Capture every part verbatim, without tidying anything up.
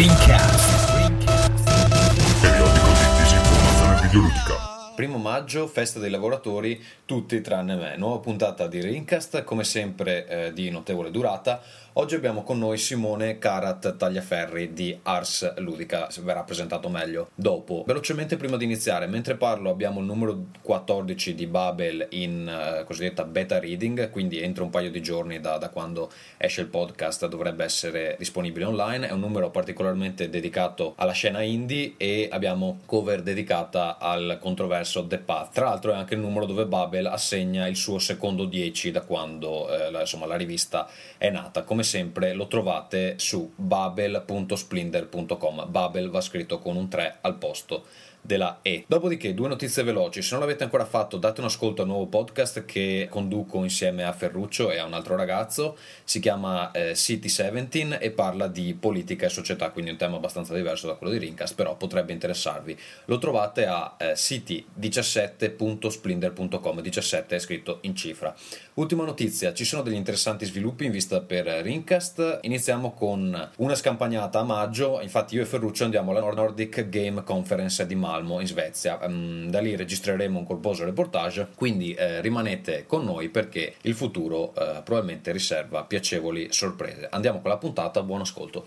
Rincast. Periodico di disinformazione videoludica. Primo maggio, festa dei lavoratori, tutti tranne me. Nuova puntata di Rincast, come sempre eh, di notevole durata. Oggi abbiamo con noi Simone Carat Tagliaferri di Ars Ludica, verrà presentato meglio dopo. Velocemente prima di iniziare, mentre parlo abbiamo il numero quattordici di Babel in eh, cosiddetta beta reading, quindi entro un paio di giorni da, da quando esce il podcast dovrebbe essere disponibile online. È un numero particolarmente dedicato alla scena indie e abbiamo cover dedicata al controverso The Path. Tra l'altro è anche il numero dove Babel assegna il suo secondo dieci da quando eh, la, insomma, la rivista è nata. Come sempre lo trovate su babel punto splinder punto com. Babel va scritto con un tre al posto della E. Dopodiché due notizie veloci: se non l'avete ancora fatto date un ascolto al nuovo podcast che conduco insieme a Ferruccio e a un altro ragazzo, si chiama eh, City seventeen e parla di politica e società, quindi un tema abbastanza diverso da quello di Rincast, però potrebbe interessarvi. Lo trovate a eh, city diciassette punto splinder punto com, diciassette è scritto in cifra. Ultima notizia: ci sono degli interessanti sviluppi in vista per Rincast. Iniziamo con una scampagnata a maggio, infatti io e Ferruccio andiamo alla Nordic Game Conference di maggio in Svezia, da lì registreremo un corposo reportage, quindi eh, rimanete con noi perché il futuro eh, probabilmente riserva piacevoli sorprese. Andiamo con la puntata, buon ascolto.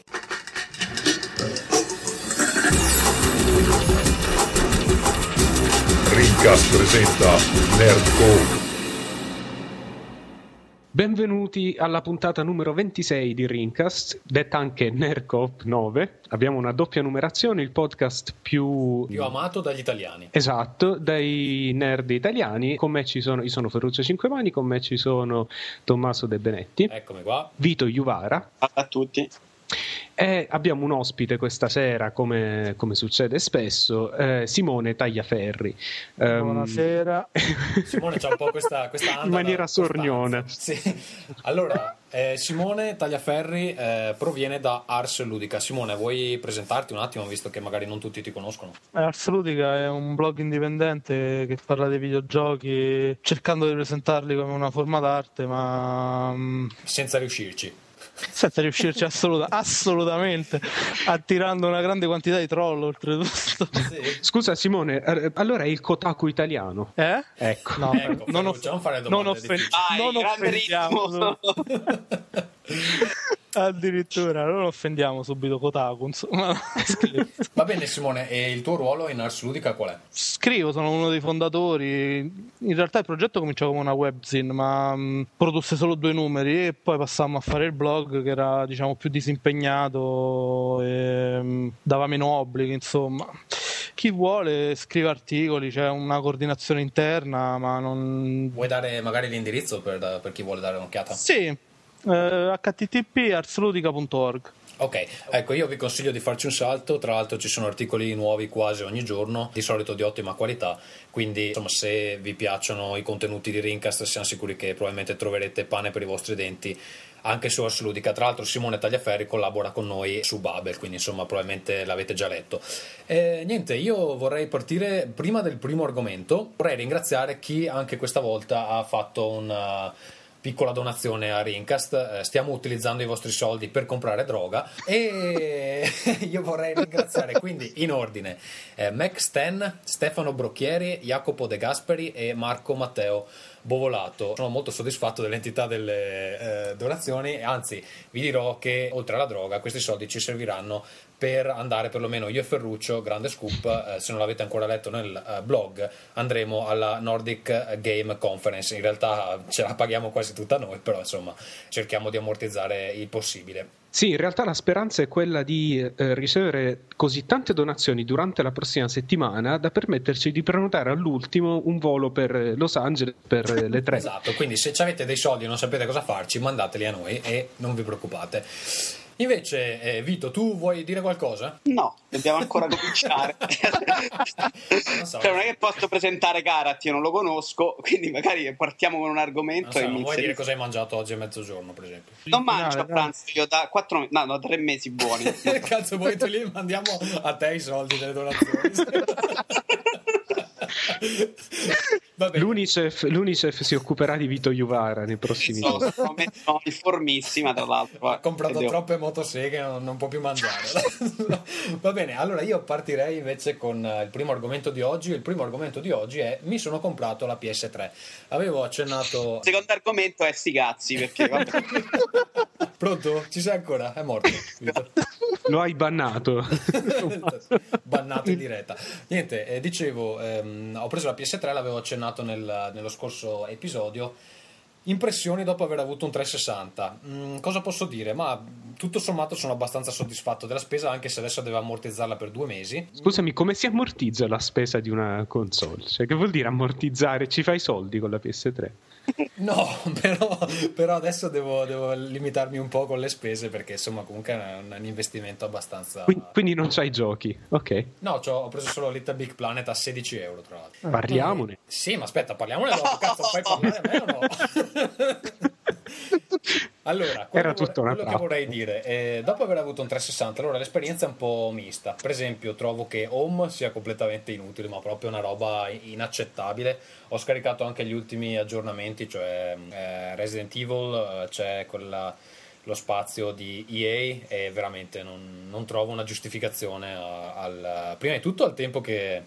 Rincast presenta Nerdcore. Benvenuti alla puntata numero ventisei di Rincast, detta anche Nercop nove. Abbiamo una doppia numerazione, il podcast più... più amato dagli italiani. Esatto, dai nerd italiani. Con me ci sono, io sono Ferruccio Cinquemani, con me ci sono Tommaso De Benetti. Eccomi qua. Vito Iuvara. Ciao a tutti. E abbiamo un ospite questa sera, come, come succede spesso, eh, Simone Tagliaferri. Buonasera. Um... Simone c'ha un po' questa, questa in maniera sorniona. Sì. Allora, eh, Simone Tagliaferri eh, proviene da Ars Ludica. Simone, vuoi presentarti un attimo, visto che magari non tutti ti conoscono? Ars Ludica è un blog indipendente che parla dei videogiochi, cercando di presentarli come una forma d'arte, ma... senza riuscirci. Senza riuscirci assoluta, assolutamente, attirando una grande quantità di troll oltretutto. Sì. Scusa Simone, allora è il Kotaku italiano? Eh? Ecco, no, ecco non, off- non fare domande. Non, offen- Dai, non offendiamo. Su- Addirittura non offendiamo subito Kotaku, insomma. Va bene Simone, e il tuo ruolo in Ars Ludica qual è? Scrivo, sono uno dei fondatori. In realtà il progetto cominciava come una webzine, ma mh, produsse solo due numeri e poi passammo a fare il blog, che era diciamo più disimpegnato e mh, dava meno obblighi, insomma. Chi vuole scrive articoli, c'è una coordinazione interna, ma non... Vuoi dare magari l'indirizzo per, per chi vuole dare un'occhiata? Sì. Uh, h t t p punto arsludica punto org. Ok, ecco, io vi consiglio di farci un salto. Tra l'altro ci sono articoli nuovi quasi ogni giorno, di solito di ottima qualità, quindi insomma se vi piacciono i contenuti di Rincast siamo sicuri che probabilmente troverete pane per i vostri denti anche su Ars Ludica. Tra l'altro Simone Tagliaferri collabora con noi su Babel, quindi insomma probabilmente l'avete già letto. E niente, io vorrei partire prima del primo argomento, vorrei ringraziare chi anche questa volta ha fatto una piccola donazione a Rincast. Stiamo utilizzando i vostri soldi per comprare droga e io vorrei ringraziare quindi in ordine eh, Max Ten, Stefano Brocchieri, Jacopo De Gasperi e Marco Matteo Bovolato. Sono molto soddisfatto dell'entità delle eh, donazioni, anzi vi dirò che oltre alla droga questi soldi ci serviranno per andare, perlomeno io e Ferruccio, grande scoop, eh, se non l'avete ancora letto nel eh, blog, andremo alla Nordic Game Conference. In realtà ce la paghiamo quasi tutta noi, però insomma cerchiamo di ammortizzare il possibile. Sì, in realtà la speranza è quella di eh, ricevere così tante donazioni durante la prossima settimana da permetterci di prenotare all'ultimo un volo per Los Angeles per le tre. Esatto, quindi se avete dei soldi e non sapete cosa farci, mandateli a noi e non vi preoccupate. Invece eh, Vito, tu vuoi dire qualcosa? No, dobbiamo ancora cominciare. Non so. Cioè, non è che posso presentare Carat, io non lo conosco, quindi magari partiamo con un argomento. So, e non vuoi dire cosa hai mangiato oggi a mezzogiorno, per esempio? Non mangio no, a pranzo, io da quattro no, no, tre mesi buoni. Cazzo, vuoi tu lì mandiamo a te i soldi delle donazioni? L'Unicef, L'Unicef si occuperà di Vito Iuvara nei prossimi so, anni. Come no, formissima tra l'altro. Ha comprato Ed troppe ho... motoseghe, non, non può più mangiare. Va bene, allora io partirei invece con il primo argomento di oggi. Il primo argomento di oggi è: mi sono comprato la P S tre. Avevo accennato. Il secondo argomento è sti cazzi, perché pronto? Ci sei ancora? È morto. Vito. Lo hai bannato. Bannato in diretta. Niente, eh, dicevo, ehm, ho preso la P S tre, l'avevo accennato nel, nello scorso episodio. Impressioni dopo aver avuto un trecentosessanta. Mm, cosa posso dire? Ma tutto sommato sono abbastanza soddisfatto della spesa, anche se adesso devo ammortizzarla per due mesi. Scusami, come si ammortizza la spesa di una console? Cioè, che vuol dire ammortizzare? Ci fai soldi con la P S tre? No, però, però adesso devo, devo limitarmi un po' con le spese, perché insomma comunque è un, un investimento abbastanza. Quindi, quindi non c'hai giochi, ok? No, ho preso solo Little Big Planet a sedici euro tra l'altro. Parliamone. Sì, ma aspetta, parliamone dopo, cazzo, fai parlare a me o no? Allora, era tutta una quello che vorrei dire eh, dopo aver avuto un trecentosessanta, allora l'esperienza è un po' mista. Per esempio trovo che Home sia completamente inutile, ma proprio una roba inaccettabile. Ho scaricato anche gli ultimi aggiornamenti, cioè eh, Resident Evil, eh, c'è quella, lo spazio di E A, e veramente non, non trovo una giustificazione a, al, prima di tutto al tempo che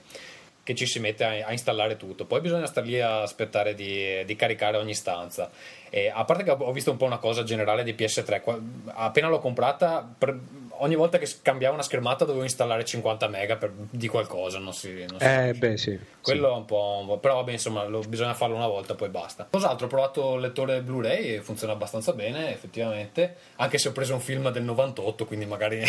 che ci si mette a, a installare tutto, poi bisogna star lì a aspettare di, di caricare ogni stanza. E a parte che ho visto un po' una cosa generale di P S tre, qua, appena l'ho comprata, per, ogni volta che cambiavo una schermata dovevo installare cinquanta mega per, di qualcosa, non si, non si eh, beh, sì, quello sì. È un po', però vabbè, insomma, lo, bisogna farlo una volta, poi basta. Cos'altro? Ho provato il lettore Blu-ray e funziona abbastanza bene, effettivamente, anche se ho preso un film del novantotto, quindi magari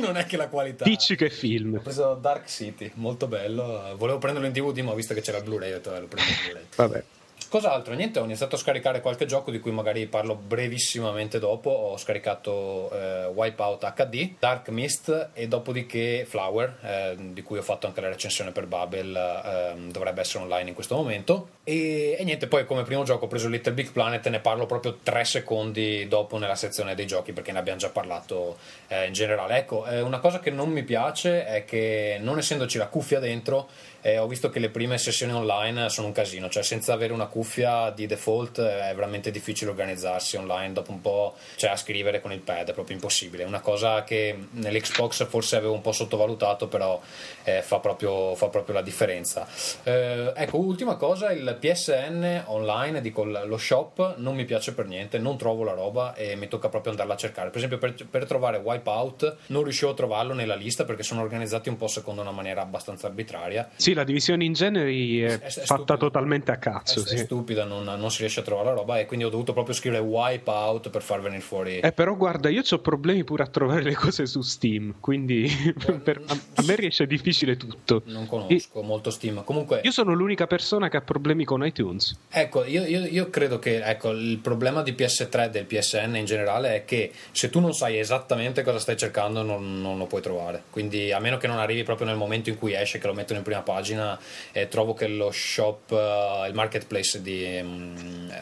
non è che la qualità. Dici che film? Ho preso Dark City, molto bello, volevo prenderlo in D V D, ma ho visto che c'era il Blu-ray, ho detto eh, lo prendo in Blu-ray. Vabbè. Cos'altro? Niente, ho iniziato a scaricare qualche gioco di cui magari parlo brevissimamente dopo. Ho scaricato eh, Wipeout H D, Dark Mist e dopodiché Flower, eh, di cui ho fatto anche la recensione per Babel, eh, dovrebbe essere online in questo momento. E, e niente, poi come primo gioco ho preso Little Big Planet e ne parlo proprio tre secondi dopo nella sezione dei giochi, perché ne abbiamo già parlato eh, in generale. Ecco, eh, una cosa che non mi piace è che non essendoci la cuffia dentro, eh, ho visto che le prime sessioni online sono un casino, cioè senza avere una cuffia di default è veramente difficile organizzarsi online, dopo un po' cioè a scrivere con il pad è proprio impossibile. Una cosa che nell'Xbox forse avevo un po' sottovalutato, però eh, fa, proprio, fa proprio la differenza. Eh, ecco, ultima cosa, il P S N online, dico lo shop, non mi piace per niente, non trovo la roba e mi tocca proprio andarla a cercare. Per esempio per, per trovare Wipeout non riuscivo a trovarlo nella lista, perché sono organizzati un po' secondo una maniera abbastanza arbitraria. Sì, la divisione in generi è, è, è fatta stupido. Totalmente a cazzo, è, sì. È stupida, non, non si riesce a trovare la roba, e quindi ho dovuto proprio scrivere Wipeout per far venire fuori. Eh, però guarda, io ho problemi pure a trovare le cose su Steam, quindi eh, per, a me riesce difficile tutto. Non conosco e, molto Steam. Comunque io sono l'unica persona che ha problemi con iTunes. Ecco, io, io, io credo che ecco il problema di P S tre e del P S N in generale è che se tu non sai esattamente cosa stai cercando non, non lo puoi trovare, quindi a meno che non arrivi proprio nel momento in cui esce, che lo mettono in prima pagina, eh, trovo che lo shop, uh, il marketplace di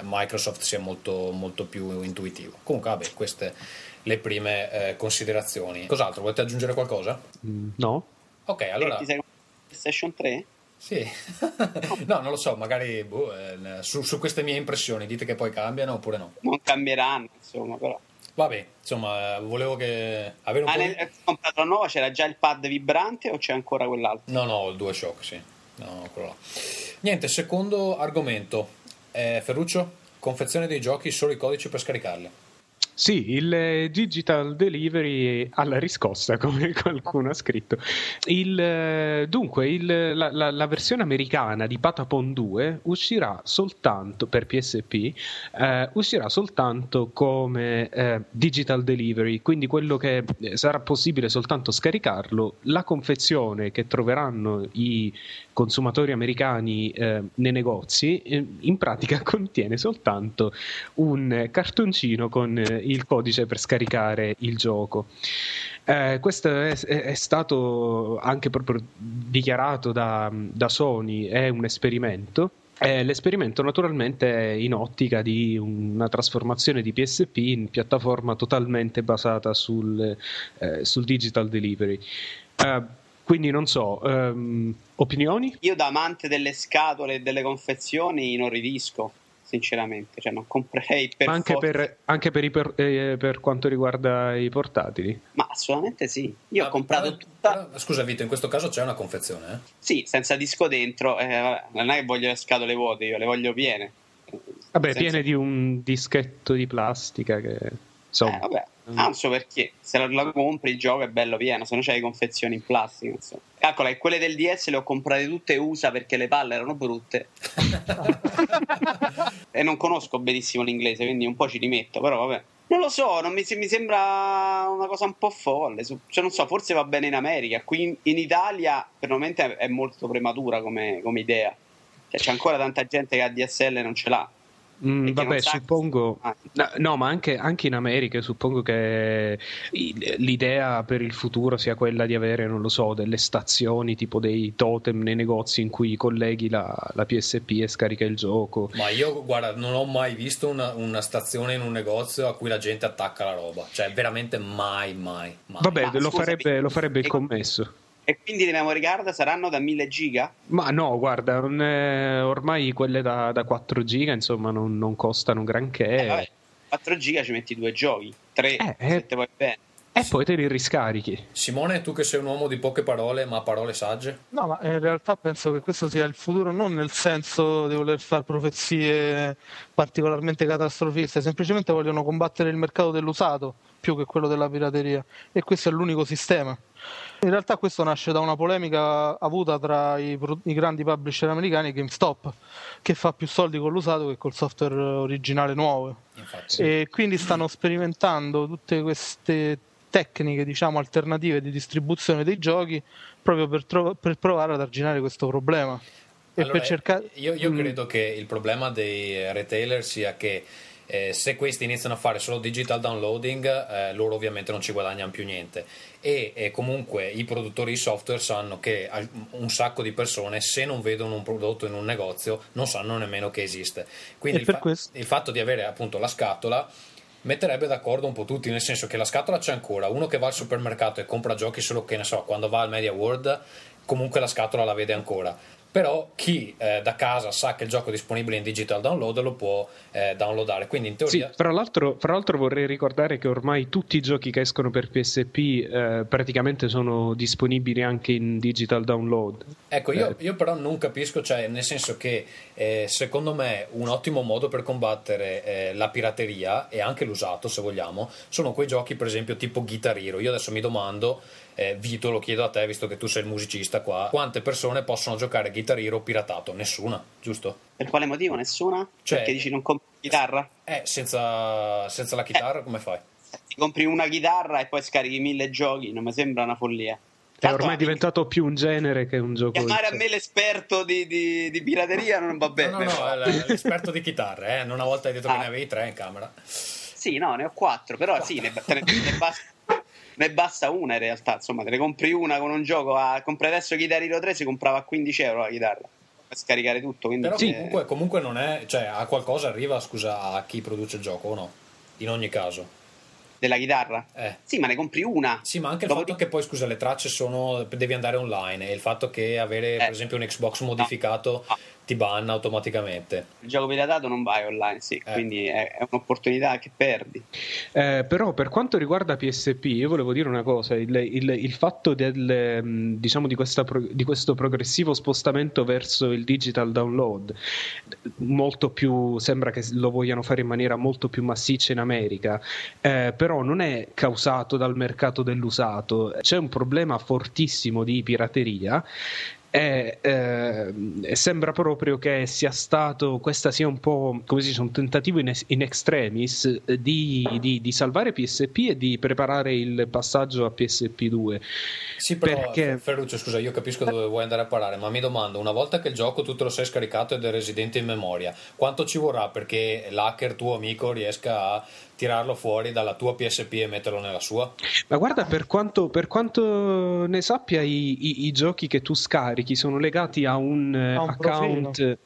Microsoft sia molto, molto più intuitivo. Comunque vabbè, queste le prime eh, considerazioni. Cos'altro? Volete aggiungere qualcosa? Mm, no. Ok, allora PlayStation tre? Sì. No, non lo so, magari boh, eh, su, su queste mie impressioni dite che poi cambiano oppure no. Non cambieranno, insomma, però vabbè, insomma, volevo che avere un ah, po' nel... comprato la nuova, c'era già il pad vibrante o c'è ancora quell'altro? No, no, il DualShock, sì. No, quello là. Niente, secondo argomento, eh, Ferruccio, confezione dei giochi, solo i codici per scaricarli. Sì, il digital delivery alla riscossa, come qualcuno ha scritto. Il, dunque, il, la, la, la versione americana di Patapon due uscirà soltanto per P S P, eh, uscirà soltanto come eh, digital delivery, quindi quello che sarà possibile soltanto scaricarlo. La confezione che troveranno i consumatori americani eh, nei negozi eh, in pratica contiene soltanto un cartoncino con eh, il codice per scaricare il gioco. Eh, questo è, è stato anche proprio dichiarato da, da Sony, è un esperimento. Eh, l'esperimento naturalmente è in ottica di una trasformazione di P S P in piattaforma totalmente basata sul, eh, sul digital delivery. Eh, Quindi non so, um, opinioni? Io da amante delle scatole e delle confezioni non ridisco, sinceramente, cioè non comprerei per ma anche forza. Per, anche per, i per, eh, per quanto riguarda i portatili? Ma assolutamente sì, io ah, ho comprato però, tutta... Però, scusa Vito, in questo caso c'è una confezione? Eh? Sì, senza disco dentro, eh, non è che voglio le scatole vuote, io le voglio piene. Vabbè, senza... piene di un dischetto di plastica che... Insomma. Eh, vabbè. Anzi, perché se la, la compri il gioco è bello pieno, se no c'hai le confezioni in plastica, insomma. Calcola che quelle del D S le ho comprate tutte U S A perché le palle erano brutte e non conosco benissimo l'inglese, quindi un po' ci rimetto, però vabbè. Non lo so, non mi, mi sembra una cosa un po' folle, cioè non so, forse va bene in America, qui in, in Italia per il momento è, è molto prematura come, come idea, cioè, c'è ancora tanta gente che ha D S L e non ce l'ha. Mm, vabbè, suppongo no, no ma anche, anche in America suppongo che l'idea per il futuro sia quella di avere, non lo so, delle stazioni tipo dei totem nei negozi in cui colleghi la, la P S P e scarica il gioco. Ma io guarda, non ho mai visto una, una stazione in un negozio a cui la gente attacca la roba, cioè veramente mai mai, mai. Vabbè, ma, lo, scusa, farebbe, lo farebbe il commesso. E quindi le memory card saranno da mille giga? Ma no, guarda, non è... ormai quelle da, da quattro giga insomma non, non costano granché. Eh, vabbè, quattro giga ci metti due giochi, tre eh, se te vuoi bene. E poi te li riscarichi. Simone, tu che sei un uomo di poche parole, ma parole sagge? No, ma in realtà penso che questo sia il futuro, non nel senso di voler fare profezie particolarmente catastrofiste, semplicemente vogliono combattere il mercato dell'usato più che quello della pirateria, e questo è l'unico sistema. In realtà questo nasce da una polemica avuta tra i, i grandi publisher americani e GameStop, che fa più soldi con l'usato che col software originale nuovo. Infatti. E quindi stanno sperimentando tutte queste tecniche, diciamo, alternative di distribuzione dei giochi proprio per, tro- per provare ad arginare questo problema. E allora, per cercare... io, io credo che il problema dei retailer sia che eh, se questi iniziano a fare solo digital downloading, eh, loro ovviamente non ci guadagnano più niente, e, e comunque i produttori di software sanno che un sacco di persone, se non vedono un prodotto in un negozio, non sanno nemmeno che esiste. Quindi il, fa- il fatto di avere appunto la scatola metterebbe d'accordo un po' tutti, nel senso che la scatola c'è ancora, uno che va al supermercato e compra giochi solo che ne so, quando va al Media World, comunque la scatola la vede ancora, però chi eh, da casa sa che il gioco è disponibile in digital download lo può eh, downloadare, quindi in teoria... Sì, fra l'altro, fra l'altro vorrei ricordare che ormai tutti i giochi che escono per P S P eh, praticamente sono disponibili anche in digital download. Ecco, io, io però non capisco, cioè nel senso che eh, secondo me un ottimo modo per combattere eh, la pirateria e anche l'usato, se vogliamo, sono quei giochi per esempio tipo Guitar Hero. Io adesso mi domando, Eh, Vito, lo chiedo a te visto che tu sei il musicista qua, quante persone possono giocare Guitar Hero piratato? Nessuna, giusto? Per quale motivo nessuna? Cioè, perché dici non compri chitarra? Eh, senza, senza la chitarra eh, come fai? Ti compri una chitarra e poi scarichi mille giochi, non mi sembra una follia. È ormai diventato più un genere che un gioco. Chiamare a me l'esperto di, di, di pirateria non va bene. No, no, no, l'esperto di chitarre, eh. Non una volta hai detto ah. che ne avevi tre in camera. Sì, no, ne ho quattro, però quattro. Sì, ne, ne, ne basta. Ne basta una in realtà, insomma, te ne compri una con un gioco a... Compri adesso Guitar Hero tre, si comprava a quindici euro la chitarra per scaricare tutto, quindi però sì, è... comunque, comunque non è, cioè a qualcosa arriva, scusa, a chi produce il gioco o no? In ogni caso della chitarra? Eh. Sì, ma ne compri una. Sì, ma anche il Dopo fatto che poi, scusa, le tracce sono... devi andare online, e il fatto che avere eh. per esempio un Xbox modificato no. No. ti banna automaticamente. Il gioco piratato non vai online, sì, eh. quindi è, è un'opportunità che perdi. Eh, però per quanto riguarda P S P, io volevo dire una cosa, il, il, il fatto del, diciamo, di, questa pro, di questo progressivo spostamento verso il digital download, molto più, sembra che lo vogliano fare in maniera molto più massiccia in America, eh, però non è causato dal mercato dell'usato, c'è un problema fortissimo di pirateria. E eh, sembra proprio che sia stato, questa sia un po', come si dice, un tentativo in, in extremis di, di, di salvare P S P e di preparare il passaggio a P S P due. Sì, però perché... Ferruccio, scusa, io capisco dove vuoi andare a parare, ma mi domando, una volta che il gioco tu te lo sei scaricato ed è residente in memoria, quanto ci vorrà perché l'hacker tuo amico riesca a tirarlo fuori dalla tua P S P e metterlo nella sua? Ma guarda, per quanto, per quanto ne sappia, i, i, i giochi che tu scarichi sono legati a un, a un account profilo.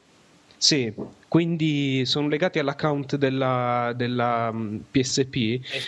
Sì, quindi sono legati all'account della, della P S P, eh.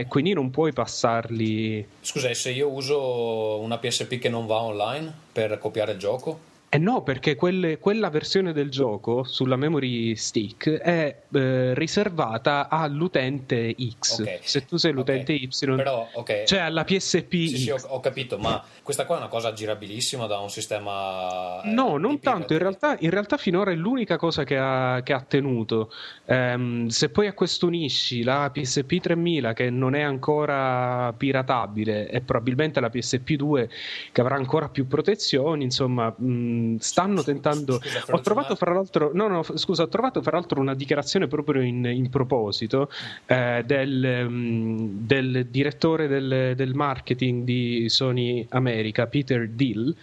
Eh, quindi non puoi passarli. Scusa, se io uso una P S P che non va online per copiare il gioco? Eh no, perché quelle, quella versione del gioco sulla memory stick è eh, riservata all'utente X. Okay. Se tu sei l'utente okay. Y, però, okay. cioè alla P S P. Sì, sì, ho, ho capito, ma questa qua è una cosa aggirabilissima da un sistema. Eh, no, non tanto. In realtà, in realtà finora è l'unica cosa che ha, che ha tenuto. Ehm, se poi a questo unisci la P S P tremila, che non è ancora piratabile, e probabilmente la P S P due, che avrà ancora più protezioni, insomma. Mh, stanno tentando. Scusa, ho trovato fra l'altro no no scusa ho trovato fra l'altro una dichiarazione proprio in, in proposito eh, del, um, del direttore del, del marketing di Sony America, Peter Dill,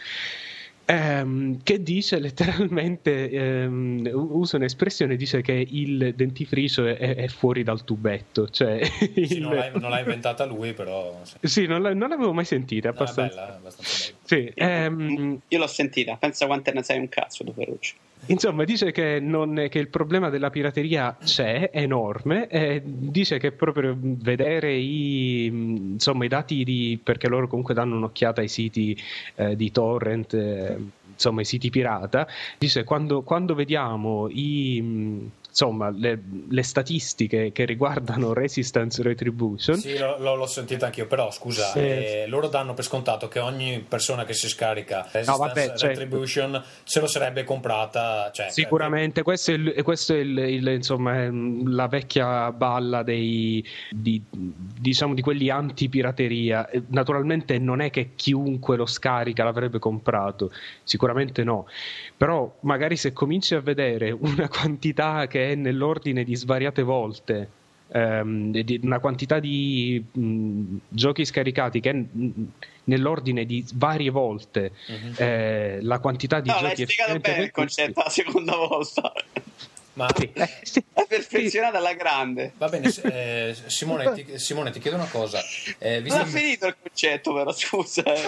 ehm, che dice letteralmente ehm, usa un'espressione, dice che il dentifricio è, è fuori dal tubetto, cioè il... sì, non, l'ha, non l'ha inventata lui, però sì, sì non, la, non l'avevo mai sentita, è abbastanza bella, abbastanza bella. Sì, ehm... io l'ho sentita, pensa quante ne sai un cazzo tu, Ferruccio. Insomma, dice che, non, che il problema della pirateria c'è, è enorme, e dice che proprio vedere i, insomma, i dati di, perché loro comunque danno un'occhiata ai siti eh, di torrent, eh, insomma i siti pirata, dice quando, quando vediamo i... insomma le, le statistiche che riguardano Resistance Retribution. Sì, l'ho, l'ho sentita anch'io, però scusa, sì. eh, loro danno per scontato che ogni persona che si scarica Resistance no, vabbè, Retribution certo. se lo sarebbe comprata, cioè, sicuramente eh, questo è, il, questo è il, il, insomma, la vecchia balla dei di, diciamo di quelli antipirateria. Naturalmente non è che chiunque lo scarica l'avrebbe comprato, sicuramente no, però magari se cominci a vedere una quantità che è nell'ordine di svariate volte ehm, di una quantità di mh, giochi scaricati che è n- nell'ordine di varie volte mm-hmm. eh, la quantità di no, giochi. No, l'hai spiegato bene il concetto la seconda volta. Ma sì. Eh, sì. È perfezionata alla grande. Va bene, eh, Simone, ti, Simone ti chiedo una cosa. Eh, non ho finito il concetto, però scusa. Eh.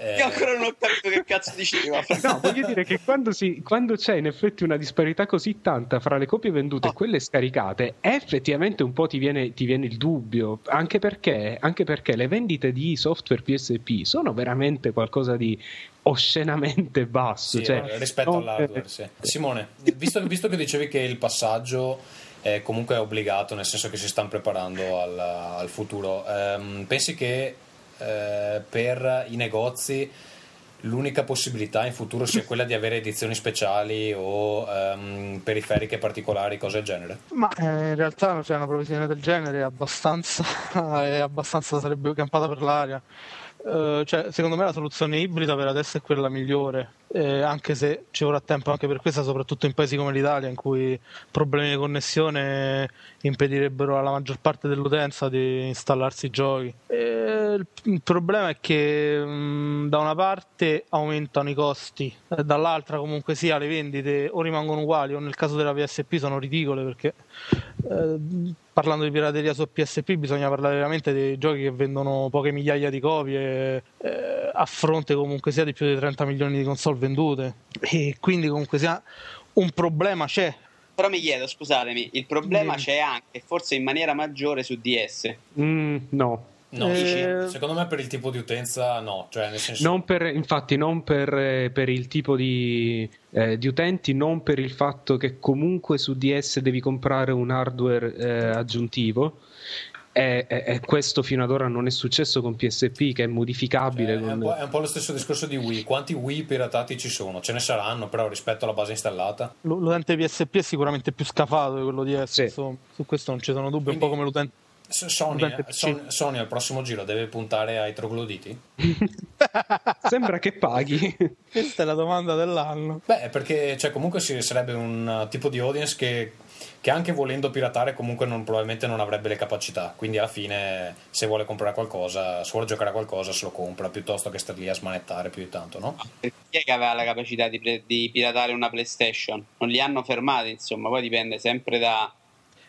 Eh... Io ancora non ho capito che cazzo diceva. No, voglio dire che quando, si, quando c'è in effetti una disparità così tanta fra le copie vendute oh. e quelle scaricate, effettivamente un po' ti viene, ti viene il dubbio, anche perché, anche perché le vendite di software P S P sono veramente qualcosa di oscenamente basso, sì, cioè, rispetto no, all'hardware. Sì. Simone, visto, visto che dicevi che il passaggio è comunque obbligato, nel senso che si stanno preparando al, al futuro, ehm, pensi che eh, per i negozi l'unica possibilità in futuro sia quella di avere edizioni speciali o um, periferiche particolari, cose del genere? Ma eh, in realtà c'è, cioè, una provisione del genere è abbastanza, è abbastanza sarebbe campata per l'aria. Uh, cioè, secondo me la soluzione ibrida per adesso è quella migliore, eh, anche se ci vorrà tempo anche per questa, soprattutto in paesi come l'Italia, in cui problemi di connessione impedirebbero alla maggior parte dell'utenza di installarsi i giochi. E il problema è che mh, da una parte aumentano i costi, eh, dall'altra comunque sia le vendite o rimangono uguali o nel caso della P S P sono ridicole, perché eh, parlando di pirateria su P S P bisogna parlare veramente dei giochi che vendono poche migliaia di copie, eh, a fronte comunque sia di più di trenta milioni di console vendute, e quindi comunque sia un problema c'è. Però mi chiedo, scusatemi, il problema mm. c'è anche forse in maniera maggiore su D S. Mm, no. No, eh... secondo me per il tipo di utenza no, cioè nel senso... non per, infatti non per, per il tipo di, eh, di utenti, non per il fatto che comunque su D S devi comprare un hardware eh, aggiuntivo. E, e, e questo fino ad ora non è successo con P S P, che è modificabile, cioè, è, un è un po' lo stesso discorso di Wii. Quanti Wii piratati ci sono? Ce ne saranno, però rispetto alla base installata L- l'utente P S P è sicuramente più scafato di quello di D S, sì. Su questo non ci sono dubbi. Quindi... un po' come l'utente Sony, Sony, Sony al prossimo giro deve puntare ai trogloditi? Sembra che paghi. Questa è la domanda dell'anno. Beh, perché cioè, comunque si, sarebbe un tipo di audience che, che anche volendo piratare comunque non, probabilmente non avrebbe le capacità. Quindi alla fine se vuole comprare qualcosa, se vuole giocare a qualcosa se lo compra, piuttosto che star lì a smanettare più di tanto, no? Perché chi è che aveva la capacità di, di piratare una PlayStation? Non li hanno fermati, insomma. Poi dipende sempre da...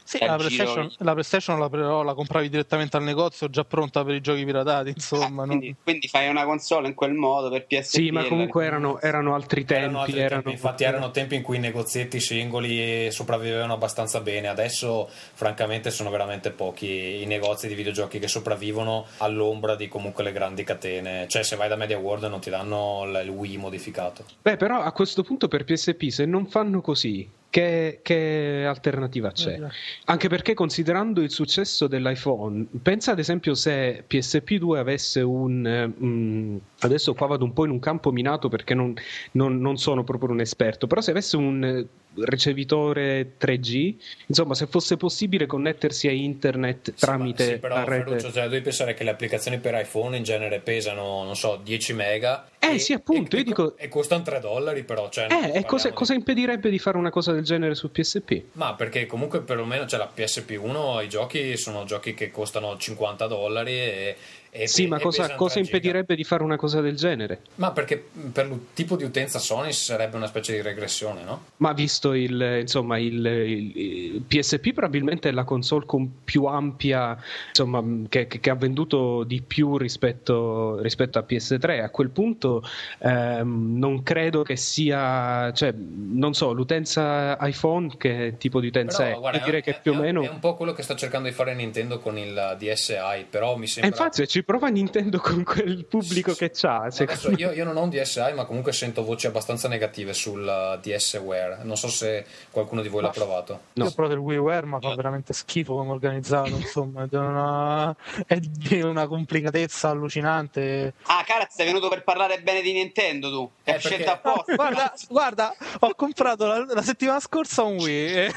Sì, la PlayStation, giro... la PlayStation la, però, la compravi direttamente al negozio già pronta per i giochi piratati, insomma. Ah, quindi, no? Quindi fai una console in quel modo per P S P. Sì, ma comunque erano, erano altri tempi. Erano altri erano... tempi. Infatti erano tempi in cui i negozietti singoli sopravvivevano abbastanza bene. Adesso francamente sono veramente pochi i negozi di videogiochi che sopravvivono all'ombra di comunque le grandi catene. Cioè se vai da Media World non ti danno il Wii modificato. Beh, però a questo punto per P S P se non fanno così, Che, che alternativa c'è? Anche perché, considerando il successo dell'iPhone, pensa ad esempio se P S P due avesse un um, adesso qua vado un po' in un campo minato perché non, non, non sono proprio un esperto, però se avesse un ricevitore tre G, insomma, se fosse possibile connettersi a internet tramite sì, ma, sì, però, la rete. Ferruccio, cioè, devi pensare che le applicazioni per iPhone in genere pesano non so dieci mega eh e, sì appunto e, io e, dico... e costano tre dollari però, cioè, eh, e cosa, di... cosa impedirebbe di fare una cosa del genere su P S P? Ma perché comunque perlomeno c'è, cioè, la P S P uno i giochi sono giochi che costano cinquanta dollari e E sì, pe- ma cosa, cosa impedirebbe di fare una cosa del genere? Ma perché per il tipo di utenza Sony sarebbe una specie di regressione, no? Ma visto il insomma il, il, il P S P probabilmente è la console con più ampia, insomma, che, che ha venduto di più rispetto, rispetto a P S tre. A quel punto ehm, non credo che sia, cioè non so, l'utenza iPhone che tipo di utenza però, è? Guarda, io direi è, che più è, o meno è un po' quello che sta cercando di fare Nintendo con il D S i, però mi sembra. Infatti ci prova Nintendo con quel pubblico che c'ha. Adesso, io, io non ho un D S i, ma comunque sento voci abbastanza negative sul DSWare. Non so se qualcuno di voi ma l'ha provato. Io no. ho provato il WiiWare, ma fa veramente schifo come organizzato. Insomma, è, una, è di una complicatezza allucinante. Ah, Carat, sei venuto per parlare bene di Nintendo tu? È eh, scelta apposta. Guarda, guarda, ho comprato la, la settimana scorsa un Wii. E...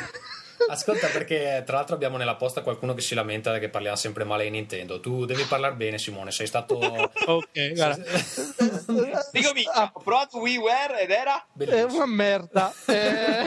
Ascolta, perché tra l'altro abbiamo nella posta qualcuno che si lamenta che parliamo sempre male di Nintendo. Tu devi parlare bene, Simone, sei stato... Ok, guarda. Ricomincia, ah. Ho provato WiiWare ed era... Bellissimo. È una merda. È...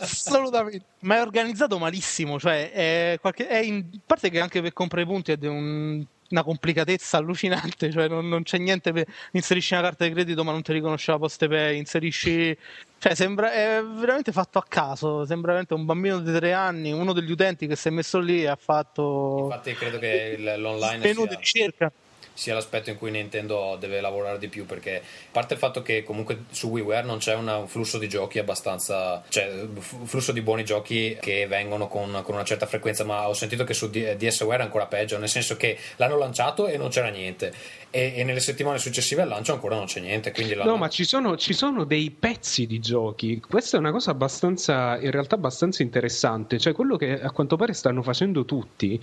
Assolutamente. Ma è organizzato malissimo, cioè è qualche... è in parte che anche per comprare i punti è di un... una complicatezza allucinante, cioè non, non c'è niente per... inserisci una carta di credito ma non ti riconosce la PostePay, inserisci, cioè sembra, è veramente fatto a caso, sembra veramente un bambino di tre anni, uno degli utenti che si è messo lì e ha fatto, infatti credo che l'online sia di ricerca sia l'aspetto in cui Nintendo deve lavorare di più, perché a parte il fatto che comunque su WiiWare non c'è una, un flusso di giochi abbastanza, cioè un flusso di buoni giochi che vengono con, con una certa frequenza, ma ho sentito che su DSWare è ancora peggio, nel senso che l'hanno lanciato e non c'era niente e, e nelle settimane successive al lancio ancora non c'è niente, quindi l'hanno... No, ma ci sono, ci sono dei pezzi di giochi, questa è una cosa abbastanza, in realtà abbastanza interessante, cioè quello che a quanto pare stanno facendo tutti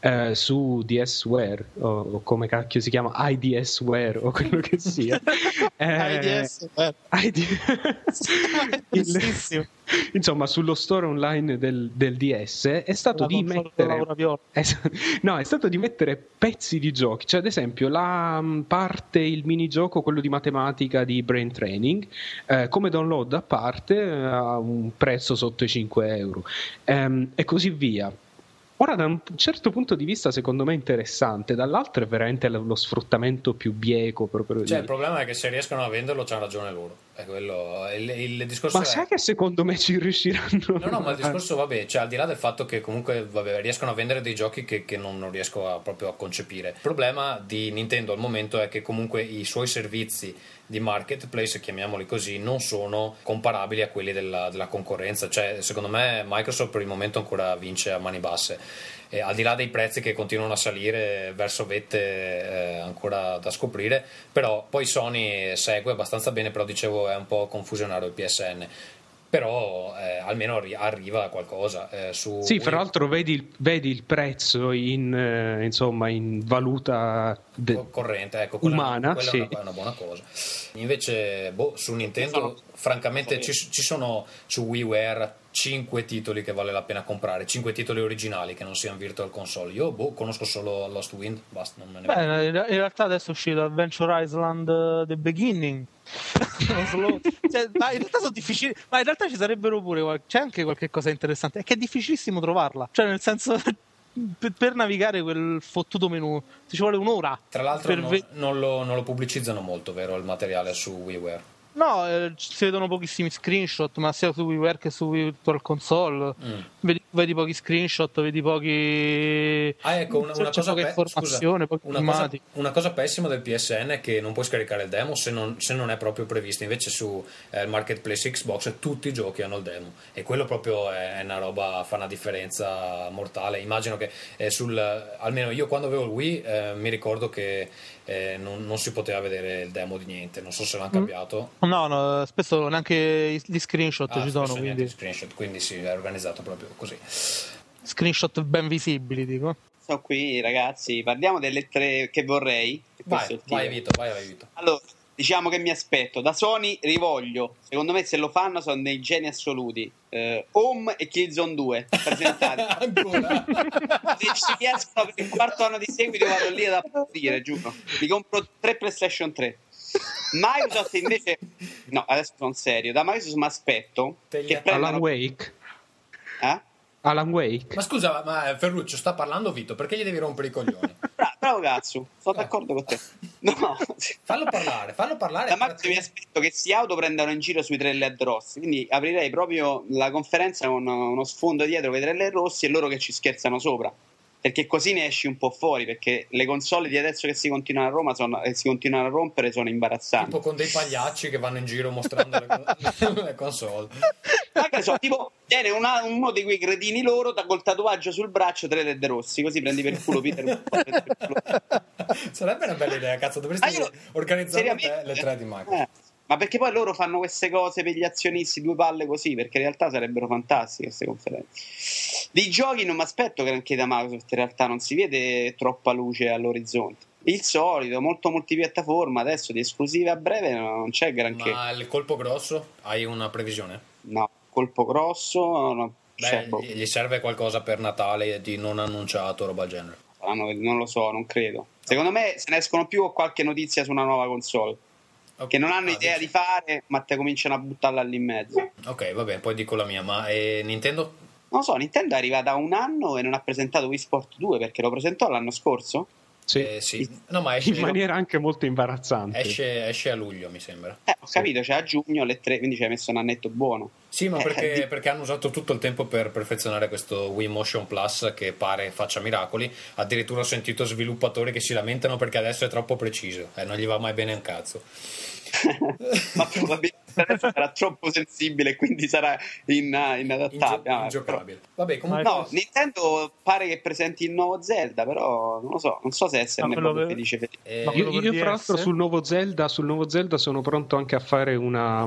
eh, su DSWare o, o come cacchio si chiama I D S Ware o quello che sia eh, I D S Ware I D... il... insomma sullo store online del, del D S è stato la di mettere è... no è stato di mettere pezzi di giochi, cioè ad esempio la parte, il minigioco quello di matematica di Brain Training eh, come download a parte a un prezzo sotto i cinque euro ehm, e così via. Ora, da un certo punto di vista, secondo me è interessante, dall'altro è veramente lo sfruttamento più bieco. Proprio cioè, il problema è che se riescono a venderlo, c'hanno ragione loro. È quello, il, il discorso. Ma è... sai che secondo me ci riusciranno? No, no, ma il discorso, vabbè, cioè, al di là del fatto che comunque vabbè, riescono a vendere dei giochi che, che non, non riesco a, proprio a concepire. Il problema di Nintendo al momento è che comunque i suoi servizi di marketplace, chiamiamoli così, non sono comparabili a quelli della, della concorrenza, cioè secondo me Microsoft per il momento ancora vince a mani basse e, al di là dei prezzi che continuano a salire verso vette eh, ancora da scoprire, però poi Sony segue abbastanza bene, però dicevo è un po' confusionario il P S N, però eh, almeno arri- arriva qualcosa eh, su sì, fra l'altro vedi il, vedi il prezzo in eh, insomma in valuta de- corrente, ecco, quella, umana, quella sì. è, una, è una buona cosa. Invece boh, su Nintendo sono... francamente ci, ci sono su WiiWare cinque titoli che vale la pena comprare, cinque titoli originali che non siano Virtual Console. Io boh, conosco solo Lost Wind, basta, non me ne Beh, in realtà adesso è uscito Adventure Island The Beginning. Cioè, ma in realtà sono difficili, ma in realtà ci sarebbero pure, c'è anche qualche cosa interessante, è che è difficilissimo trovarla, cioè nel senso per navigare quel fottuto menu ci vuole un'ora, tra l'altro non, ve- non, lo, non lo pubblicizzano molto, vero, il materiale su WiiWare? No, eh, si vedono pochissimi screenshot, ma sia su WiiWare che su Virtual Console mm. vedi vedi pochi screenshot, vedi pochi ah, ecco, una, una cosa poche pe... informazioni, pochi una cosa, una cosa pessima del P S N è che non puoi scaricare il demo se non, se non è proprio previsto. Invece su eh, Marketplace Xbox tutti i giochi hanno il demo, e quello proprio è, è una roba, fa una differenza mortale. Immagino che eh, sul almeno io quando avevo il Wii eh, mi ricordo che eh, non, non si poteva vedere il demo di niente, non so se l'hanno cambiato. No, no, spesso neanche gli screenshot ah, ci sono, quindi screenshot, quindi sì, è organizzato proprio così. Screenshot ben visibili, dico. So qui, ragazzi, parliamo delle tre che vorrei. Vai, vai Vito, vai, vai Vito. Allora, diciamo che mi aspetto da Sony Rivoglio, secondo me se lo fanno sono dei geni assoluti, eh, Home e Killzone due presentati. Ancora? Se ci piacciono per il quarto anno di seguito vado lì ad applaudire, giuro. Mi compro tre PlayStation tre. Microsoft invece no, adesso sono serio, da Microsoft mi aspetto che prendano... Alan Wake eh? Alan Wake. Ma scusa, ma Ferruccio sta parlando Vito, perché gli devi rompere i coglioni? Bra- bravo cazzo, sono eh. d'accordo con te. No, fallo parlare, fallo parlare. Da Microsoft mi aspetto che si auto prendano in giro sui trailer rossi, quindi aprirei proprio la conferenza con uno sfondo dietro con i trailer rossi e loro che ci scherzano sopra, perché così ne esci un po' fuori, perché le console di adesso che si continuano a Roma sono, e si continuano a rompere sono imbarazzanti. Tipo con dei pagliacci che vanno in giro mostrando le, le console. Ma che so, tipo viene una, uno di quei cretini loro da, col tatuaggio sul braccio tre LED rossi, così prendi per il culo Peter. Per culo. Sarebbe una bella idea, cazzo, dovresti ah, organizzare le tre di Microsoft. Eh, ma perché poi loro fanno queste cose per gli azionisti, due palle così, perché in realtà sarebbero fantastiche queste conferenze. Dei giochi non mi aspetto, che anche da Microsoft in realtà non si vede troppa luce all'orizzonte. Il solito, molto multipiattaforma, adesso di esclusive a breve non c'è granché. Ma il colpo grosso, hai una previsione? No, colpo grosso no. Beh, gli serve qualcosa per Natale di non annunciato, roba del genere. Ah, no, non lo so, non credo. Secondo me se ne escono più o qualche notizia su una nuova console. Okay. Che non hanno ah, idea dici. Di fare, ma te cominciano a buttarla lì in mezzo. Ok, va bene, poi dico la mia, ma eh, Nintendo? Non so, Nintendo è arrivata da un anno e non ha presentato Wii Sport due, perché lo presentò l'anno scorso? Sì, eh, sì. No, ma esce in maniera anche molto imbarazzante. Esce, esce a luglio, mi sembra. Eh, ho sì. capito, cioè a giugno alle tre, quindi ci hai messo un annetto buono. Sì, ma perché, perché hanno usato tutto il tempo per perfezionare questo Wii Motion Plus che pare faccia miracoli. Addirittura ho sentito sviluppatori che si lamentano perché adesso è troppo preciso e eh, non gli va mai bene un cazzo. Ma probabilmente adesso sarà troppo sensibile, quindi sarà inadattabile. In, in gio- ah, Vabbè, comunque no, Nintendo pare che presenti il nuovo Zelda, però non lo so, non so se esserne proprio per... felice. Per... Eh, io, io fra l'altro sul nuovo Zelda, sul nuovo Zelda sono pronto anche a fare una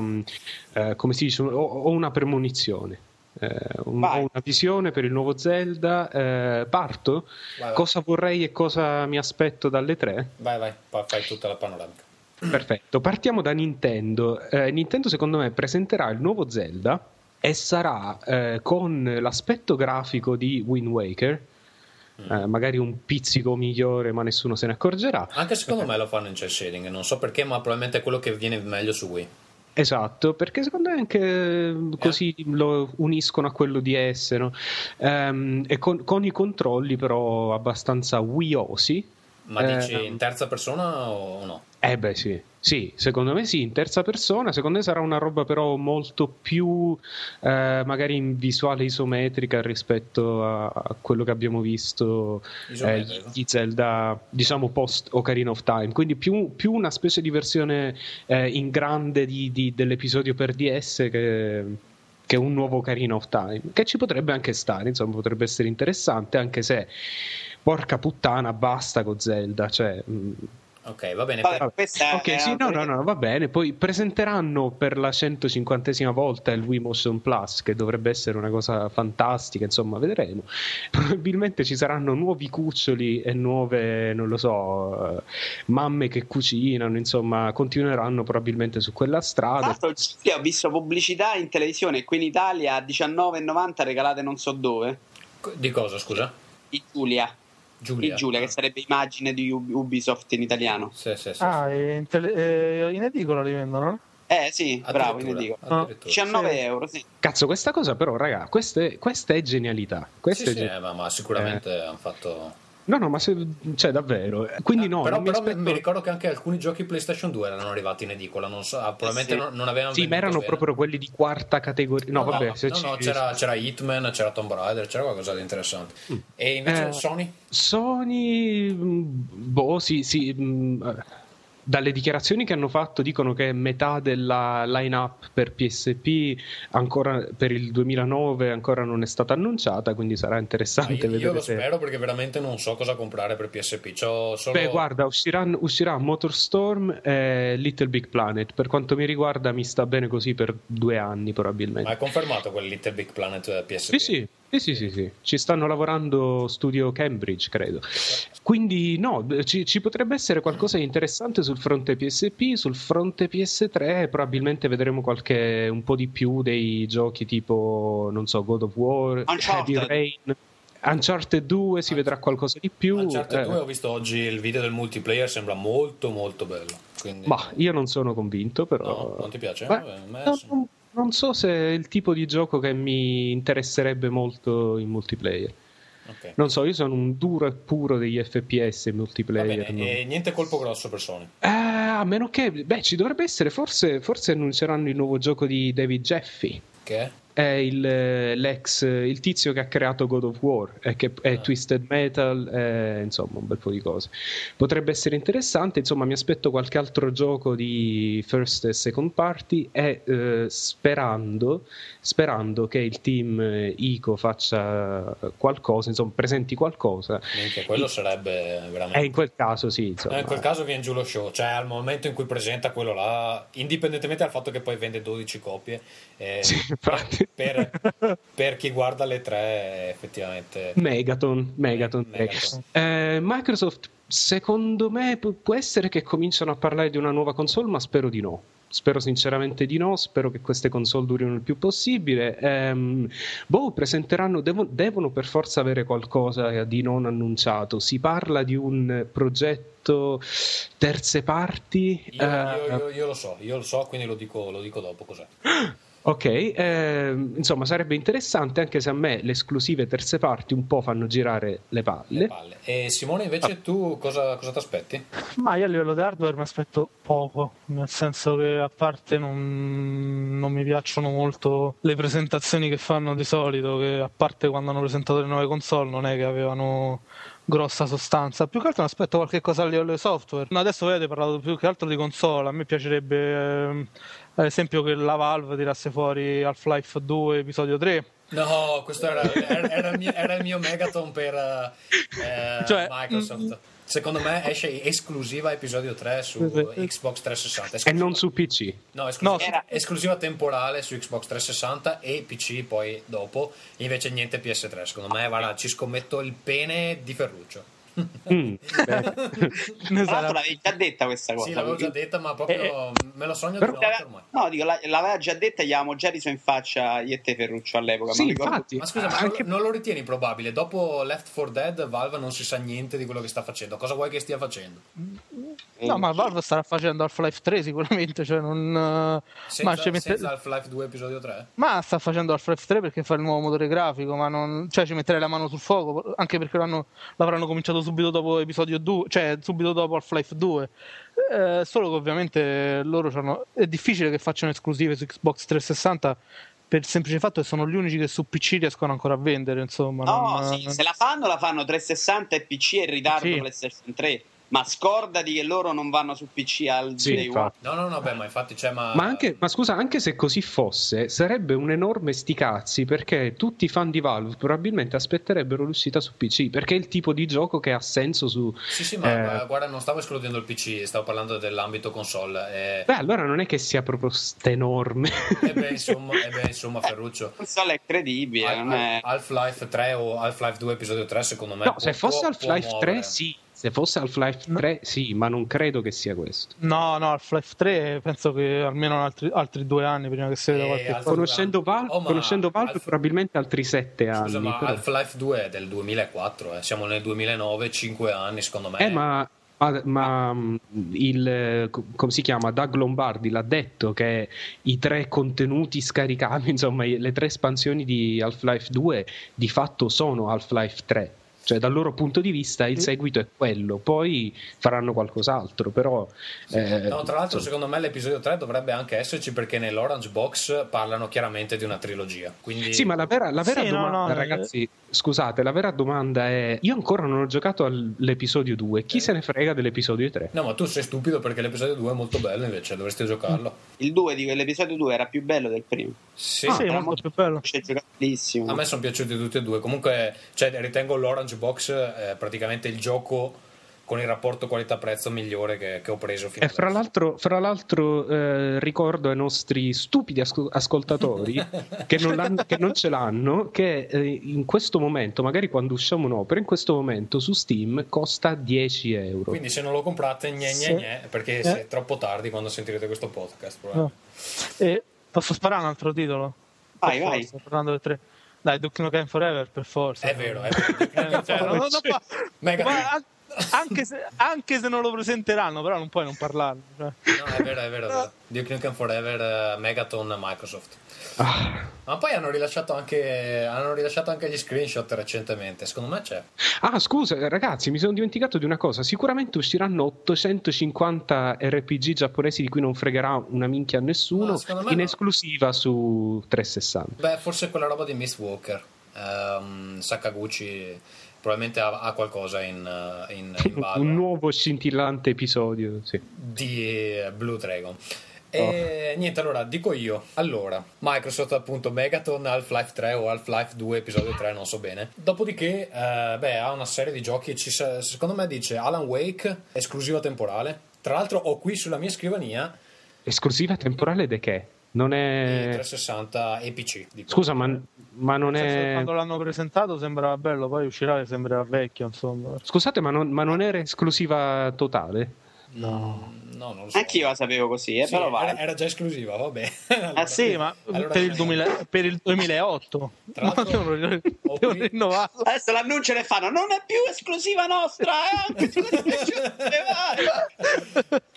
eh, come si dice, ho una premonizione. Eh, un, ho una visione per il nuovo Zelda. Eh, parto? Vai, vai. Cosa vorrei e cosa mi aspetto dalle tre? Vai, vai, fai tutta la panoramica. Perfetto, partiamo da Nintendo. eh, Nintendo secondo me presenterà il nuovo Zelda e sarà eh, con l'aspetto grafico di Wind Waker, mm. eh, magari un pizzico migliore ma nessuno se ne accorgerà. Anche secondo eh. me lo fanno in cel shading, non so perché, ma probabilmente è quello che viene meglio su Wii. Esatto, perché secondo me anche così eh. lo uniscono a quello di S, no? ehm, e con, con i controlli però abbastanza wii-osi. Ma dici eh, in terza persona o no? Eh beh sì, sì, secondo me sì, in terza persona. Secondo me sarà una roba però molto più eh, magari in visuale isometrica rispetto a, a quello che abbiamo visto eh, di Zelda, diciamo post Ocarina of Time, quindi più, più una specie di versione eh, in grande di, di, dell'episodio per D S che... che è un nuovo Ocarina of Time, che ci potrebbe anche stare, insomma potrebbe essere interessante, anche se porca puttana basta con Zelda, cioè mh. Ok, va bene. Vabbè, per... Ok, sì, no, no, no, va bene. Poi presenteranno per la centocinquantesima volta il Wii Motion Plus, che dovrebbe essere una cosa fantastica, insomma, vedremo. Probabilmente ci saranno nuovi cuccioli e nuove, non lo so, mamme che cucinano, insomma, continueranno probabilmente su quella strada. Tra l'altro, ho visto pubblicità in televisione qui in Italia a diciannove e novanta regalate non so dove. Di cosa, scusa? Di Giulia. Giulia, Giulia, che sarebbe immagine di Ubisoft in italiano. Sì, sì, sì. Ah, in, tele- eh, in edicola li vendono? Eh sì, bravo, in edicola. Ah. diciannove sì. euro, sì. Cazzo, questa cosa però, raga, questa è, questa è genialità. Questa sì, è, sì, gen- eh, ma, ma sicuramente eh. hanno fatto... No, no, ma se, cioè davvero. Quindi no, però, mi, però aspetto... mi ricordo che anche alcuni giochi PlayStation due erano arrivati in edicola, non so, probabilmente eh sì. non, non avevano Sì, ma erano bene. proprio quelli di quarta categoria. No, no vabbè, no, se no, ci... no c'era, c'era Hitman, c'era Tomb Raider, c'era qualcosa di interessante. Mm. E invece eh, Sony? Sony boh, sì, sì, mh, dalle dichiarazioni che hanno fatto dicono che metà della line-up per P S P ancora per il duemilanove ancora non è stata annunciata, quindi sarà interessante io, vedere. Io lo se... spero, perché veramente non so cosa comprare per P S P. C'ho solo... Beh, guarda, usciranno, uscirà MotorStorm e Little Big Planet. Per quanto mi riguarda mi sta bene così per due anni probabilmente. Ma è confermato quel Little Big Planet P S P? Sì, sì. Sì, sì, sì, sì, ci stanno lavorando studio Cambridge, credo. Quindi no, ci, ci potrebbe essere qualcosa di interessante sul fronte P S P, sul fronte P S tre probabilmente vedremo qualche un po' di più dei giochi tipo, non so, God of War, Uncharted. Heavy Rain, Uncharted due, si vedrà qualcosa di più. Uncharted due, eh. Ho visto oggi il video del multiplayer, sembra molto molto bello. Quindi... Ma io non sono convinto, però... No, non ti piace? Beh, Beh, no, sono... Non so se è il tipo di gioco che mi interesserebbe molto in multiplayer. Okay. Non so, io sono un duro e puro degli F P S in multiplayer. Va bene, non... e niente colpo grosso per Sony. Eh, a meno che... Beh, ci dovrebbe essere, forse, forse annunceranno il nuovo gioco di David Jaffe. Che? È il, l'ex, il tizio che ha creato God of War e che è ah. Twisted Metal, eh, insomma un bel po' di cose. Potrebbe essere interessante, insomma mi aspetto qualche altro gioco di first e second party e eh, sperando sperando che il team Ico faccia qualcosa, insomma presenti qualcosa. Minchia, quello e, sarebbe veramente... Eh, in quel caso sì, insomma. Eh, in quel caso viene giù lo show, cioè al momento in cui presenta quello là, indipendentemente dal fatto che poi vende dodici copie, eh, sì, infatti. Per, per chi guarda le tre effettivamente Megaton, Megaton, eh, Megaton. Eh, Microsoft secondo me può essere che cominciano a parlare di una nuova console, ma spero di no. Spero sinceramente di no, spero che queste console durino il più possibile. Ehm, boh, presenteranno, devo, devono per forza avere qualcosa di non annunciato. Si parla di un progetto terze parti. Io, eh, io, io, io lo so, io lo so, quindi lo dico, lo dico dopo cos'è. Ok, eh, insomma sarebbe interessante, anche se a me le esclusive terze parti un po' fanno girare le palle. Le palle. E Simone invece ah. tu cosa, cosa ti aspetti? Ma io a livello di hardware mi aspetto poco, nel senso che a parte non, non mi piacciono molto le presentazioni che fanno di solito, che a parte quando hanno presentato le nuove console non è che avevano... grossa sostanza. Più che altro mi aspetto qualche cosa a livello di software. No, adesso voi avete parlato più che altro di console. A me piacerebbe ehm, ad esempio che la Valve tirasse fuori Half-Life due episodio tre. No, questo era, era, era, il, mio, era il mio megaton per eh, cioè, Microsoft. M- Secondo me esce esclusiva episodio tre su Xbox trecentosessanta. Esclusiva. E non su P C. No, esclusiva, no era... esclusiva temporale su Xbox trecentosessanta e P C poi dopo. Invece niente P S tre. Secondo me guarda, ci scommetto il pene di Ferruccio. Mm. Tra l'altro l'avevi già detta questa cosa. Sì, l'avevo già detta, ma proprio eh, me lo sogno però... ormai. No, dico, la, l'aveva già detta, gli avevamo già riso in faccia io e te Ferruccio all'epoca. Sì, infatti. Ma scusa, ah, ma anche... non lo ritieni probabile? Dopo Left four Dead Valve non si sa niente di quello che sta facendo. Cosa vuoi che stia facendo? No, ma Valve starà facendo Half-Life tre sicuramente, cioè non senza, ma ci mette... senza Half-Life due episodio tre. Ma sta facendo Half-Life tre perché fa il nuovo motore grafico, ma non, cioè ci metterei la mano sul fuoco, anche perché l'hanno... l'avranno cominciato subito dopo episodio due, cioè subito dopo Half-Life due. Eh, solo che ovviamente loro c'hanno... è difficile che facciano esclusive su Xbox trecentosessanta per il semplice fatto che sono gli unici che su P C riescono ancora a vendere, insomma. No, non... sì, se la fanno la fanno trecentosessanta e P C e in ritardo sì. PlayStation tre. Ma scordati che loro non vanno su P C al sì, day one. No, no, no, beh, ma infatti c'è. Cioè, ma... Ma, ma scusa, anche se così fosse, sarebbe un enorme sticazzi, perché tutti i fan di Valve probabilmente aspetterebbero l'uscita su P C, perché è il tipo di gioco che ha senso su. Sì, sì, ma, eh... ma guarda, non stavo escludendo il P C, stavo parlando dell'ambito console. Eh... Beh, allora non è che sia proprio st'enorme. E eh beh, insomma, eh beh, insomma, Ferruccio. La console è credibile. Al- non è... Half-Life tre o Half-Life due episodio tre, secondo me. No, può, se fosse può, Half-Life può tre, sì. Se fosse Half-Life tre, sì, ma non credo che sia questo. No, no, Half-Life tre penso che almeno altri, altri due anni prima che si veda qualche cosa. Conoscendo Valve, oh, conoscendo Valve Alf... probabilmente altri sette anni. Scusa, ma però... Half-Life due è del duemilaquattro, eh. Siamo nel duemilanove, cinque anni secondo me. Eh, ma... Ma, ma il come si chiama Doug Lombardi l'ha detto che i tre contenuti scaricabili, insomma le tre espansioni di Half-Life due di fatto sono Half-Life tre. cioè dal loro punto di vista il seguito è quello, poi faranno qualcos'altro, però eh... no, tra l'altro secondo me l'episodio tre dovrebbe anche esserci, perché nell'Orange Box parlano chiaramente di una trilogia, quindi... sì, ma la vera, la vera sì, domanda no, no, ragazzi eh... scusate, la vera domanda è: io ancora non ho giocato all'episodio due, chi eh. se ne frega dell'episodio tre? No, ma tu sei stupido, perché l'episodio due è molto bello, invece dovresti giocarlo. Il due di quell'episodio due era più bello del primo. Sì, ah, sì, era molto più bello, a me sono piaciuti tutti e due comunque, cioè ritengo l'Orange Box eh, praticamente il gioco con il rapporto qualità-prezzo migliore che, che ho preso fino e fra l'altro, fra l'altro eh, ricordo ai nostri stupidi asco- ascoltatori che, non che non ce l'hanno, che eh, in questo momento, magari quando usciamo un'opera, in questo momento su Steam costa dieci euro, quindi se non lo comprate gne gne gne, perché eh. è troppo tardi quando sentirete questo podcast. No. Eh, posso sparare un altro titolo? Vai, vai. Sto parlando del tre. Dai, Duke Nukem Forever, per forza. È vero, è vero. Cioè, no, no, no, Mega. Ma, anche, se, anche se non lo presenteranno, però non puoi non parlarne. Cioè. No, è vero, è vero, è vero. Duke Nukem Forever, uh, Megaton, Microsoft. Ah. Ma poi hanno rilasciato anche hanno rilasciato anche gli screenshot recentemente, secondo me c'è. Ah, scusa ragazzi, mi sono dimenticato di una cosa. Sicuramente usciranno ottocentocinquanta R P G giapponesi di cui non fregherà una minchia a nessuno, no, in no. esclusiva su trecentosessanta. Beh, forse quella roba di Miss Walker, um, Sakaguchi probabilmente ha, ha qualcosa in, in, in base. Un nuovo scintillante episodio, sì, di Blue Dragon. E oh. niente, allora dico io. Allora, Microsoft, appunto, Megaton, Half-Life tre o Half-Life due episodio tre, non so bene. Dopodiché eh, beh, ha una serie di giochi, ci sa- secondo me dice Alan Wake, esclusiva temporale. Tra l'altro ho qui sulla mia scrivania. Esclusiva temporale de che? Non è trecentosessanta e P C. Scusa, ma, ma non è. Quando l'hanno presentato sembrava bello, poi uscirà e sembrerà vecchio, insomma. Scusate, ma non, ma non era esclusiva totale? No, no, non lo so. Anch'io la sapevo così, eh, sì, però vale. Era già esclusiva, vabbè. Allora, ah sì, ma allora per, il duemila, per il duemilaotto tra l'altro no, devo rinnovare. Adesso l'annuncio ne fanno: non è più esclusiva nostra, eh?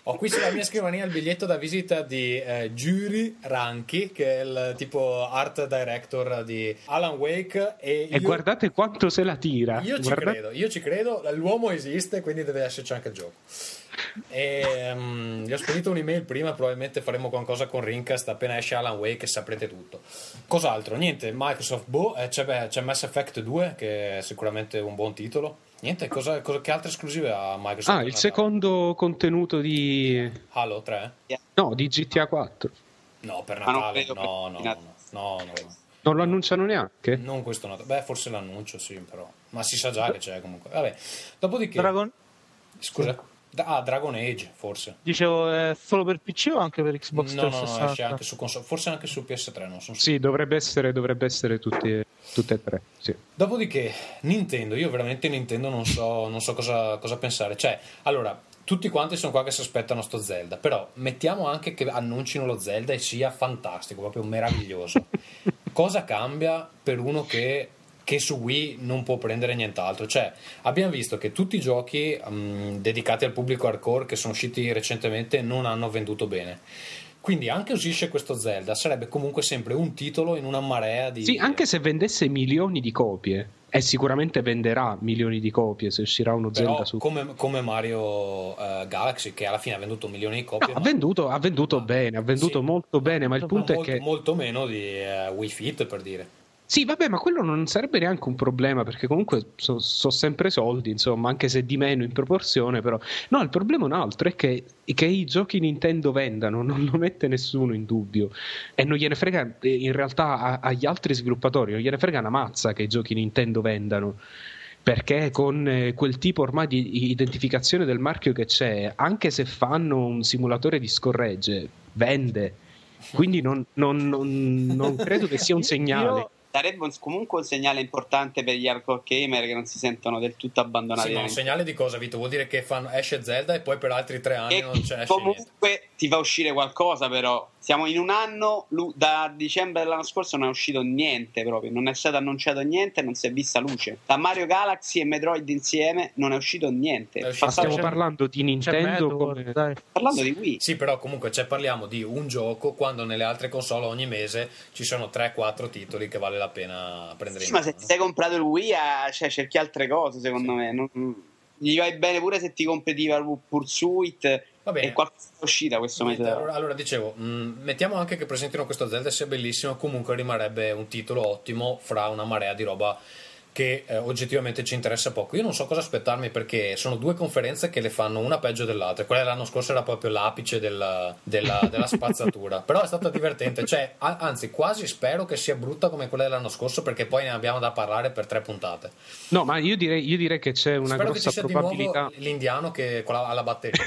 Ho qui sulla mia scrivania il biglietto da visita di eh, Juri Ranki, che è il tipo art director di Alan Wake, e, io, e guardate quanto se la tira. Io Guarda... ci credo, io ci credo, l'uomo esiste, quindi deve esserci anche il gioco. E, um, gli ho spedito un'email prima, probabilmente faremo qualcosa con Rincast appena esce Alan Wake e saprete tutto. Cos'altro? Niente, Microsoft, boh, eh, c'è, beh, c'è Mass Effect due, che è sicuramente un buon titolo. Niente, cosa, cosa, che altre esclusive ha Microsoft? Ah, il secondo contenuto di Halo tre? Yeah. No, di G T A quattro. No, per Natale, no, no, no, no, no, no. Non lo annunciano neanche? Non questo Natale, beh, forse l'annuncio, sì, però. Ma si sa già che c'è comunque. Vabbè, dopodiché Dragon... Scusa? Sì. Ah, Dragon Age, forse. Dicevo, è solo per P C o anche per Xbox no, trecentosessanta? No, no, esce anche su console, forse anche su P S tre, non sono sì, dovrebbe essere, dovrebbe essere tutti, tutte e tre, sì. Dopodiché, Nintendo, io veramente Nintendo non so, non so cosa, cosa pensare. Cioè, allora, tutti quanti sono qua che si aspettano sto Zelda, però mettiamo anche che annuncino lo Zelda e sia fantastico, proprio meraviglioso. Cosa cambia per uno che... che su Wii non può prendere nient'altro? Cioè, abbiamo visto che tutti i giochi mh, dedicati al pubblico hardcore che sono usciti recentemente non hanno venduto bene, quindi anche uscisse questo Zelda sarebbe comunque sempre un titolo in una marea di... Sì, anche se vendesse milioni di copie, e sicuramente venderà milioni di copie se uscirà uno Zelda. Però, su come, come Mario uh, Galaxy, che alla fine ha venduto milioni di copie, no, ma... ha venduto, ha venduto ah, bene, ha venduto sì, molto bene, ma il punto molto, è che molto meno di uh, Wii Fit, per dire. Sì, vabbè, ma quello non sarebbe neanche un problema, perché comunque sono so sempre soldi, insomma, anche se di meno in proporzione, però. No, il problema è un altro, è che, che i giochi Nintendo vendano, non lo mette nessuno in dubbio, e non gliene frega in realtà agli altri sviluppatori, non gliene frega una mazza che i giochi Nintendo vendano, perché con quel tipo ormai di identificazione del marchio che c'è, anche se fanno un simulatore di scorregge, vende, quindi non, non, non, non credo che sia un segnale. Io... Sarebbe comunque un segnale importante per gli hardcore gamer che non si sentono del tutto abbandonati. Sì, ma un segnale di cosa, Vito? Vuol dire che fanno, esce Zelda e poi per altri tre anni e non c'è. Comunque niente. Ti fa uscire qualcosa, però. Siamo in un anno, da dicembre dell'anno scorso non è uscito niente proprio, non è stato annunciato niente, non si è vista luce. Da Mario Galaxy e Metroid insieme non è uscito niente. È uscito. Stiamo parlando di Nintendo, Medo, come... dai. Parlando di Wii. Sì, però comunque cioè, parliamo di un gioco, quando nelle altre console ogni mese ci sono tre quattro titoli che vale la pena prendere. Sì, in ma mano, se ti sei comprato il Wii, cioè, cerchi altre cose, secondo sì. me. Non... Gli vai bene pure se ti compri Diva Pursuit. Va bene. E qualcosa è uscita questo mese. Allora, allora dicevo, mh, mettiamo anche che presentino questo Zelda, sia bellissimo, comunque rimarrebbe un titolo ottimo fra una marea di roba che eh, oggettivamente ci interessa poco. Io non so cosa aspettarmi, perché sono due conferenze che le fanno una peggio dell'altra. Quella dell'anno scorso era proprio l'apice della, della, della spazzatura, però è stata divertente, cioè, a, anzi quasi spero che sia brutta come quella dell'anno scorso, perché poi ne abbiamo da parlare per tre puntate. No, ma io direi, io direi che c'è una spero grossa che ci sia probabilità di nuovo l'indiano che con la, alla batteria.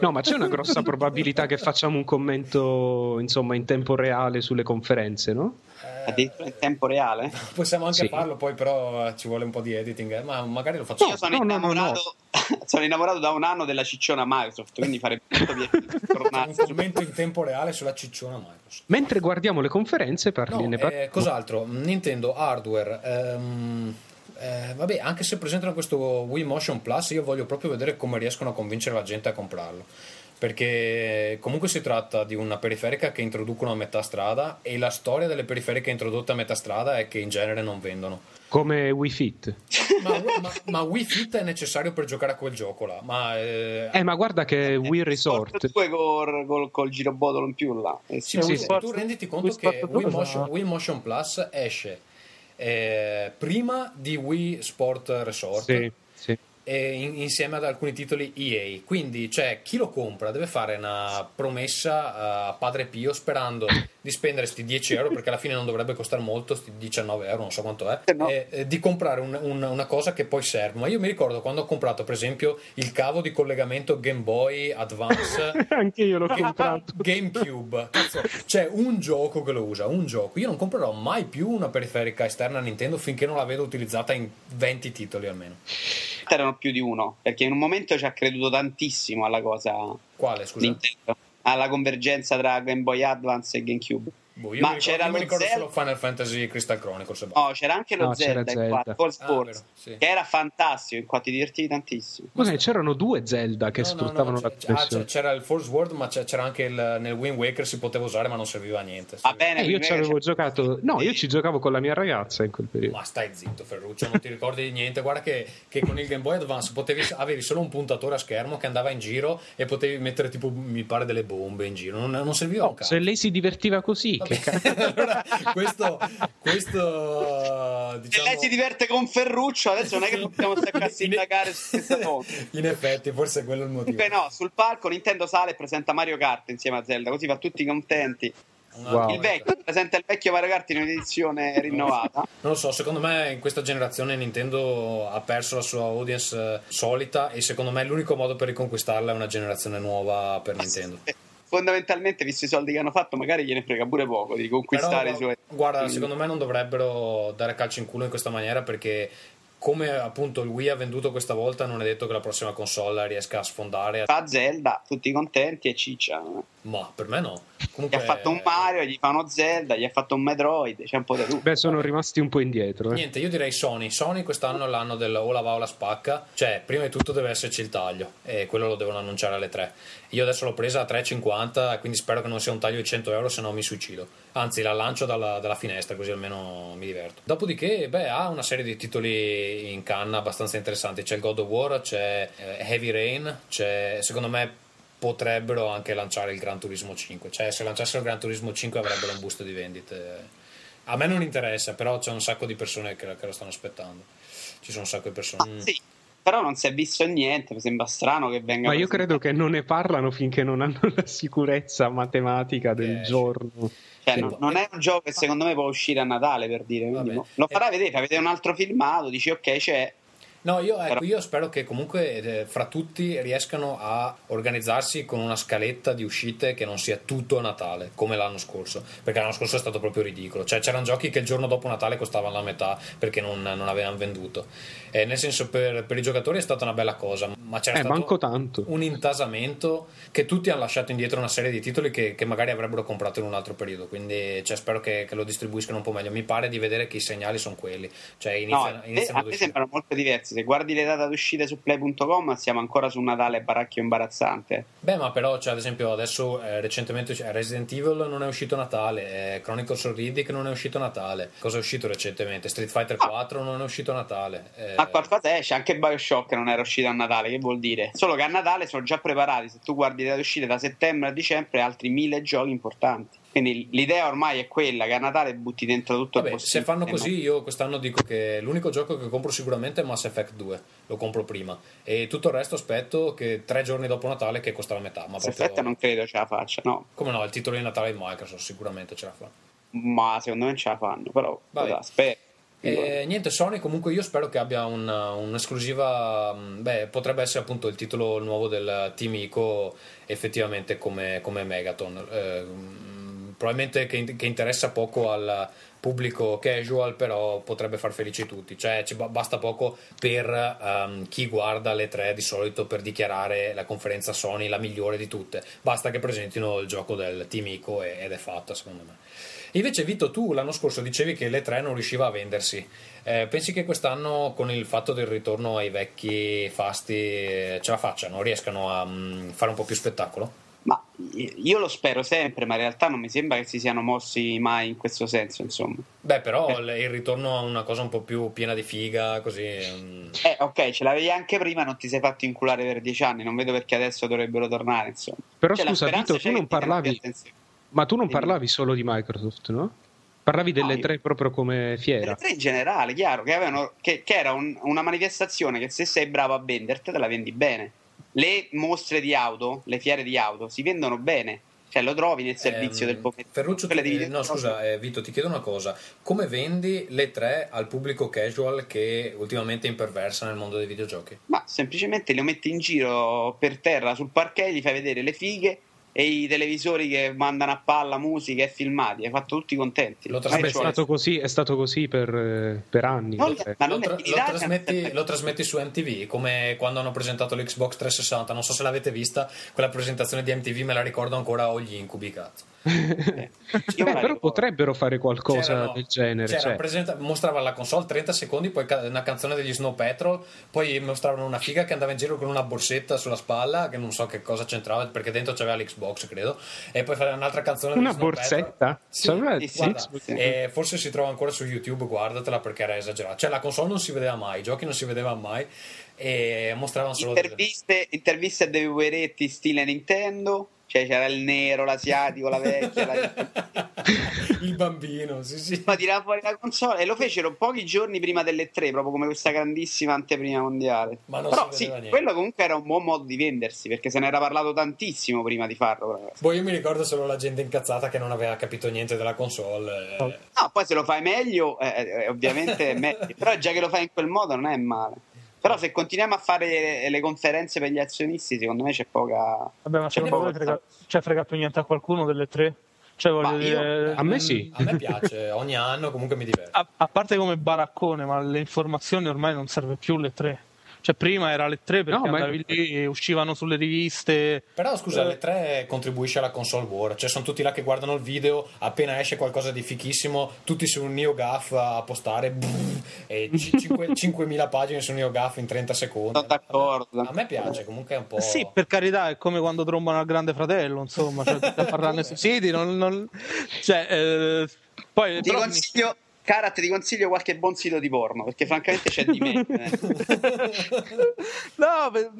No, ma c'è una grossa probabilità che facciamo un commento, insomma, in tempo reale sulle conferenze, no? Addirittura in tempo reale possiamo anche sì. farlo, poi però ci vuole un po' di editing, ma magari lo facciamo. Io sono no, innamorato no, no. sono innamorato da un anno della cicciona Microsoft, quindi farebbe molto tornare un commento in tempo reale sulla cicciona Microsoft mentre guardiamo le conferenze. Parli, no, ne parli. Eh, cos'altro? Nintendo hardware, ehm, eh, vabbè, anche se presentano questo Wii Motion Plus, io voglio proprio vedere come riescono a convincere la gente a comprarlo, perché comunque si tratta di una periferica che introducono a metà strada, e la storia delle periferiche introdotte a metà strada è che in genere non vendono. Come Wii Fit. Ma, ma, ma Wii Fit è necessario per giocare a quel gioco là. Ma, eh, eh, ma guarda che eh, Wii Resort due col, col, col girobotolo in più là. Eh, sì, sì, sì, tu renditi conto Wii che Wii Motion, Wii Motion Plus esce eh, prima di Wii Sport Resort. Sì, sì. E in, insieme ad alcuni titoli E A, quindi cioè, chi lo compra deve fare una promessa a Padre Pio sperando di spendere sti dieci euro, perché alla fine non dovrebbe costare molto, sti diciannove euro non so quanto è, no. e, e di comprare un, un, una cosa che poi serve. Ma io mi ricordo quando ho comprato per esempio il cavo di collegamento Game Boy Advance anche io l'ho comprato, GameCube, cazzo, cioè un gioco che lo usa, un gioco. Io non comprerò mai più una periferica esterna a Nintendo finché non la vedo utilizzata in venti titoli almeno. Erano più di uno, perché in un momento ci ha creduto tantissimo alla cosa. Quale, scusa? Nintendo, alla convergenza tra Game Boy Advance e GameCube. Boh, io ma mi ricordo, c'era io lo mi ricordo Zelda... solo Final Fantasy Crystal Chronicle, se no c'era anche lo no, Zelda, Zelda. In quattro, ah, vero, sì. Che era fantastico, infatti divertivi tantissimo. Cos'è, c'erano due Zelda che no, sfruttavano no, no, la pressione. Ah, c'era il Force World, ma c'era anche il, nel Wind Waker si poteva usare ma non serviva a niente. Va bene, eh, io ci avevo giocato, no, io ci giocavo con la mia ragazza in quel periodo. Ma stai zitto Ferruccio, non ti ricordi di niente. Guarda che, che con il Game Boy Advance potevi, avevi solo un puntatore a schermo che andava in giro e potevi mettere tipo mi pare delle bombe in giro, non, non serviva no, un cazzo. Se lei si divertiva così. Allora, questo, questo diciamo... lei si diverte con Ferruccio, adesso non è che possiamo staccarsi indagare su questa cosa. In effetti forse quello è il motivo. Beh, no, sul palco Nintendo sale e presenta Mario Kart insieme a Zelda, così fa tutti contenti. Wow. Il vecchio presenta il vecchio Mario Kart in un'edizione rinnovata. Non lo so, secondo me in questa generazione Nintendo ha perso la sua audience solita, e secondo me l'unico modo per riconquistarla è una generazione nuova per Nintendo. Fondamentalmente, visto i soldi che hanno fatto, magari gliene frega pure poco di conquistare i suoi. Guarda, secondo me non dovrebbero dare calcio in culo in questa maniera, perché come appunto il Wii ha venduto questa volta, non è detto che la prossima console riesca a sfondare. Fa Zelda, tutti contenti, e ciccia. Ma per me no. Comunque... gli ha fatto un Mario, gli fanno Zelda, gli ha fatto un Metroid, c'è un po' da tutto. Beh, sono rimasti un po' indietro. Eh. Niente, io direi Sony. Sony quest'anno è l'anno del o la va o la spacca. Cioè, prima di tutto deve esserci il taglio, e quello lo devono annunciare alle tre. Io adesso l'ho presa a tre e cinquanta, quindi spero che non sia un taglio di cento euro, se no mi suicido. Anzi, la lancio dalla, dalla finestra, così almeno mi diverto. Dopodiché, beh, ha una serie di titoli in canna abbastanza interessanti. C'è il God of War, c'è Heavy Rain, c'è, secondo me... potrebbero anche lanciare il Gran Turismo cinque, cioè se lanciassero il Gran Turismo cinque avrebbero un boost di vendite. A me non interessa, però c'è un sacco di persone che, che lo stanno aspettando, ci sono un sacco di persone. Ah, sì, però non si è visto niente, mi sembra strano che venga, ma io credo che non ne parlano finché non hanno la sicurezza matematica del eh, giorno sì. Cioè, no, non è un gioco che secondo me può uscire a Natale, per dire, no. Lo farà vedere, fa vedere un altro filmato, dici ok c'è. No, io, ecco, io spero che comunque eh, fra tutti riescano a organizzarsi con una scaletta di uscite che non sia tutto Natale come l'anno scorso, perché l'anno scorso è stato proprio ridicolo, cioè c'erano giochi che il giorno dopo Natale costavano la metà perché non, non avevano venduto, eh, nel senso per, per i giocatori è stata una bella cosa, ma c'era eh, stato manco tanto. Un intasamento che tutti hanno lasciato indietro una serie di titoli che, che magari avrebbero comprato in un altro periodo, quindi cioè, spero che, che lo distribuiscano un po' meglio. Mi pare di vedere che i segnali sono quelli, cioè iniziano, no, iniziano a me sembrano molto diversi. se guardi le date d'uscita su play punto com siamo ancora su un Natale baracchio imbarazzante. Beh, ma però cioè, ad esempio adesso eh, recentemente Resident Evil non è uscito Natale, eh, Chronicles of Riddick non è uscito Natale, cosa è uscito recentemente? Street Fighter ah. quattro non è uscito Natale, eh... ma qualcosa esce, anche Bioshock non era uscito a Natale, che vuol dire? Solo che a Natale sono già preparati, se tu guardi le date d'uscita da settembre a dicembre, altri mille giochi importanti. Quindi l'idea ormai è quella, che a Natale butti dentro tutto. Vabbè, il possibile. Se fanno così, io quest'anno dico che l'unico gioco che compro sicuramente è Mass Effect due, lo compro prima, e tutto il resto aspetto che tre giorni dopo Natale, che costa la metà. Mass Effect non credo ce la faccia, no. Come no, il titolo di Natale di Microsoft sicuramente ce la fa. Ma secondo me ce la fanno, però aspetta. E, niente, Sony comunque io spero che abbia una, un'esclusiva, beh potrebbe essere appunto il titolo nuovo del Team Ico effettivamente come, come Megaton, eh, probabilmente che, che interessa poco al pubblico casual, però potrebbe far felici tutti, cioè ci basta poco per um, chi guarda le tre di solito per dichiarare la conferenza Sony la migliore di tutte, basta che presentino il gioco del Team Ico ed è fatta, secondo me. Invece Vito, tu l'anno scorso dicevi che l'E tre non riusciva a vendersi, eh, pensi che quest'anno con il fatto del ritorno ai vecchi fasti eh, ce la facciano, riescano a mh, fare un po' più spettacolo? Ma io lo spero sempre, ma in realtà non mi sembra che si siano mossi mai in questo senso, insomma. Beh, però il ritorno a una cosa un po' più piena di figa, così. Eh, ok, ce l'avevi anche prima, non ti sei fatto inculare per dieci anni, non vedo perché adesso dovrebbero tornare, insomma. Però cioè, scusa Vito, tu non parlavi... Ma tu non parlavi solo di Microsoft, no? Parlavi delle no, tre proprio come fiera. Delle tre in generale, chiaro, che, avevano, che, che era un, una manifestazione che se sei bravo a venderti te la vendi bene. Le mostre di auto, le fiere di auto, si vendono bene. Cioè lo trovi nel servizio ehm, del pomeriggio. Ferruccio, ti, di... no scusa eh, Vito, ti chiedo una cosa. Come vendi le tre al pubblico casual che ultimamente è imperversa nel mondo dei videogiochi? Ma semplicemente le metti in giro per terra sul parquet, gli fai vedere le fighe e i televisori che mandano a palla musica e filmati, hai fatto tutti contenti. Lo trasmetti... è, stato così, è stato così per, per anni. Non, ma non lo, tra- lo, trasmetti, lo trasmetti su M T V, come quando hanno presentato l'Xbox trecentosessanta, non so se l'avete vista quella presentazione di M T V, me la ricordo ancora, ho gli incubi, cazzo. Eh, Beh, però potrebbero fare qualcosa c'erano, del genere, cioè. presenta- mostrava la console trenta secondi, poi ca- una canzone degli Snow Patrol, poi mostravano una figa che andava in giro con una borsetta sulla spalla che non so che cosa c'entrava perché dentro c'aveva l'Xbox credo, e poi fare un'altra canzone, una borsetta sì, sì, guarda, sì. E forse si trova ancora su YouTube, guardatela perché era esagerata, cioè la console non si vedeva mai, i giochi non si vedevano mai e mostravano solo interviste, delle... interviste a dei poveretti stile Nintendo. Cioè c'era il nero, l'asiatico, la vecchia, la... il bambino, sì sì. Ma tirava fuori la console e lo fecero pochi giorni prima delle tre, proprio come questa grandissima anteprima mondiale. Ma non Però sì, niente. Quello comunque era un buon modo di vendersi, perché se ne era parlato tantissimo prima di farlo. Ragazzi. Boh, io mi ricordo solo la gente incazzata che non aveva capito niente della console. Eh. No, poi se lo fai meglio, eh, ovviamente è meglio. Però già che lo fai in quel modo non è male. Però se continuiamo a fare le conferenze per gli azionisti, secondo me c'è poca... Vabbè, ma c'è poca... frega... c'è fregato niente a qualcuno delle tre? Cioè, voglio... io... A me sì. A me piace, ogni anno comunque mi diverto. A, a parte come baraccone, ma le informazioni ormai non serve più le tre. Cioè prima era le tre perché no, andavi è... lì, uscivano sulle riviste. Però scusa, le tre contribuisce alla console war, cioè sono tutti là che guardano il video, appena esce qualcosa di fichissimo tutti su NeoGAF a postare brrr, e cinquemila pagine su NeoGAF in trenta secondi. Sono d'accordo. A me piace, comunque è un po'... Sì, per carità, è come quando trombano al Grande Fratello, insomma, cioè da parlarne sui siti, non, non... cioè eh... poi ti però... consiglio Carat, ti consiglio qualche buon sito di porno, perché francamente c'è di meno. Eh. No, per,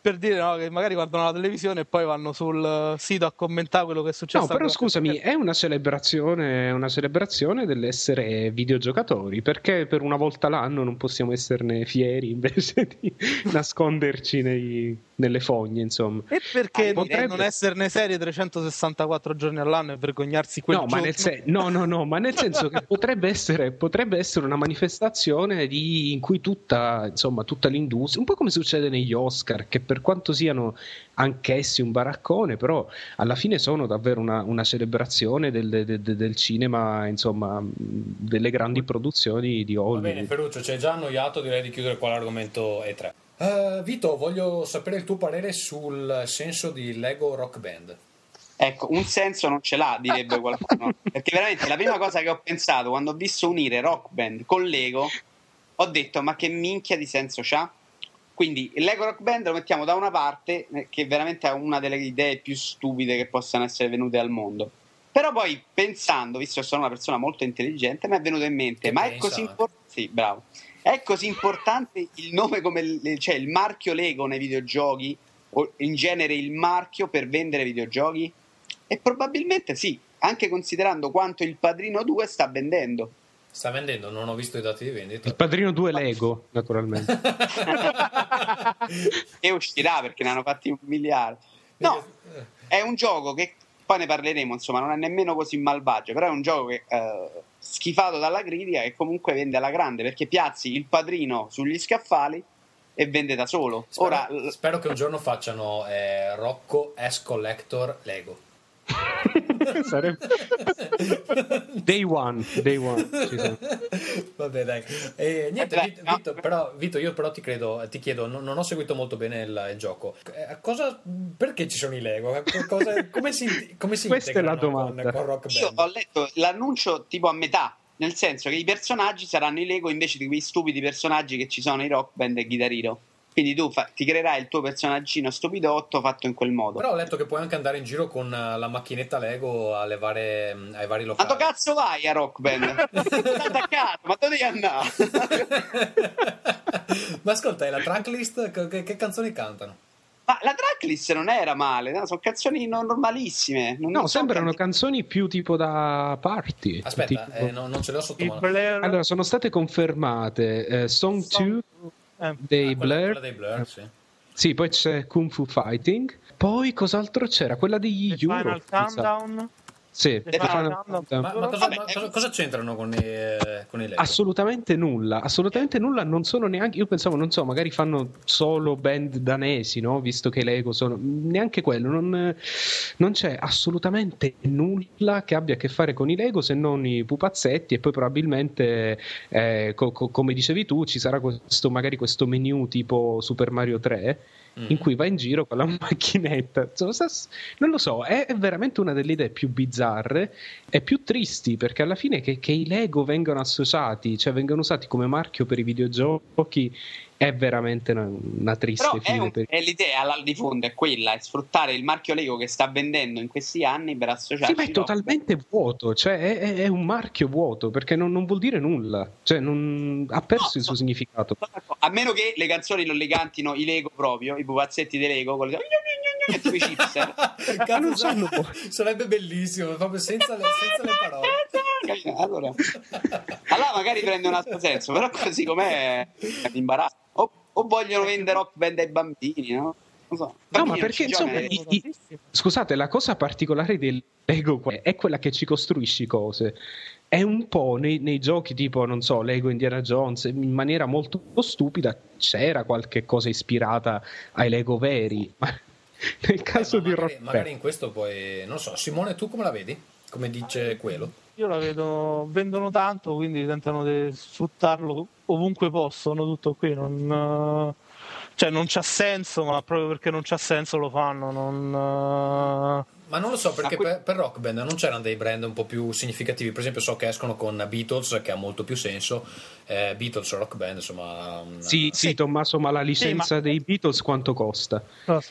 per dire no, che magari guardano la televisione e poi vanno sul sito a commentare quello che è successo. No, però scusami, è una celebrazione, una celebrazione dell'essere videogiocatori, perché per una volta l'anno non possiamo esserne fieri invece di nasconderci nei, nelle fogne, insomma. E perché ah, potrebbe... non esserne serie trecentosessantaquattro giorni all'anno e vergognarsi quel no, giorno? Ma nel sen- no, no, no, ma nel senso che potrebbe essere potrebbe essere una manifestazione di, in cui tutta, insomma, tutta l'industria, un po' come succede negli Oscar, che per quanto siano anch'essi un baraccone, però alla fine sono davvero una, una celebrazione del, del, del cinema, insomma, delle grandi produzioni di Hollywood. Va bene, Ferruccio, ci hai già annoiato, direi di chiudere qua l'argomento E tre. Uh, Vito, voglio sapere il tuo parere sul senso di Lego Rock Band. Ecco, un senso non ce l'ha, direbbe qualcuno, perché veramente la prima cosa che ho pensato quando ho visto unire Rock Band con Lego, ho detto ma che minchia di senso c'ha? Quindi il Lego Rock Band lo mettiamo da una parte, che veramente è una delle idee più stupide che possano essere venute al mondo, però poi pensando, visto che sono una persona molto intelligente, mi è venuto in mente che ma pensa. È così importante, sì, bravo, è così importante il nome come, cioè il marchio Lego nei videogiochi, o in genere il marchio per vendere videogiochi? E probabilmente sì, anche considerando quanto il Padrino due sta vendendo. Sta vendendo, non ho visto i dati di vendita. Il Padrino due Lego, naturalmente. E uscirà perché ne hanno fatti un miliardo. No, è un gioco che poi ne parleremo, insomma, non è nemmeno così malvagio, però è un gioco che eh, schifato dalla critica e comunque vende alla grande, perché piazzi il Padrino sugli scaffali e vende da solo. Spero, Ora, l- spero che un giorno facciano eh, Rocco S Collector Lego. Sarebbe... day one, day one. Vabbè, dai. Eh, niente, Vabbè, Vito, no. Vito, però, Vito, io però ti credo, ti chiedo, non, non ho seguito molto bene il, il gioco. Cosa, perché ci sono i Lego? Cosa, come si, come si Questa è la domanda. Con, con Rock Band? Io ho letto l'annuncio tipo a metà, nel senso che i personaggi saranno i Lego invece di quei stupidi personaggi che ci sono i Rock Band e Guitar Hero. Quindi tu fa- ti creerai il tuo personaggino stupidotto fatto in quel modo. Però ho letto che puoi anche andare in giro con la macchinetta Lego alle varie, ai vari locali. Ma dove cazzo vai a Rock Band? Ma dove devi andare? Ma ascolta, è la tracklist? Che, che canzoni cantano? Ma la tracklist non era male, no? Sono canzoni normalissime. Non no, sembrano canti... canzoni più tipo da party. Aspetta, tipo... eh, no, non ce le ho sotto mano. Blair... Allora, sono state confermate eh, Song due... Song... dei ah, Blur, dei Blur sì. Sì, poi c'è Kung Fu Fighting, poi cos'altro c'era? Quella degli Euro, Final Countdown. Sì, The The Final Final Countdown. Ma, ma, cosa, ma cosa, cosa c'entrano con i, eh, con i Lego? Assolutamente nulla, assolutamente nulla, non sono neanche, io pensavo, non so, magari fanno solo band danesi, no? Visto che i Lego sono, neanche quello, non, non c'è assolutamente nulla che abbia a che fare con i Lego se non i pupazzetti e poi probabilmente, eh, co- co- come dicevi tu, ci sarà questo, magari questo menu tipo Super Mario tre, Mm. in cui va in giro con la macchinetta. Non lo so, è veramente una delle idee più bizzarre e più tristi, perché alla fine che, che i Lego vengano associati, cioè vengano usati come marchio per i videogiochi, è veramente una, una triste Però fine. È un, per... è l'idea di fondo è quella, è sfruttare il marchio Lego che sta vendendo in questi anni per associarsi. Sì, ma è totalmente vuoto, cioè è, è, è un marchio vuoto, perché non, non vuol dire nulla, cioè non, ha perso no, il suo no, significato. A meno che le canzoni non le cantino i Lego proprio, i pupazzetti dei Lego, con le... e tu i chips, eh. Cazzo, non sanno... sarebbe bellissimo, proprio senza le, senza le parole. Allora, allora magari prende un altro senso, però così com'è è imbarazzo. O, o vogliono vendere Rock Band ai bambini, no? Non so. No, ma perché insomma, i, i, scusate, la cosa particolare del Lego è quella che ci costruisci cose. È un po' nei, nei giochi tipo, non so, Lego Indiana Jones, in maniera molto stupida c'era qualche cosa ispirata ai Lego veri. Ma nel caso eh, ma di magari, Rock Band, magari in questo poi, non so, Simone, tu come la vedi? Come dice quello? Io la vedo, vendono tanto, quindi tentano di sfruttarlo ovunque possono, tutto qui, non, cioè non c'ha senso, ma proprio perché non c'ha senso lo fanno, non... Ma non lo so, perché per, per Rock Band non c'erano dei brand un po' più significativi. Per esempio so che escono con Beatles, che ha molto più senso, eh, Beatles, Rock Band, insomma... Sì, sì, sì. Tommaso, ma la licenza sì, ma... dei Beatles quanto costa? Oh.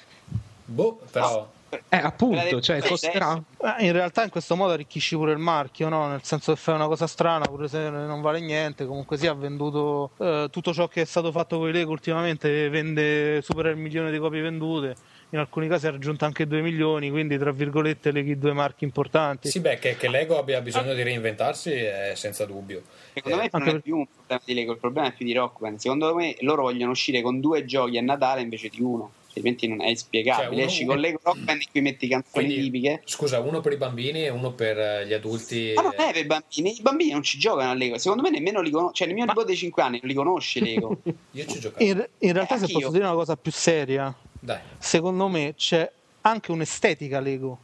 Boh, però... Eh, appunto, cioè, costerà... In realtà in questo modo arricchisci pure il marchio, no? Nel senso che fai una cosa strana, pure se non vale niente. Comunque si sì, ha venduto eh, tutto ciò che è stato fatto con i Lego ultimamente, vende, supera il milione di copie vendute. In alcuni casi ha raggiunto anche due milioni, quindi tra virgolette leghi due marchi importanti. Sì, beh, che, che Lego abbia bisogno di reinventarsi è senza dubbio. Secondo eh, me non è più un problema di Lego, il problema è più di Rock Band. Secondo me loro vogliono uscire con due giochi a Natale invece di uno. Altrimenti non è spiegabile, cioè, esci con Lego Rock Band e qui metti canzoni quindi, tipiche. Scusa, uno per i bambini e uno per gli adulti. Ma non è per i bambini, i bambini non ci giocano a Lego. Secondo me nemmeno li conosce, cioè il mio ma... nipote di cinque anni non li conosce Lego. Io ci giocavo. In, in realtà eh, se posso io. dire una cosa più seria, dai. Secondo me c'è anche un'estetica Lego.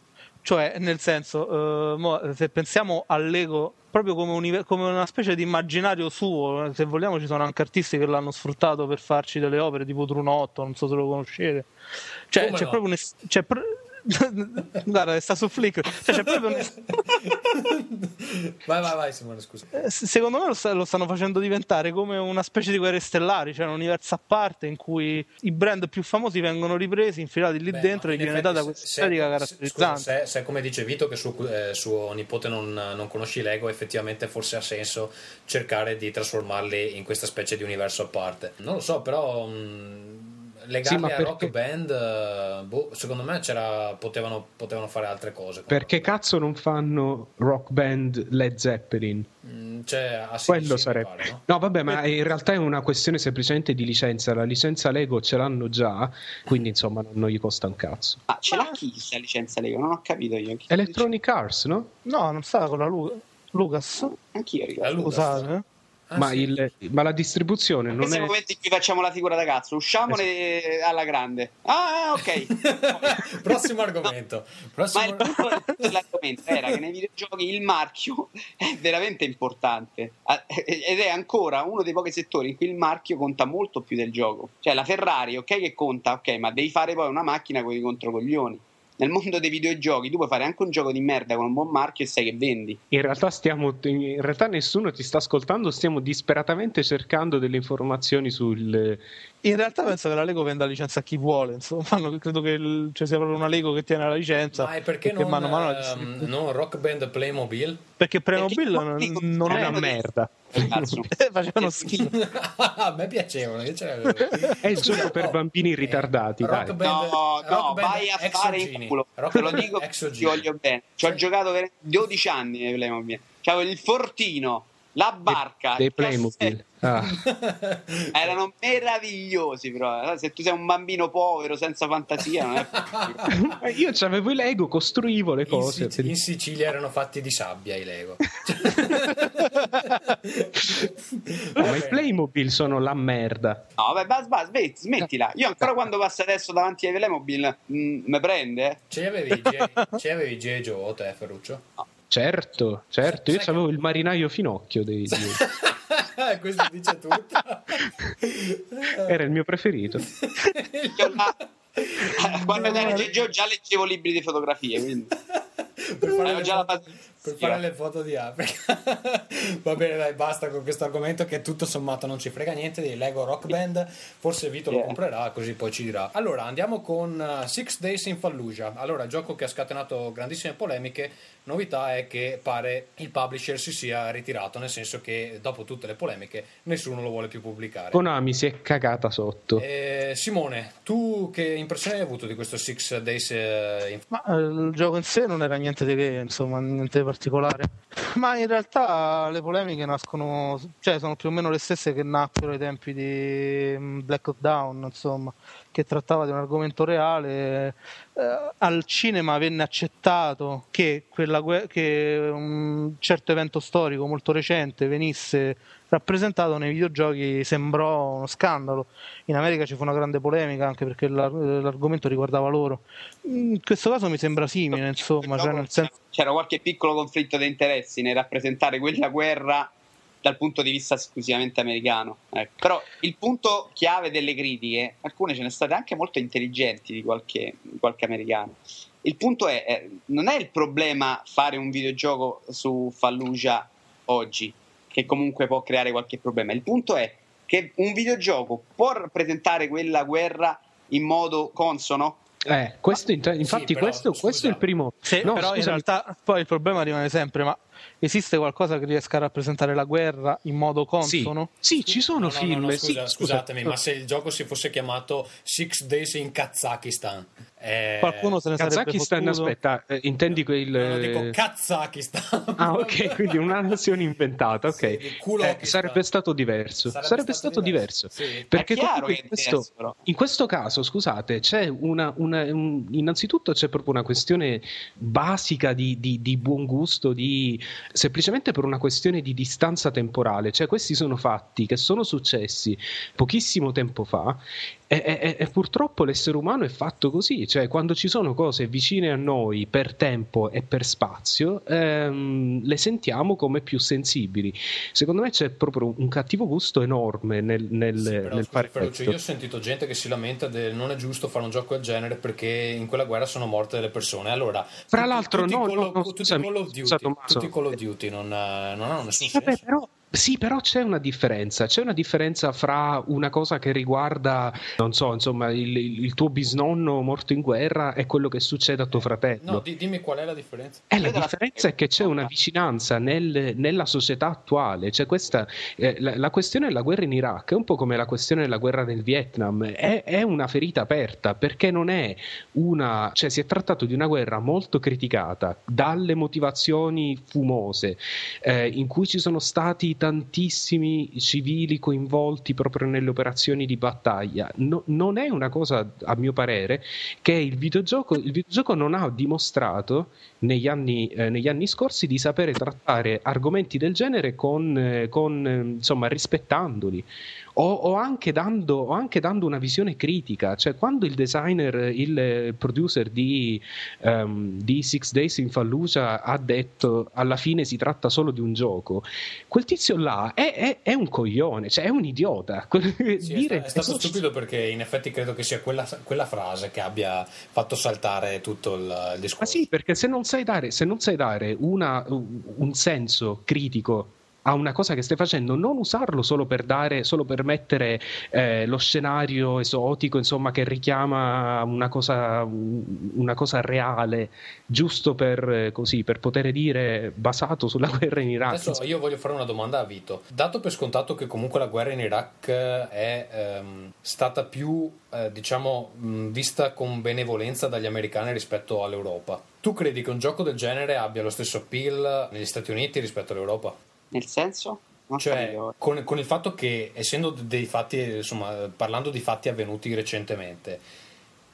Cioè nel senso, eh, mo, se pensiamo al Lego proprio come, univer- come una specie di immaginario suo, se vogliamo ci sono anche artisti che l'hanno sfruttato per farci delle opere tipo Trunotto, non so se lo conoscete, cioè, c'è no? proprio un es- c'è pr- Guarda, sta su Flickr, cioè, c'è proprio un... vai vai vai Simone, scusa. Secondo me lo, st- lo stanno facendo diventare come una specie di Guerre Stellari, cioè un universo a parte in cui i brand più famosi vengono ripresi, infilati lì. Beh, dentro, e viene data questa estetica caratterizzante. Se, se come dice Vito che suo, eh, suo nipote non, non conosce i Lego, effettivamente forse ha senso cercare di trasformarli in questa specie di universo a parte, non lo so, però mh... legarli sì, a Rock Band, boh, secondo me c'era, potevano, potevano fare altre cose. Perché cazzo non fanno Rock Band Led Zeppelin? Mm, cioè, a quello sarebbe pare, no? No, vabbè, ma in realtà è una questione semplicemente di licenza. La licenza Lego ce l'hanno già, quindi insomma non gli costa un cazzo. Ma ah, ce l'ha chi la licenza Lego? Non ho capito io. Chi Electronic Arts, no? No, non stava con la Lu- Lucas. No, anch'io ricordo. Scusate. Ah, ma, sì. il, ma la distribuzione non è... momenti in cui facciamo la figura da cazzo, usciamole esatto. alla grande. Ah, ok. Prossimo argomento. No. Prossimo... Ma il punto dell'argomento era che nei videogiochi il marchio è veramente importante ed è ancora uno dei pochi settori in cui il marchio conta molto più del gioco. Cioè la Ferrari, ok che conta, ok, ma devi fare poi una macchina con i controcoglioni. Nel mondo dei videogiochi tu puoi fare anche un gioco di merda con un buon marchio e sai che vendi. In realtà stiamo, in realtà nessuno ti sta ascoltando, stiamo disperatamente cercando delle informazioni sul... In realtà penso che la Lego venda la licenza a chi vuole, insomma, credo che il, cioè sia proprio una Lego che tiene la licenza. Ma è perché, perché non, mano a mano la distrib- uh, no, Rock Band Playmobil? Perché Playmobil perché non, non è una merda. Facevano schifo. A me piacevano. Io è il gioco per bambini ritardati. Eh, Rock dai. Band, no, Rock no, Band vai a Exogini. Fare in culo. Rock te lo dico, ti voglio bene. Ci ho giocato per dodici anni. Playmobil. C'avevo il fortino, la barca, dei Playmobil. Ah. Erano meravigliosi, però se tu sei un bambino povero senza fantasia non è... Io c'avevo i Lego, costruivo le cose. In, Sic- in Sicilia erano fatti di sabbia i Lego. No, ma i Playmobil sono la merda. No vabbè, bas, bas, bet, smettila. Io ancora quando passo adesso davanti ai Playmobil mh, me prende. Ce li avevi ce li avevi G I. Joe te, Ferruccio? No. Certo, certo, io avevo che... il marinaio Finocchio dei questo dice tutto. Era il mio preferito. Io là, quando ero leggevo, già leggevo libri di fotografie, quindi per fare, già foto, la per fare le foto di Africa. Va bene, dai, basta con questo argomento che tutto sommato non ci frega niente di Lego Rock Band. Forse Vito yeah. lo comprerà, così poi ci dirà. Allora andiamo con Six Days in Fallujah. Allora, il gioco che ha scatenato grandissime polemiche. Novità è che pare il publisher si sia ritirato, nel senso che dopo tutte le polemiche nessuno lo vuole più pubblicare. Konami si è cagata sotto. eh, Simone, tu che impressione hai avuto di questo Six Days in... Ma il gioco in sé non era niente di che, insomma, niente di particolare, ma in realtà le polemiche nascono, cioè sono più o meno le stesse che nacquero ai tempi di Black Hawk Down, insomma, che trattava di un argomento reale. Eh, al cinema venne accettato che, quella gue- che un certo evento storico molto recente venisse rappresentato nei videogiochi, sembrò uno scandalo. In America ci fu una grande polemica anche perché l'ar- l'argomento riguardava loro. In questo caso mi sembra simile, insomma, cioè nel senso... c'era qualche piccolo conflitto di interessi nel rappresentare quella guerra dal punto di vista esclusivamente americano, ecco. Però il punto chiave delle critiche, alcune ce ne state anche molto intelligenti di qualche, di qualche americano, il punto è, eh, non è il problema fare un videogioco su Fallujah oggi, che comunque può creare qualche problema, il punto è che un videogioco può rappresentare quella guerra in modo consono. Eh, questo in te- infatti sì, però, questo, questo è il primo sì, no, però scusami. In realtà poi il problema rimane sempre, ma esiste qualcosa che riesca a rappresentare la guerra in modo consono? Sì, sì, ci sono no, film no, no, no, scusa, sì, scusatemi scusa. Ma se il gioco si fosse chiamato Six Days in Kazakistan, eh... qualcuno se ne sarebbe Kazakistan, aspetta, eh, intendi quel no, dico Kazakistan. Ah ok, quindi una nazione inventata, ok. Sì, eh, sarebbe stato diverso, sarebbe, sarebbe stato, stato diverso, diverso. Sì. Perché comunque in questo, in questo caso scusate c'è una, una un, innanzitutto c'è proprio una questione basica di, di, di buon gusto, di semplicemente per una questione di distanza temporale, cioè questi sono fatti che sono successi pochissimo tempo fa E, e, e purtroppo l'essere umano è fatto così, cioè quando ci sono cose vicine a noi per tempo e per spazio ehm, le sentiamo come più sensibili. Secondo me c'è proprio un cattivo gusto enorme nel, nel, sì, però, nel scusi, fare Ferruccio, io ho sentito gente che si lamenta del non è giusto fare un gioco del genere perché in quella guerra sono morte delle persone. Allora, fra tutti, l'altro tutti no, Call of, no, tutti scusami, Call of Duty, scusami, tutti Call of Duty non, non hanno nessun sì, senso. Vabbè, però sì, però c'è una differenza, c'è una differenza fra una cosa che riguarda, non so, insomma, il, il tuo bisnonno morto in guerra e quello che succede a tuo fratello. No, di, dimmi qual è la differenza. Eh, la differenza è che c'è una vicinanza nel, nella società attuale, cioè questa, eh, la, la questione della guerra in Iraq è un po' come la questione della guerra del Vietnam, è, è una ferita aperta, perché non è una, cioè si è trattato di una guerra molto criticata dalle motivazioni fumose, eh, in cui ci sono stati tantissimi civili coinvolti proprio nelle operazioni di battaglia. No, non è una cosa, a mio parere, che il videogioco il videogioco non ha dimostrato negli anni, eh, negli anni scorsi di sapere trattare argomenti del genere con, eh, con eh, insomma, rispettandoli o, o, anche dando, o anche dando una visione critica. Cioè, quando il designer, il producer di, um, di Six Days in Fallujah ha detto alla fine si tratta solo di un gioco, quel tizio là è, è, è un coglione, cioè è un idiota. Sì, dire è stato, è stato stupido, perché in effetti credo che sia quella, quella frase che abbia fatto saltare tutto il, il discorso. Ma sì, perché se non sai dare, se non sai dare una, un senso critico a una cosa che stai facendo, non usarlo solo per dare, solo per mettere eh, lo scenario esotico, insomma, che richiama una cosa, una cosa reale, giusto per così, per poter dire basato sulla guerra in Iraq. Adesso io voglio fare una domanda a Vito. Dato per scontato che comunque la guerra in Iraq è ehm, stata più eh, diciamo mh, vista con benevolenza dagli americani rispetto all'Europa, tu credi che un gioco del genere abbia lo stesso appeal negli Stati Uniti rispetto all'Europa? Nel senso? Non cioè, con, con il fatto che, essendo dei fatti, insomma, parlando di fatti avvenuti recentemente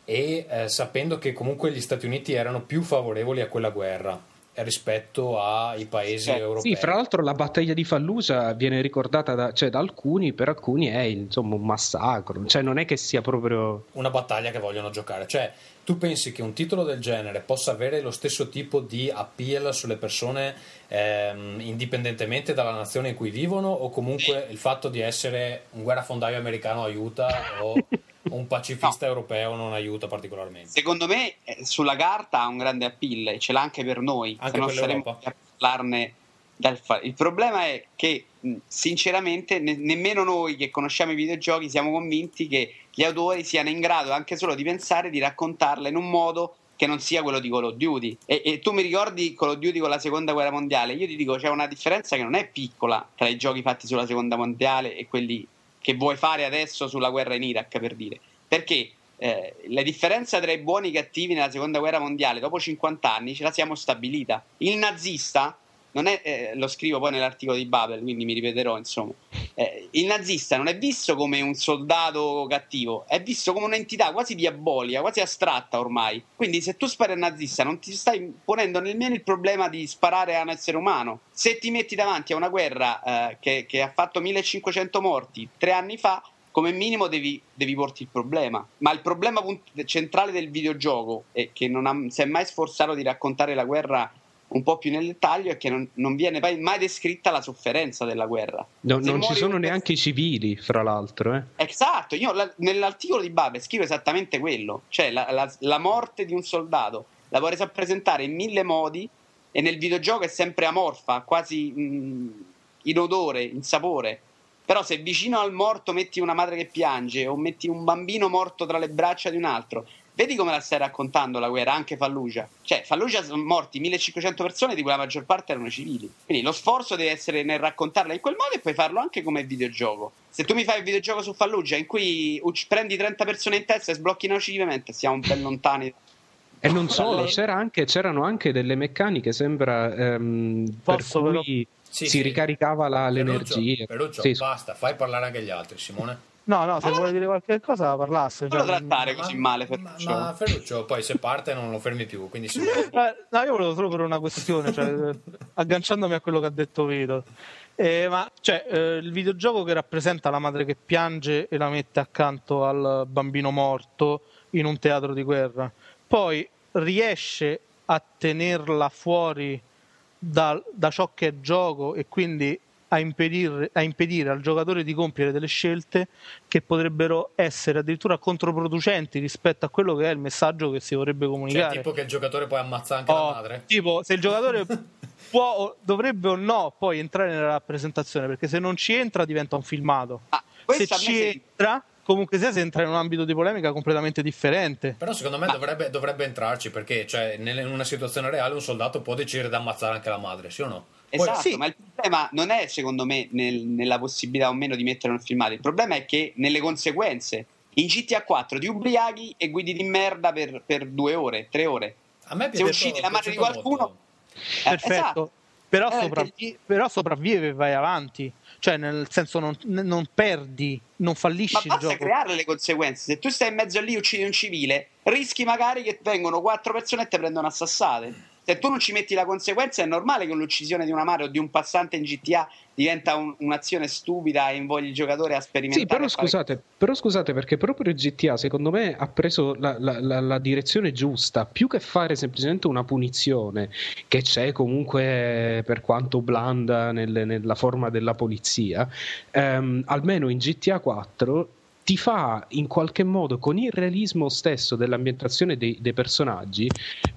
e eh, sapendo che comunque gli Stati Uniti erano più favorevoli a quella guerra rispetto ai paesi eh, europei. Sì, fra l'altro la battaglia di Fallujah viene ricordata da, cioè, da alcuni, per alcuni è insomma un massacro, cioè non è che sia proprio una battaglia che vogliono giocare. Cioè, tu pensi che un titolo del genere possa avere lo stesso tipo di appeal sulle persone ehm, indipendentemente dalla nazione in cui vivono, o comunque il fatto di essere un guerrafondaio americano aiuta o un pacifista no. europeo non aiuta particolarmente? Secondo me sulla carta ha un grande appeal e ce l'ha anche per noi, anche se non saremmo a parlarne dal fa- il problema è che sinceramente ne- nemmeno noi che conosciamo i videogiochi siamo convinti che gli autori siano in grado anche solo di pensare di raccontarla in un modo che non sia quello di Call of Duty. E, e tu mi ricordi Call of Duty con la seconda guerra mondiale? Io ti dico, c'è una differenza che non è piccola tra i giochi fatti sulla seconda mondiale e quelli che vuoi fare adesso sulla guerra in Iraq, per dire, perché eh, la differenza tra i buoni e i cattivi nella seconda guerra mondiale dopo cinquanta anni ce la siamo stabilita. Il nazista non è, eh, lo scrivo poi nell'articolo di Babel, quindi mi ripeterò, insomma, eh, il nazista non è visto come un soldato cattivo, è visto come un'entità quasi diabolica, quasi astratta ormai. Quindi se tu spari al nazista non ti stai ponendo nemmeno il problema di sparare a un essere umano. Se ti metti davanti a una guerra eh, che, che ha fatto millecinquecento morti tre anni fa, come minimo devi, devi porti il problema. Ma il problema punt- centrale del videogioco, e che non ha, si è mai sforzato di raccontare la guerra un po' più nel dettaglio, è che non, non viene mai descritta la sofferenza della guerra. No, non ci sono neanche i civili, fra l'altro. Eh. Esatto, io la, nell'articolo di Babel scrivo esattamente quello, cioè la, la, la morte di un soldato la vorrei rappresentare in mille modi e nel videogioco è sempre amorfa, quasi mh, inodore, insapore. Però se vicino al morto metti una madre che piange o metti un bambino morto tra le braccia di un altro... Vedi come la stai raccontando la guerra, anche Fallujah. Cioè, Fallujah sono morti millecinquecento persone, di cui la maggior parte erano civili. Quindi lo sforzo deve essere nel raccontarla in quel modo e puoi farlo anche come videogioco. Se tu mi fai il videogioco su Fallujah in cui prendi trenta persone in testa e sblocchi nocivamente, siamo ben lontani. E non solo, c'era anche, c'erano anche delle meccaniche, sembra, ehm, per cui sì, si sì. ricaricava la, l'energia. Ferruccio, sì. Basta, fai parlare anche gli altri, Simone. No, no, se allora, vuole dire qualche cosa la parlasse. Non lo trattare ma, così male, Ferruccio. Ma, ma Ferruccio poi se parte non lo fermi più, quindi si... No, io volevo solo per una questione, cioè, agganciandomi a quello che ha detto Vito. Eh, ma cioè eh, il videogioco che rappresenta la madre che piange e la mette accanto al bambino morto in un teatro di guerra, poi riesce a tenerla fuori da, da ciò che è gioco e quindi a impedire, a impedire al giocatore di compiere delle scelte che potrebbero essere addirittura controproducenti rispetto a quello che è il messaggio che si vorrebbe comunicare. Cioè, tipo che il giocatore poi ammazza anche oh, la madre. Tipo, se il giocatore può, dovrebbe o no poi entrare nella rappresentazione, perché se non ci entra diventa un filmato. Ah, se ci sei... entra... Comunque sia, se entra in un ambito di polemica completamente differente. Però secondo me dovrebbe, dovrebbe entrarci, perché cioè, in una situazione reale un soldato può decidere di ammazzare anche la madre, sì o no? Esatto, poi, sì. Ma il problema non è, secondo me, nel, nella possibilità o meno di mettere un filmato. Il problema è che nelle conseguenze. In G T A quattro ti ubriachi e guidi di merda per, per due ore, tre ore. A me piace. Se uccidi la madre di qualcuno, eh, perfetto. Esatto. Però, eh, sopravvi- gli... però sopravvive e vai avanti. Cioè, nel senso, non, non perdi, non fallisci il gioco. Ma basta creare le conseguenze. Se tu stai in mezzo lì e uccidi un civile, rischi magari che vengono quattro persone e te prendono a sassate. Se tu non ci metti la conseguenza, è normale che l'uccisione di una madre o di un passante in G T A diventa un, un'azione stupida e invogli il giocatore a sperimentare. Sì, però scusate, fare... però scusate, perché proprio il G T A, secondo me, ha preso la, la, la, la direzione giusta. Più che fare semplicemente una punizione, che c'è comunque per quanto blanda nel, nella forma della polizia, ehm, almeno in G T A quattro ti fa in qualche modo, con il realismo stesso dell'ambientazione dei, dei personaggi.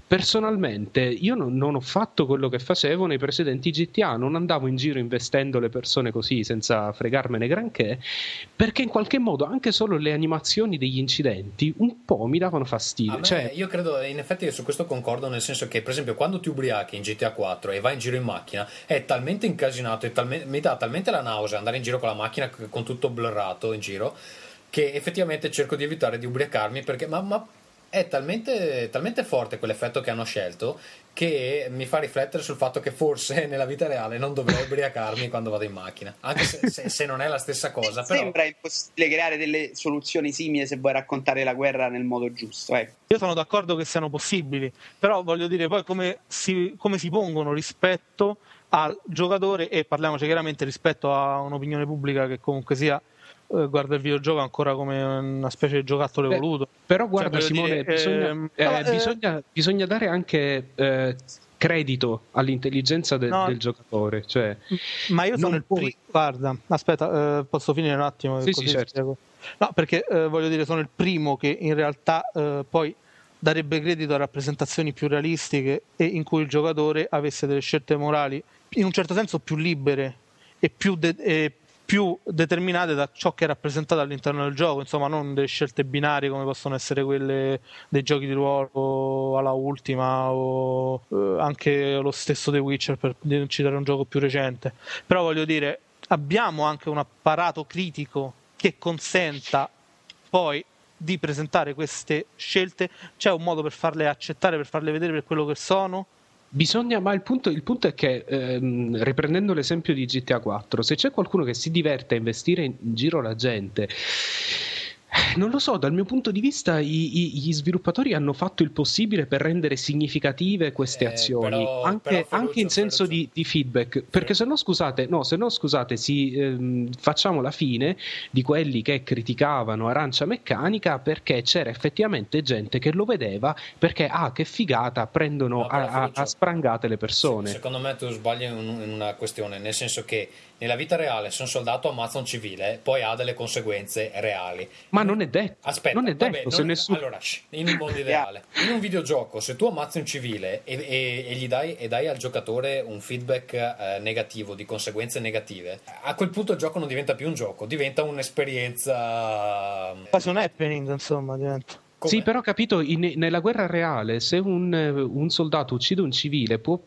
Personalmente io non, non ho fatto quello che facevo nei precedenti G T A, non andavo in giro investendo le persone così senza fregarmene granché, perché in qualche modo anche solo le animazioni degli incidenti un po' mi davano fastidio. Me, cioè... Io credo, in effetti io su questo concordo, nel senso che per esempio quando ti ubriachi in G T A quattro e vai in giro in macchina è talmente incasinato, è talme- mi dà talmente la nausea andare in giro con la macchina con tutto blurrato in giro, che effettivamente cerco di evitare di ubriacarmi, perché ma, ma è talmente, talmente forte quell'effetto che hanno scelto che mi fa riflettere sul fatto che forse nella vita reale non dovrei ubriacarmi quando vado in macchina, anche se, se, se non è la stessa cosa. Però... sembra impossibile creare delle soluzioni simili se vuoi raccontare la guerra nel modo giusto, eh. Io sono d'accordo che siano possibili, però voglio dire poi come si, come si pongono rispetto al giocatore, e parliamoci chiaramente rispetto a un'opinione pubblica che comunque sia guarda il videogioco ancora come una specie di giocattolo Beh, evoluto. Però guarda, cioè, Simone, dire, bisogna, ehm, eh, eh, bisogna, bisogna dare anche eh, credito all'intelligenza de, no, del giocatore, cioè, ma io sono il primo, guarda, aspetta, eh, posso finire un attimo? Sì, così sì, certo. No, perché eh, voglio dire, sono il primo che in realtà eh, poi darebbe credito a rappresentazioni più realistiche e in cui il giocatore avesse delle scelte morali in un certo senso più libere e più de- e più determinate da ciò che è rappresentato all'interno del gioco, insomma, non delle scelte binarie come possono essere quelle dei giochi di ruolo alla Ultima o eh, anche lo stesso The Witcher, per citare un gioco più recente. Però voglio dire, abbiamo anche un apparato critico che consenta poi di presentare queste scelte, c'è un modo per farle accettare, per farle vedere per quello che sono. Bisogna, ma il punto, il punto è che, ehm, riprendendo l'esempio di G T A quattro, se c'è qualcuno che si diverte a investire in giro la gente, non lo so, dal mio punto di vista i, i, gli sviluppatori hanno fatto il possibile per rendere significative queste eh, azioni, però, anche, però Ferruccio, anche in senso di, di feedback, perché se no scusate, no, se no scusate sì, ehm, facciamo la fine di quelli che criticavano Arancia Meccanica perché c'era effettivamente gente che lo vedeva perché ah che figata, prendono no, però, a, a, a sprangate le persone. Secondo me tu sbagli in, in una questione, nel senso che nella vita reale se un soldato ammazza un civile poi ha delle conseguenze reali. Ma non è detto. Aspetta, non è detto, vabbè, non, se nessuno... Allora, in un mondo ideale, in un videogioco, se tu ammazzi un civile e, e, e gli dai, e dai al giocatore un feedback eh, negativo, di conseguenze negative, a quel punto il gioco non diventa più un gioco, diventa un'esperienza... quasi un happening, insomma, diventa... Come? Sì, però capito, in, nella guerra reale se un, un soldato uccide un civile può,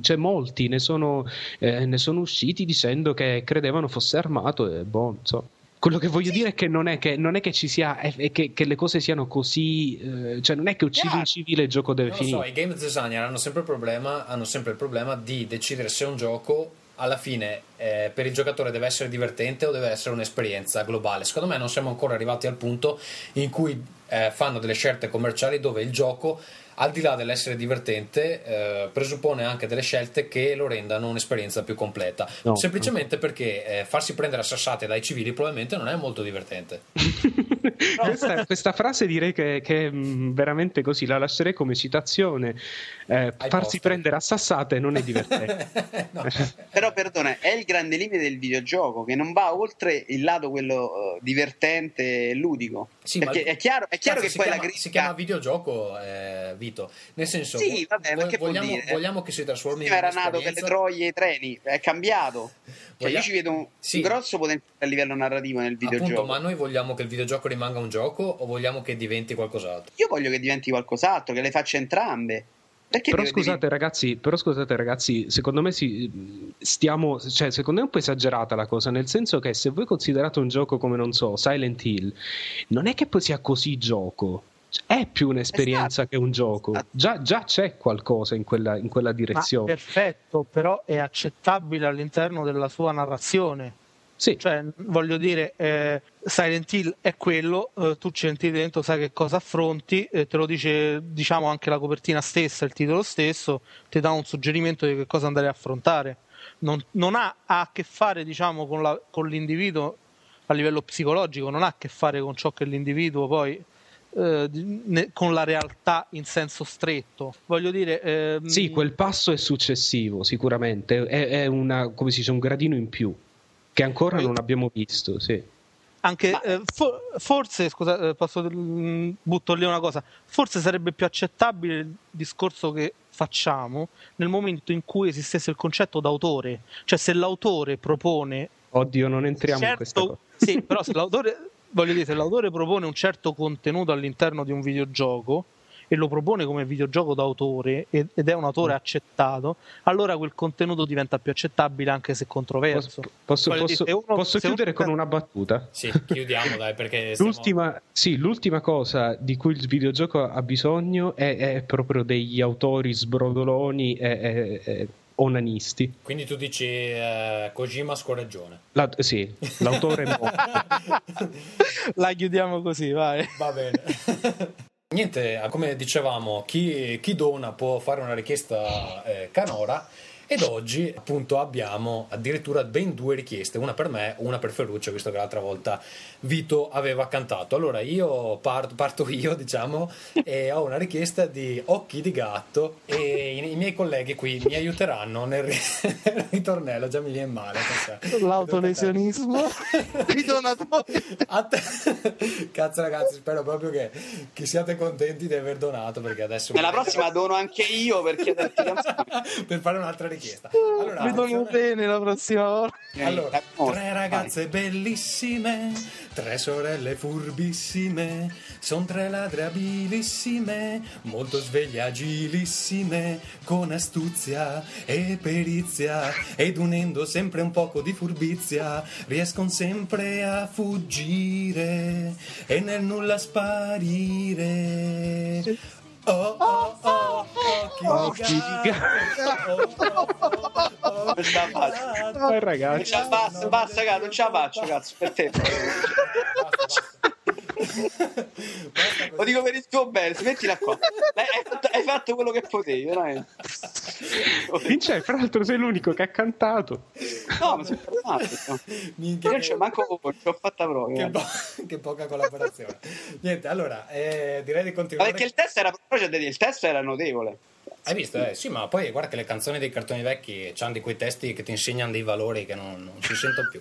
cioè molti ne sono, eh, ne sono usciti dicendo che credevano fosse armato e boh, insomma. Quello che voglio sì. dire è che non è che, non è che ci sia, è che, che le cose siano così, eh, cioè non è che uccidi yeah. un civile il gioco deve non finire. Non lo so, i game designer hanno sempre il problema, hanno sempre il problema di decidere se un gioco alla fine eh, per il giocatore deve essere divertente o deve essere un'esperienza globale. Secondo me non siamo ancora arrivati al punto in cui eh, fanno delle scelte commerciali dove il gioco, al di là dell'essere divertente, eh, presuppone anche delle scelte che lo rendano un'esperienza più completa. No. Semplicemente perché eh, farsi prendere a sassate dai civili probabilmente non è molto divertente. No. questa, questa frase direi che, che veramente così la lascerei come citazione. Eh, farsi posto. prendere a sassate non è divertente. No. Però perdona, è il grande limite del videogioco che non va oltre il lato quello divertente e ludico. Sì, perché ma... è chiaro, è chiaro Cazzo, che poi chiama, la critica si chiama videogioco, eh, Vito, nel senso sì, vabbè, vo- vogliamo, vogliamo che si trasformi sì, in era nato per le troie e i treni, è cambiato. Cioè, Voglia... io ci vedo un sì. grosso potenziale a livello narrativo nel videogioco. Appunto, ma noi vogliamo che il videogioco rimanga un gioco o vogliamo che diventi qualcos'altro? Io voglio che diventi qualcos'altro, che le faccia entrambe. Perché però scusate devi... ragazzi, però scusate ragazzi, secondo me si, stiamo, cioè secondo me è un po' esagerata la cosa, nel senso che se voi considerate un gioco come, non so, Silent Hill, non è che poi sia così gioco. È più un'esperienza esatto. che un gioco, esatto. già, già c'è qualcosa in quella, in quella direzione. Ma perfetto, però è accettabile all'interno della sua narrazione. Sì. Cioè, voglio dire, eh, Silent Hill è quello, eh, tu ci entri dentro, sai che cosa affronti, eh, te lo dice, diciamo, anche la copertina stessa, il titolo stesso, ti dà un suggerimento di che cosa andare a affrontare. Non, non ha, ha a che fare, diciamo, con, la, con l'individuo a livello psicologico, non ha a che fare con ciò che l'individuo poi... con la realtà in senso stretto, voglio dire, ehm... sì, quel passo è successivo sicuramente, è, è una, come si dice, un gradino in più che ancora non abbiamo visto. Sì. Anche Ma... eh, for- forse scusa, posso, butto lì una cosa, forse sarebbe più accettabile il discorso che facciamo nel momento in cui esistesse il concetto d'autore, cioè se l'autore propone, oddio non entriamo certo, in questa cosa sì, però se l'autore voglio dire, se l'autore propone un certo contenuto all'interno di un videogioco e lo propone come videogioco d'autore ed è un autore accettato, allora quel contenuto diventa più accettabile anche se controverso. Posso, posso, posso, dire, uno, posso chiudere uno... con una battuta? Sì, chiudiamo dai, perché stiamo... l'ultima, sì, l'ultima cosa di cui il videogioco ha bisogno è, è proprio degli autori sbrodoloni e... è, è... onanisti. Quindi tu dici eh, Kojima scorreggione. La, sì, l'autore è morto. La chiudiamo così, vai. Va bene. Niente, come dicevamo, chi, chi dona può fare una richiesta eh, canora. Ed oggi appunto abbiamo addirittura ben due richieste, una per me, una per Ferruccio, visto che l'altra volta Vito aveva cantato. Allora io parto, parto io diciamo e ho una richiesta di Occhi di Gatto e i, i miei colleghi qui mi aiuteranno nel ritornello, già mi viene male. L'autolesionismo ridonatore. Att- Cazzo ragazzi, spero proprio che, che siate contenti di aver donato, perché adesso... Nella prossima dono anche io perché per fare un'altra richiesta. Allora, mi torno bene la prossima volta. Allora, tre ragazze bellissime, tre sorelle furbissime, son tre ladre abilissime, molto sveglie agilissime, con astuzia e perizia ed unendo sempre un poco di furbizia, riescono sempre a fuggire e nel nulla sparire. Oh oh oh, occhi di gatto. Non ce la faccio. Poi ragazzi, basta, basta, non ce la faccio, cazzo, per te. Lo dico per il tuo bene, smettila qua. Hai fatto, hai fatto quello che potevi, veramente. Vince, fra l'altro sei l'unico che ha cantato. No, ma sono fermato. Minchia, non c'è manco voce, l'ho fatta proprio. Che, po- che poca collaborazione. Niente, allora eh, direi di continuare. Ma perché il testo era, il testo era notevole. Hai visto? Eh? Sì, ma poi guarda che le canzoni dei cartoni vecchi c'hanno di quei testi che ti insegnano dei valori che non, non si sentono più.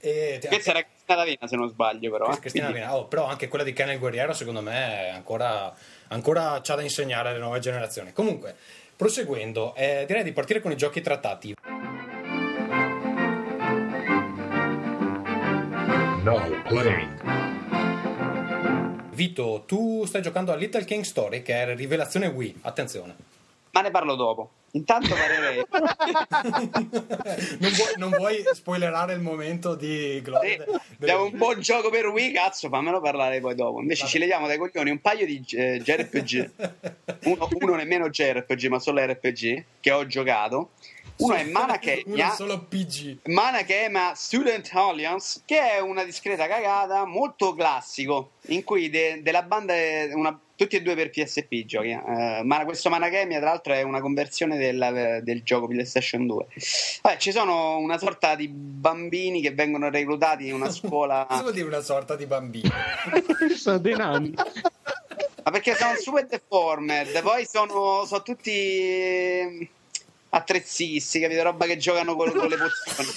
E questa era Cristina Lavina se non sbaglio, però Cristina Lavina, oh, però anche quella di Ken il Guerriero secondo me ancora ancora c'ha da insegnare alle nuove generazioni. Comunque proseguendo, eh, direi di partire con i giochi trattati. No play. Vito, tu stai giocando a Little King Story, che è rivelazione Wii, attenzione, ma ne parlo dopo. Intanto parlerei. non, vuoi, non vuoi spoilerare il momento di gloria? Sì, abbiamo un buon gioco per Wii, cazzo, fammelo parlare poi dopo. Invece vale. Ci leviamo dai coglioni un paio di eh, J R P G, uno, uno nemmeno J R P G ma solo R P G che ho giocato, Uno è Manakemia, solo P G. Manakemia Student Alliance, che è una discreta cagata, molto classico, in cui de, della banda è una, tutti e due per P S P giochi, eh, ma questo Manakemia tra l'altro è una conversione del, del gioco PlayStation due. Vabbè, ci sono una sorta di bambini che vengono reclutati in una scuola. Cosa vuol dire una sorta di bambini? Sono dei nani. Ma perché sono super deformed, poi sono, sono tutti attrezzisti, capito? Roba che giocano con, con le pozioni.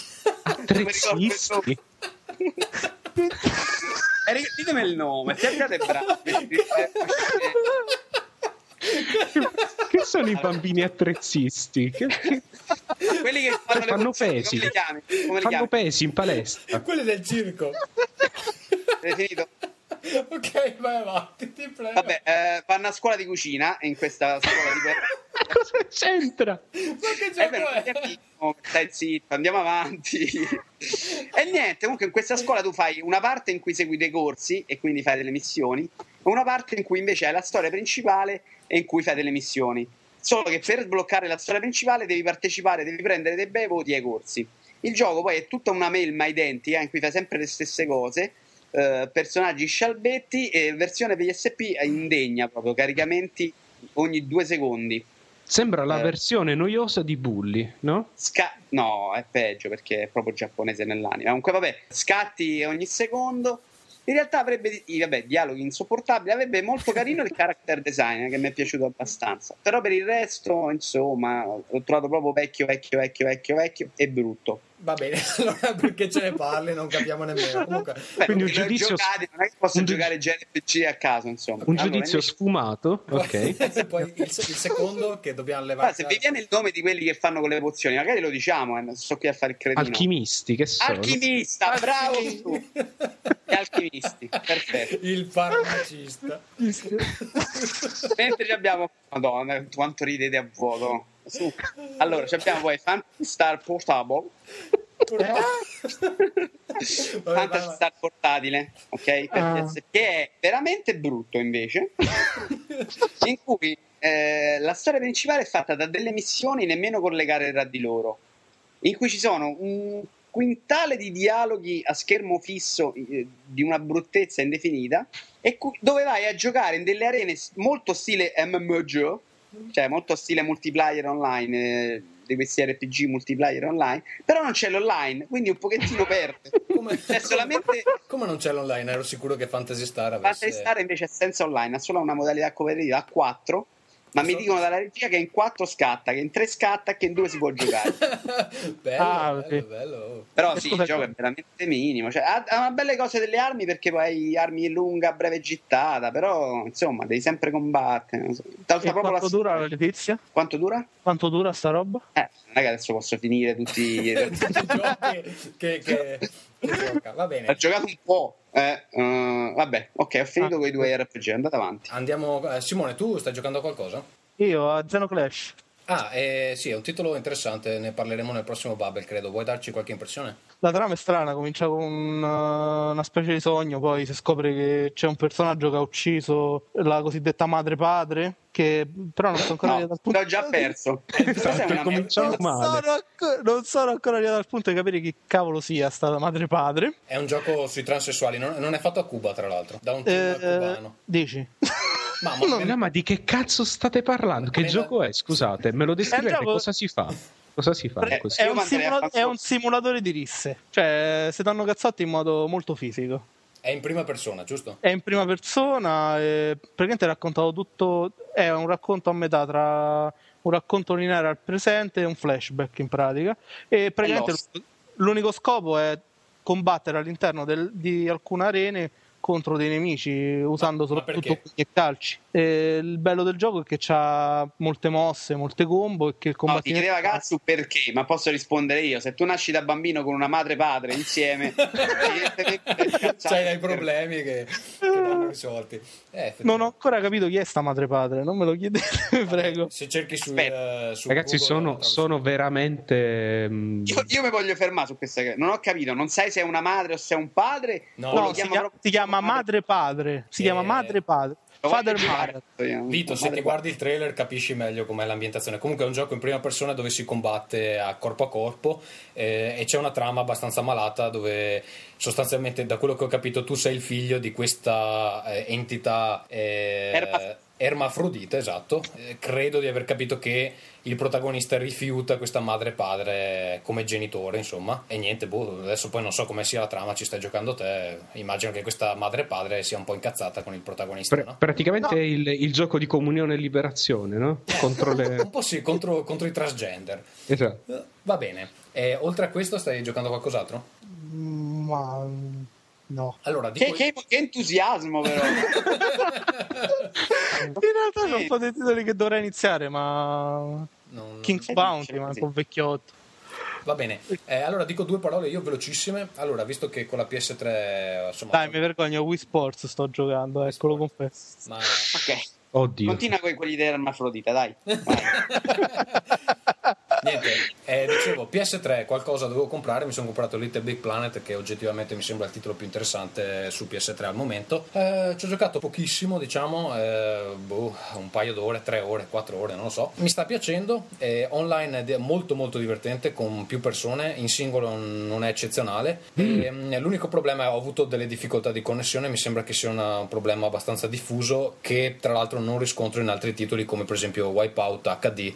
Attrezzisti? Ditemi il nome, siate bravi. Che sono i bambini attrezzisti? Che, che... Quelli che fanno, fanno pesi. Come li chiami? Come li fanno pesi in palestra. Quelli del circo. È finito? Ok, vai avanti, ti prego. Vabbè, eh, vanno a scuola di cucina. In questa scuola di cosa c'entra? Ma che gioco è? Oh, stai zitto, andiamo avanti. E niente, comunque in questa scuola tu fai una parte in cui segui dei corsi e quindi fai delle missioni, e una parte in cui invece hai la storia principale e in cui fai delle missioni. Solo che per sbloccare la storia principale devi partecipare, devi prendere dei bei voti ai corsi. Il gioco poi è tutta una melma identica in cui fai sempre le stesse cose. Uh, personaggi scialbetti e versione P S P indegna, proprio caricamenti ogni due secondi. Sembra la eh. versione noiosa di Bully, no? Sca- no, è peggio perché è proprio giapponese nell'anima. Comunque vabbè, scatti ogni secondo. In realtà avrebbe vabbè, dialoghi insopportabili, avrebbe molto carino il character design che mi è piaciuto abbastanza. Però per il resto, insomma, l'ho trovato proprio vecchio, vecchio, vecchio, vecchio, vecchio e brutto. Va bene, allora perché ce ne parli non capiamo nemmeno. Comunque, beh, quindi un giudizio giocate, non è che posso giocare gi- G N P G a caso, insomma. Un allora, giudizio invece... sfumato, ok. Poi il, il secondo che dobbiamo levare. Ma se vi viene il nome di quelli che fanno con le pozioni, magari lo diciamo, eh, non sto qui a fare il credino. Alchimisti, che sono? Alchimista, bravo tu. Gli alchimisti, perfetto. Il farmacista. Mentre abbiamo Madonna, quanto ridete a vuoto. Su. Allora abbiamo poi Fantasy Star Portable, Fantasy Star Portatile, ok, ah. che è veramente brutto invece, in cui eh, la storia principale è fatta da delle missioni nemmeno collegate tra di loro, in cui ci sono un quintale di dialoghi a schermo fisso eh, di una bruttezza indefinita, e cu- dove vai a giocare in delle arene molto stile M M O G, cioè molto stile multiplayer online, eh, di questi R P G multiplayer online, però non c'è l'online, quindi un pochettino perde. Come, cioè, come, solamente... come non c'è l'online? Ero sicuro che Fantasy Star avesse... Fantasy Star invece è senza online, ha solo una modalità cooperativa a quattro, ma mi dicono dalla regia che in quattro scatta, che in tre scatta, che in due si può giocare. bello, ah, bello, sì. bello però sì, il gioco è veramente minimo, cioè, ha, ha una belle cose delle armi perché poi armi lunga, breve gittata, però insomma devi sempre combattere, non so. Quanto la... dura la notizia? Quanto dura? Quanto dura sta roba? Eh, ragazzi, adesso posso finire tutti, tutti i giochi che, che... Va bene. Ha giocato un po'. Eh, uh, vabbè, ok, ho finito ah, con i due R P G. Andate avanti. Andiamo, eh, Simone, tu stai giocando a qualcosa? Io a Xenoclash. Ah, eh, sì, è un titolo interessante. Ne parleremo nel prossimo Babel, credo. Vuoi darci qualche impressione? La trama è strana. Comincia con una, una specie di sogno. Poi si scopre che c'è un personaggio che ha ucciso la cosiddetta madre-padre. Che però non sono ancora no, arrivato al punto. L'ho già perso. Esatto, non, sono ancora, non sono ancora arrivato al punto di capire chi cavolo sia stata madre padre. È un gioco sui transessuali. Non, non è fatto a Cuba, tra l'altro, da un team eh, cubano. Dici? Ma, ma, no, me... ma di che cazzo state parlando? Che me... gioco è? Scusate, me lo descrivete? Gioco... Cosa si fa? Cosa si fa? Eh, è, un simula... è un simulatore di risse. Cioè, si danno cazzotti in modo molto fisico. È in prima persona, giusto? È in prima persona, eh, praticamente è raccontato tutto, è un racconto a metà tra un racconto lineare al presente e un flashback in pratica, e praticamente l'unico scopo è combattere all'interno del, di alcune arene contro dei nemici usando ma, soprattutto i calci. E il bello del gioco è che c'ha molte mosse, molte combo, e che il combattimento... No, ti chiedeva cazzo perché, ma posso rispondere io. Se tu nasci da bambino con una madre e padre insieme c'hai dei problemi che, che vanno risolti. Eh, non ho ancora capito chi è sta madre e padre, non me lo chiedete, vabbè, prego. Se cerchi su, uh, su ragazzi Google, sono, sono veramente io, io mi voglio fermare su questa, non ho capito, non sai se è una madre o se è un padre. No, no, si, chiama, proprio... si chiama madre padre, si eh... chiama madre padre. Father Mother. Vito, se ti guardi il trailer capisci meglio com'è l'ambientazione. Comunque è un gioco in prima persona dove si combatte a corpo a corpo, eh, e c'è una trama abbastanza malata dove sostanzialmente, da quello che ho capito, tu sei il figlio di questa eh, entità eh, Erba. Ermafrodita, esatto. Eh, credo di aver capito che il protagonista rifiuta questa madre e padre come genitore, insomma. E niente, boh, adesso poi non so come sia la trama, ci stai giocando te. Immagino che questa madre e padre sia un po' incazzata con il protagonista. Pr- no? Praticamente no. Il, il gioco di comunione e liberazione, no? Contro le... un po' sì, contro, contro i transgender. Esatto. Va bene. E, oltre a questo stai giocando a qualcos'altro? Ma... no. Allora, che, che, che entusiasmo però. In realtà sì. Non so dei titoli che dovrei iniziare, ma non... King's Bounty, ma un po' vecchiotto. Va bene, eh, allora dico due parole io velocissime. Allora, visto che con la P S tre insomma, dai, mi vergogno, Wii Sports sto giocando, ecco, lo confesso. Ma... ok, oddio. Continua con quelli dell'ermafrodita, dai. Niente, eh, dicevo, P S tre qualcosa dovevo comprare, mi sono comprato Little Big Planet, che oggettivamente mi sembra il titolo più interessante su P S tre al momento. Eh, ci ho giocato pochissimo, diciamo, eh, boh, un paio d'ore, tre ore, quattro ore, non lo so. Mi sta piacendo, eh, online è molto molto divertente con più persone, in singolo non è eccezionale. Mm. E, l'unico problema è che ho avuto delle difficoltà di connessione, mi sembra che sia una, un problema abbastanza diffuso, che tra l'altro non riscontro in altri titoli come per esempio Wipeout H D,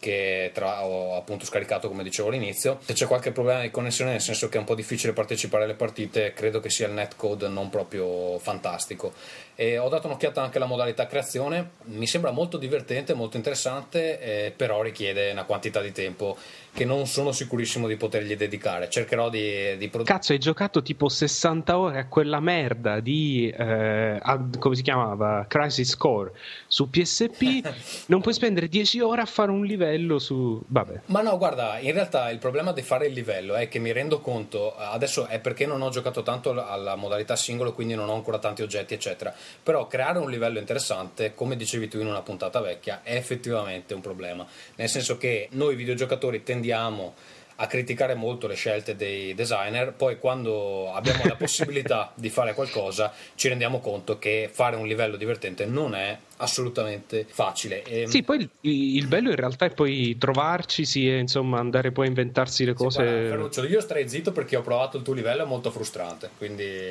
che tra, ho appunto scaricato come dicevo all'inizio. Se c'è qualche problema di connessione, nel senso che è un po' difficile partecipare alle partite, credo che sia il netcode non proprio fantastico. E ho dato un'occhiata anche alla modalità creazione, mi sembra molto divertente, molto interessante, eh, però richiede una quantità di tempo che non sono sicurissimo di potergli dedicare. Cercherò di, di produ- cazzo, hai giocato tipo sessanta ore a quella merda di eh, a, come si chiamava, Crisis Core su P S P. Non puoi spendere dieci ore a fare un livello su... vabbè. Ma no, guarda, in realtà il problema di fare il livello è che mi rendo conto, adesso è perché non ho giocato tanto alla modalità singolo, quindi non ho ancora tanti oggetti eccetera, però creare un livello interessante, come dicevi tu in una puntata vecchia, è effettivamente un problema, nel senso che noi videogiocatori tendiamo a criticare molto le scelte dei designer, poi quando abbiamo la possibilità di fare qualcosa ci rendiamo conto che fare un livello divertente non è assolutamente facile. E... sì, poi il, il bello in realtà è poi trovarci, sì, e insomma andare poi a inventarsi le cose. Sì, guarda, Ferruccio, io starei zitto perché ho provato il tuo livello, è molto frustrante, quindi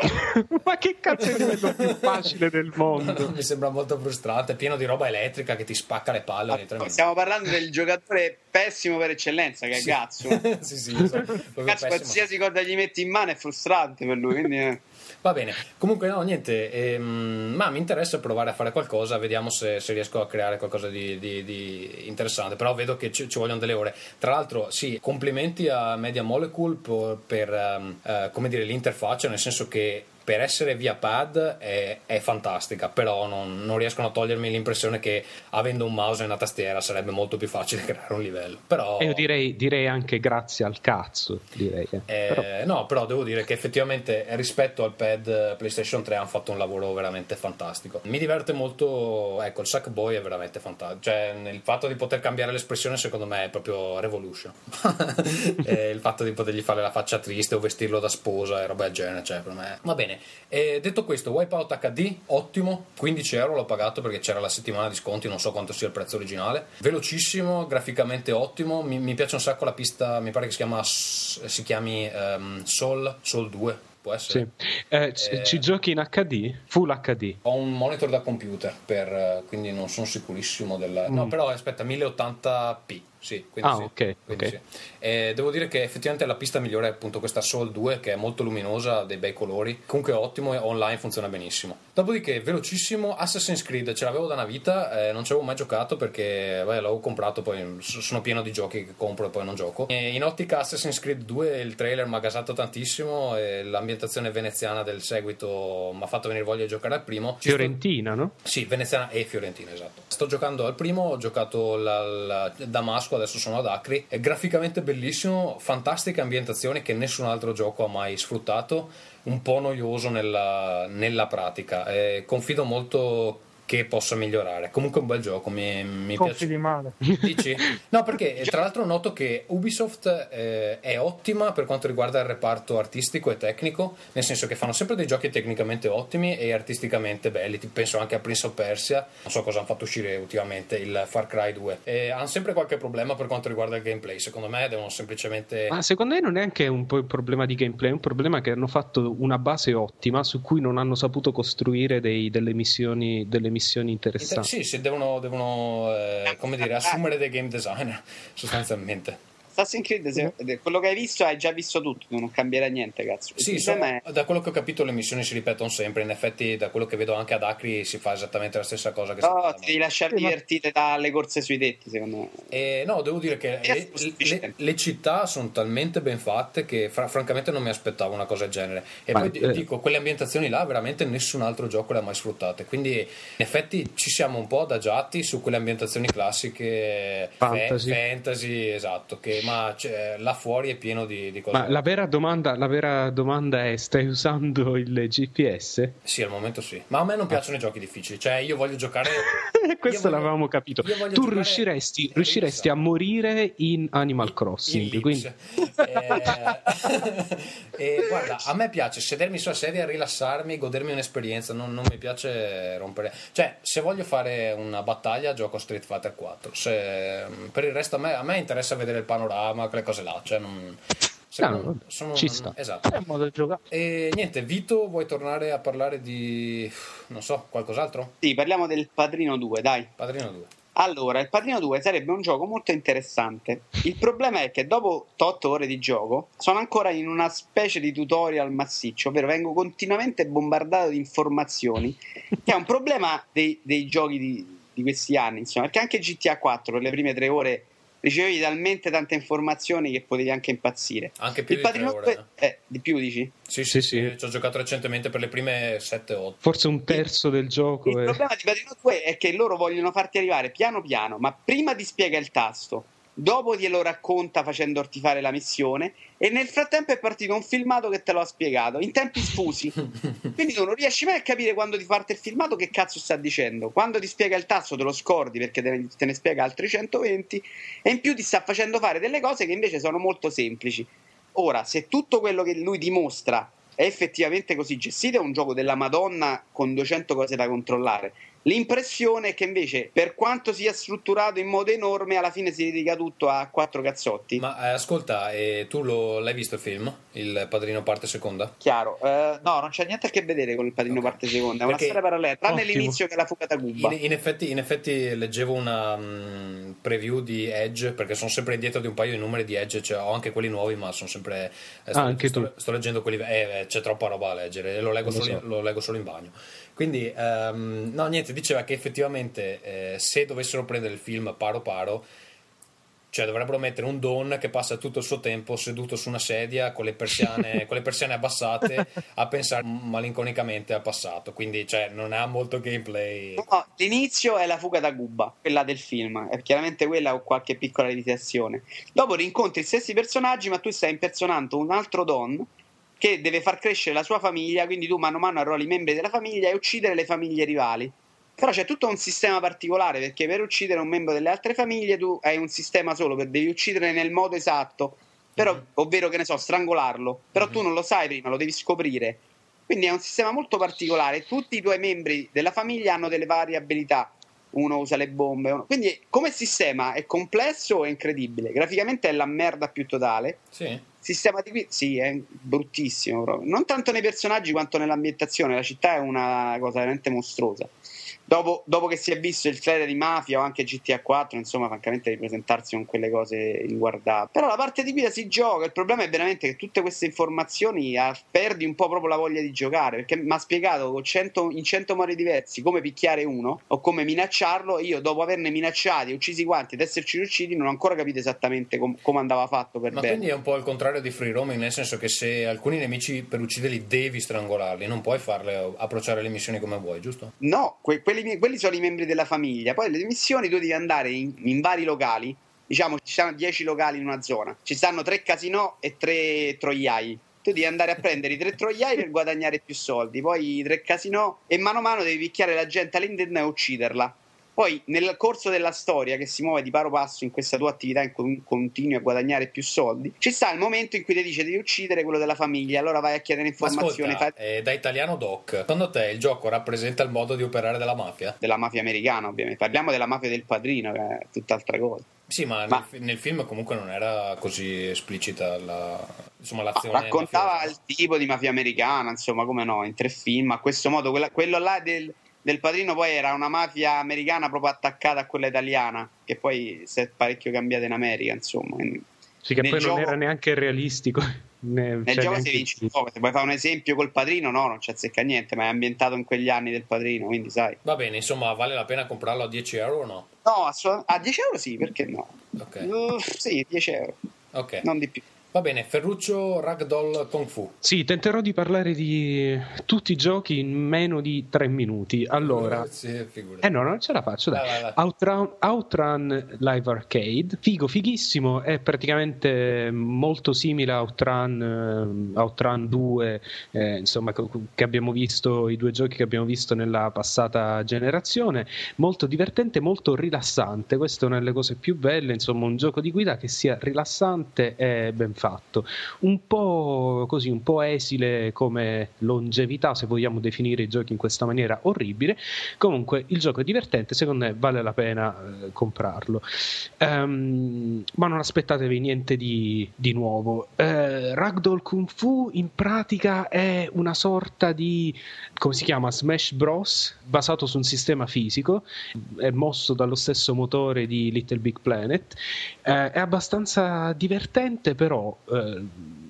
ma che cazzo è il livello più facile del mondo? No, no, mi sembra molto frustrante, pieno di roba elettrica che ti spacca le palle ogni tre minuti. Stiamo parlando del giocatore pessimo per eccellenza, che sì. Cazzo sì, sì, so, cazzo, qualsiasi cosa gli metti in mano è frustrante per lui, quindi eh. Va bene, comunque no, niente, ehm, ma mi interessa provare a fare qualcosa, vediamo se, se riesco a creare qualcosa di, di, di interessante, però vedo che ci, ci vogliono delle ore. Tra l'altro sì, complimenti a Media Molecule per, per ehm, eh, come dire, l'interfaccia, nel senso che per essere via pad è, è fantastica, però non, non riescono a togliermi l'impressione che avendo un mouse e una tastiera sarebbe molto più facile creare un livello. Però... io direi, direi anche grazie al cazzo, direi. Eh, però... no, però devo dire che effettivamente rispetto al pad PlayStation tre hanno fatto un lavoro veramente fantastico. Mi diverte molto, ecco, il Sackboy è veramente fantastico, cioè il fatto di poter cambiare l'espressione secondo me è proprio revolution. Eh, il fatto di potergli fare la faccia triste o vestirlo da sposa e roba del genere, cioè per me va bene. E detto questo, Wipeout H D ottimo, quindici euro l'ho pagato perché c'era la settimana di sconti, non so quanto sia il prezzo originale. Velocissimo, graficamente ottimo, mi, mi piace un sacco la pista, mi pare che si chiama si chiami um, Sol Sol due, può essere? Sì. Eh, eh, ci giochi in H D? Full H D? Ho un monitor da computer per, quindi non sono sicurissimo della... mm. No, però aspetta, mille ottanta p. Sì, quindi ah, sì, ok, quindi okay. Sì. Eh, devo dire che effettivamente la pista migliore è appunto questa Sol due, che è molto luminosa, dei bei colori, comunque è ottimo e online funziona benissimo. Dopodiché velocissimo, Assassin's Creed ce l'avevo da una vita, eh, non ci avevo mai giocato perché beh, l'avevo comprato, poi sono pieno di giochi che compro e poi non gioco. E in ottica Assassin's Creed due il trailer mi ha gasato tantissimo e l'ambientazione veneziana del seguito mi ha fatto venire voglia di giocare al primo. Ci Fiorentina sto... no? Sì, veneziana e fiorentina, esatto. Sto giocando al primo, ho giocato la, la Damasco, adesso sono ad Acri, è graficamente bellissimo, fantastica ambientazione che nessun altro gioco ha mai sfruttato, un po' noioso nella, nella pratica, eh, confido molto che posso migliorare. Comunque è un bel gioco, mi, mi piace. Di male. Dici? No, perché tra l'altro noto che Ubisoft eh, è ottima per quanto riguarda il reparto artistico e tecnico, nel senso che fanno sempre dei giochi tecnicamente ottimi e artisticamente belli. Penso anche a Prince of Persia, non so cosa hanno fatto uscire ultimamente, il Far Cry due, e hanno sempre qualche problema per quanto riguarda il gameplay. Secondo me devono semplicemente... Ma secondo me non è anche un po' il problema di gameplay, è un problema che hanno fatto una base ottima su cui non hanno saputo costruire dei, delle missioni delle missioni interessanti. Sì, sì, devono, devono eh, come dire, assumere dei game designer sostanzialmente. Assassin's Creed, quello che hai visto hai già visto tutto, non cambierà niente, cazzo. Sì, so, è... da quello che ho capito le missioni si ripetono sempre, in effetti da quello che vedo anche ad Acri si fa esattamente la stessa cosa che no, ti devi lasciare divertite dalle corse sui tetti, secondo me. Eh, no, devo dire che le, le, le città sono talmente ben fatte che fra, francamente non mi aspettavo una cosa del genere, e ma poi d- dico, quelle ambientazioni là veramente nessun altro gioco le ha mai sfruttate, quindi in effetti ci siamo un po' adagiati su quelle ambientazioni classiche fantasy, fe- fantasy esatto, che ma cioè, là fuori è pieno di, di cose. Ma la vera domanda, la vera domanda è: stai usando il G P S? Sì, al momento sì. Ma a me non piacciono ah. i giochi difficili. Cioè, io voglio giocare. Questo voglio... l'avevamo capito. Tu giocare... riusciresti, riusciresti a morire in Animal Crossing. In quindi... eh... eh, guarda, a me piace sedermi sulla sedia, rilassarmi, godermi un'esperienza. Non, non mi piace rompere. Cioè, se voglio fare una battaglia, gioco Street Fighter quattro. Se... Per il resto, a me, a me interessa vedere il panorama. Ma quelle cose là, cioè non... No, no, sono... ci sta, esatto, è un modo di giocare. E niente, Vito, vuoi tornare a parlare di, non so, qualcos'altro? Sì, parliamo del Padrino due, dai. Padrino due. Allora, il Padrino due sarebbe un gioco molto interessante. Il problema è che dopo otto ore di gioco sono ancora in una specie di tutorial massiccio, ovvero vengo continuamente bombardato di informazioni, che è un problema dei, dei giochi di, di questi anni, insomma, perché anche G T A quattro, le prime tre ore ricevevi talmente tante informazioni che potevi anche impazzire. Anche più il di tre ore, eh. Eh, di più dici? Sì, sì, sì, ci ho giocato recentemente per le prime sette otto. Forse un terzo e, del gioco. Il eh. problema di Padrino due è che loro vogliono farti arrivare piano piano, ma prima ti spiega il tasto, dopo glielo racconta facendoti fare la missione, e nel frattempo è partito un filmato che te lo ha spiegato in tempi sfusi. Quindi tu non riesci mai a capire quando ti parte il filmato che cazzo sta dicendo, quando ti spiega il tasto te lo scordi perché te ne spiega altri centoventi, e in più ti sta facendo fare delle cose che invece sono molto semplici. Ora, se tutto quello che lui dimostra è effettivamente così gestito, è un gioco della Madonna con duecento cose da controllare. L'impressione è che invece, per quanto sia strutturato in modo enorme, alla fine si dedica tutto a quattro cazzotti. Ma eh, ascolta, eh, tu lo, l'hai visto il film? Il Padrino parte seconda? Chiaro, eh, no, non c'è niente a che vedere con il Padrino okay. parte seconda, è una storia parallela, tranne ottimo. L'inizio che è la fuga da Cuba. In, in, effetti, in effetti leggevo una mh, preview di Edge, perché sono sempre dietro di un paio di numeri di Edge, cioè, ho anche quelli nuovi, ma sono sempre... Eh, sto, ah, anche sto, tu. sto leggendo quelli... Eh, c'è troppa roba a leggere, lo leggo, solo, so. in, lo leggo solo in bagno. Quindi, um, no, niente, diceva che effettivamente eh, se dovessero prendere il film paro paro, cioè dovrebbero mettere un Don che passa tutto il suo tempo seduto su una sedia con le persiane, con le persiane abbassate a pensare malinconicamente al passato, quindi cioè, non ha molto gameplay. No, l'inizio è la fuga da Cuba, quella del film, è chiaramente quella con qualche piccola recitazione. Dopo rincontri gli stessi personaggi, ma tu stai impersonando un altro Don che deve far crescere la sua famiglia, quindi tu mano a mano arruoli i membri della famiglia e uccidere le famiglie rivali. Però c'è tutto un sistema particolare, perché per uccidere un membro delle altre famiglie tu hai un sistema solo, per devi uccidere nel modo esatto, però, ovvero che ne so, strangolarlo, però mm-hmm. tu non lo sai prima, lo devi scoprire. Quindi è un sistema molto particolare, tutti i tuoi membri della famiglia hanno delle varie abilità, uno usa le bombe, uno... quindi come sistema è complesso e incredibile, graficamente è la merda più totale. Sì. Sistema di guida, sì, è bruttissimo proprio. Non tanto nei personaggi quanto nell'ambientazione, la città è una cosa veramente mostruosa. Dopo, dopo che si è visto il trailer di Mafia o anche G T A quattro, insomma, francamente di presentarsi con quelle cose inguardabili. Però la parte di guida si gioca, il problema è veramente che tutte queste informazioni ah, perdi un po' proprio la voglia di giocare, perché mi ha spiegato con cento, in cento modi diversi come picchiare uno o come minacciarlo, e io dopo averne minacciati, uccisi quanti ed esserci riusciti non ho ancora capito esattamente com- come andava fatto per ma bene. Quindi è un po' il contrario di free roaming, nel senso che se alcuni nemici per ucciderli devi strangolarli, non puoi farle approcciare le missioni come vuoi, giusto? No, que- quelli Quelli sono i membri della famiglia. Poi le missioni tu devi andare in, in vari locali. Diciamo ci sono dieci locali in una zona. Ci stanno tre casinò e tre troiai, tu devi andare a prendere i tre troiai per guadagnare più soldi, poi i tre casinò, e mano a mano devi picchiare la gente all'interno e ucciderla. Poi nel corso della storia, che si muove di paro passo in questa tua attività in cui continui a guadagnare più soldi, ci sta il momento in cui ti dice devi uccidere quello della famiglia, allora vai a chiedere informazioni. Ascolta, fa... eh, da italiano doc, secondo te il gioco rappresenta il modo di operare della mafia? Della mafia americana, ovviamente. Parliamo della mafia del Padrino, che è tutt'altra cosa. Sì, ma, ma... Nel, nel film comunque non era così esplicita la, insomma, l'azione. No, raccontava mafiosa. Il tipo di mafia americana, insomma, come no, in tre film, a questo modo, quella, quello là del... del Padrino poi era una mafia americana proprio attaccata a quella italiana, che poi si è parecchio cambiata in America, insomma. Sì, che nel poi gioco, non era neanche realistico. Ne, nel cioè gioco si vince un po', se vuoi fare un esempio col Padrino, no, non ci azzecca niente, ma è ambientato in quegli anni del Padrino, quindi sai. Va bene, insomma, vale la pena comprarlo a dieci euro o no? No, assolut- a dieci euro sì, perché no? Okay. Uh, sì, dieci euro, okay. Non di più. Va bene, Ferruccio Ragdoll Kung Fu. Sì, tenterò di parlare di tutti i giochi in meno di tre minuti. Allora, sì, figurati. Eh no, non ce la faccio, dai. Vai, vai, vai. Outrun, Outrun Live Arcade, figo, fighissimo, è praticamente molto simile a Outrun, Outrun due, eh, insomma, che abbiamo visto, i due giochi che abbiamo visto nella passata generazione, molto divertente, molto rilassante. Questa è una delle cose più belle, insomma, un gioco di guida che sia rilassante e ben fatto. Fatto un po' così, un po' esile come longevità, se vogliamo definire i giochi in questa maniera orribile. Comunque il gioco è divertente, secondo me vale la pena eh, comprarlo, um, ma non aspettatevi niente di, di nuovo. eh, Ragdoll Kung Fu in pratica è una sorta di, come si chiama, Smash Bros basato su un sistema fisico, è mosso dallo stesso motore di Little Big Planet, eh, è abbastanza divertente, però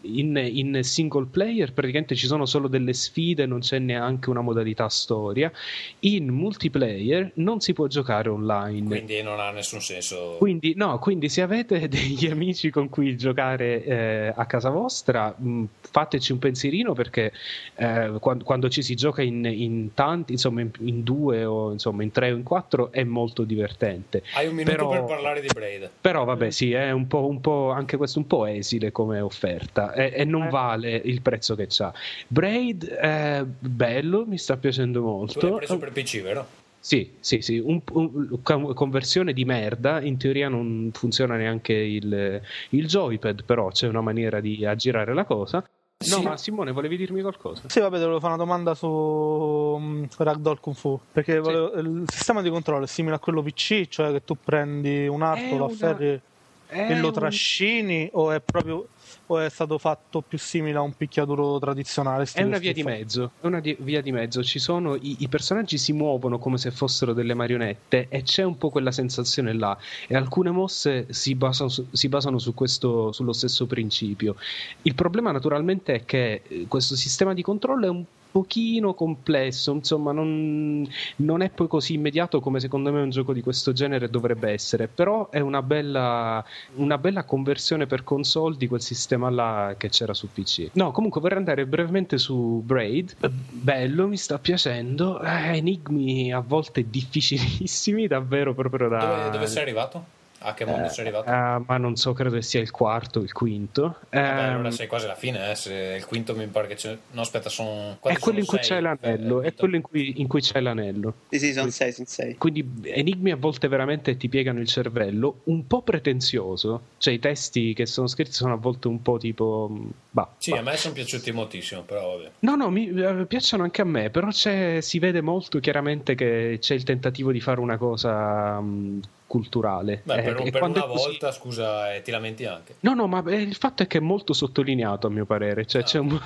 In, in single player praticamente ci sono solo delle sfide, non c'è neanche una modalità storia. In multiplayer non si può giocare online, quindi non ha nessun senso. Quindi no, quindi se avete degli amici con cui giocare eh, a casa vostra, mh, fateci un pensierino, perché eh, quando, quando ci si gioca in, in tanti, insomma in, in due o insomma in tre o in quattro, è molto divertente. Hai un minuto però, per parlare di Braid. Però vabbè sì, è un po', un po' anche questo un po' esile come offerta, e, e non vale il prezzo che c'ha. Braid è bello, mi sta piacendo molto. Tu l'hai preso per P C, vero? Sì, sì, sì, un, un, conversione di merda, in teoria non funziona neanche il, il joypad, però c'è una maniera di aggirare la cosa. No, sì. Ma Simone, volevi dirmi qualcosa? Sì, vabbè, dovevo fare una domanda su um, Ragdoll Kung Fu, perché volevo, sì. Il sistema di controllo è simile a quello P C, cioè che tu prendi un arto, lo afferri e lo trascini, o è proprio... o è stato fatto più simile a un picchiaduro tradizionale? È una via di mezzo, è una di- via di mezzo. Ci sono i-, i personaggi si muovono come se fossero delle marionette, e c'è un po' quella sensazione là, e alcune mosse si basano su, si basano su questo, sullo stesso principio. Il problema naturalmente è che questo sistema di controllo è un pochino complesso, insomma non, non è poi così immediato come secondo me un gioco di questo genere dovrebbe essere, però è una bella, una bella conversione per console di quel sistema là che c'era su P C. No, comunque vorrei andare brevemente su Braid, bello, mi sta piacendo, eh, enigmi a volte difficilissimi, davvero proprio da... Dove, dove sei arrivato? A che mondo eh, sei arrivato? Uh, ma non so, credo che sia il quarto, il quinto. Vabbè, um, allora sei quasi alla fine, eh? Se il quinto mi pare che c'è. No, aspetta, sono. È quello in cui sei, c'è l'anello. È, è quello in cui, in cui c'è l'anello. Sì, sì, sono sei, sono sei. Quindi enigmi a volte veramente ti piegano il cervello. Un po' pretenzioso. Cioè, i testi che sono scritti sono a volte un po' tipo. Bah, sì, bah. A me sono piaciuti moltissimo, però vabbè. No, no, mi uh, piacciono anche a me. Però c'è, si vede molto chiaramente che c'è il tentativo di fare una cosa. Um, culturale. Beh, per, eh, per una volta scusa, eh, ti lamenti anche. No, no, ma eh, il fatto è che è molto sottolineato a mio parere, cioè ah. c'è, un,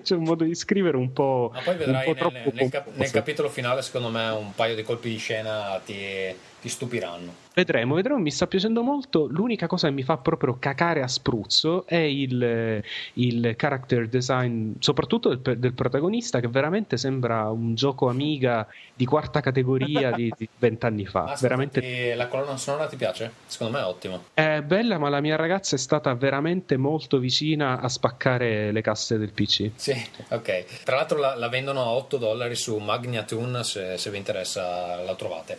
c'è un modo di scrivere un po', ma poi vedrai un po' nel, troppo nel, cap- nel capitolo finale, secondo me un paio di colpi di scena ti, ti stupiranno. Vedremo, vedremo, mi sta piacendo molto. L'unica cosa che mi fa proprio cacare a spruzzo è il, il character design, soprattutto del, del protagonista, che veramente sembra un gioco Amiga di quarta categoria di vent'anni fa. Ascoltati, veramente... La colonna sonora ti piace? Secondo me è ottima. È bella, ma la mia ragazza è stata veramente molto vicina a spaccare le casse del P C. Sì, ok. Tra l'altro la, la vendono a otto dollari su Magnatune, se, se vi interessa la trovate.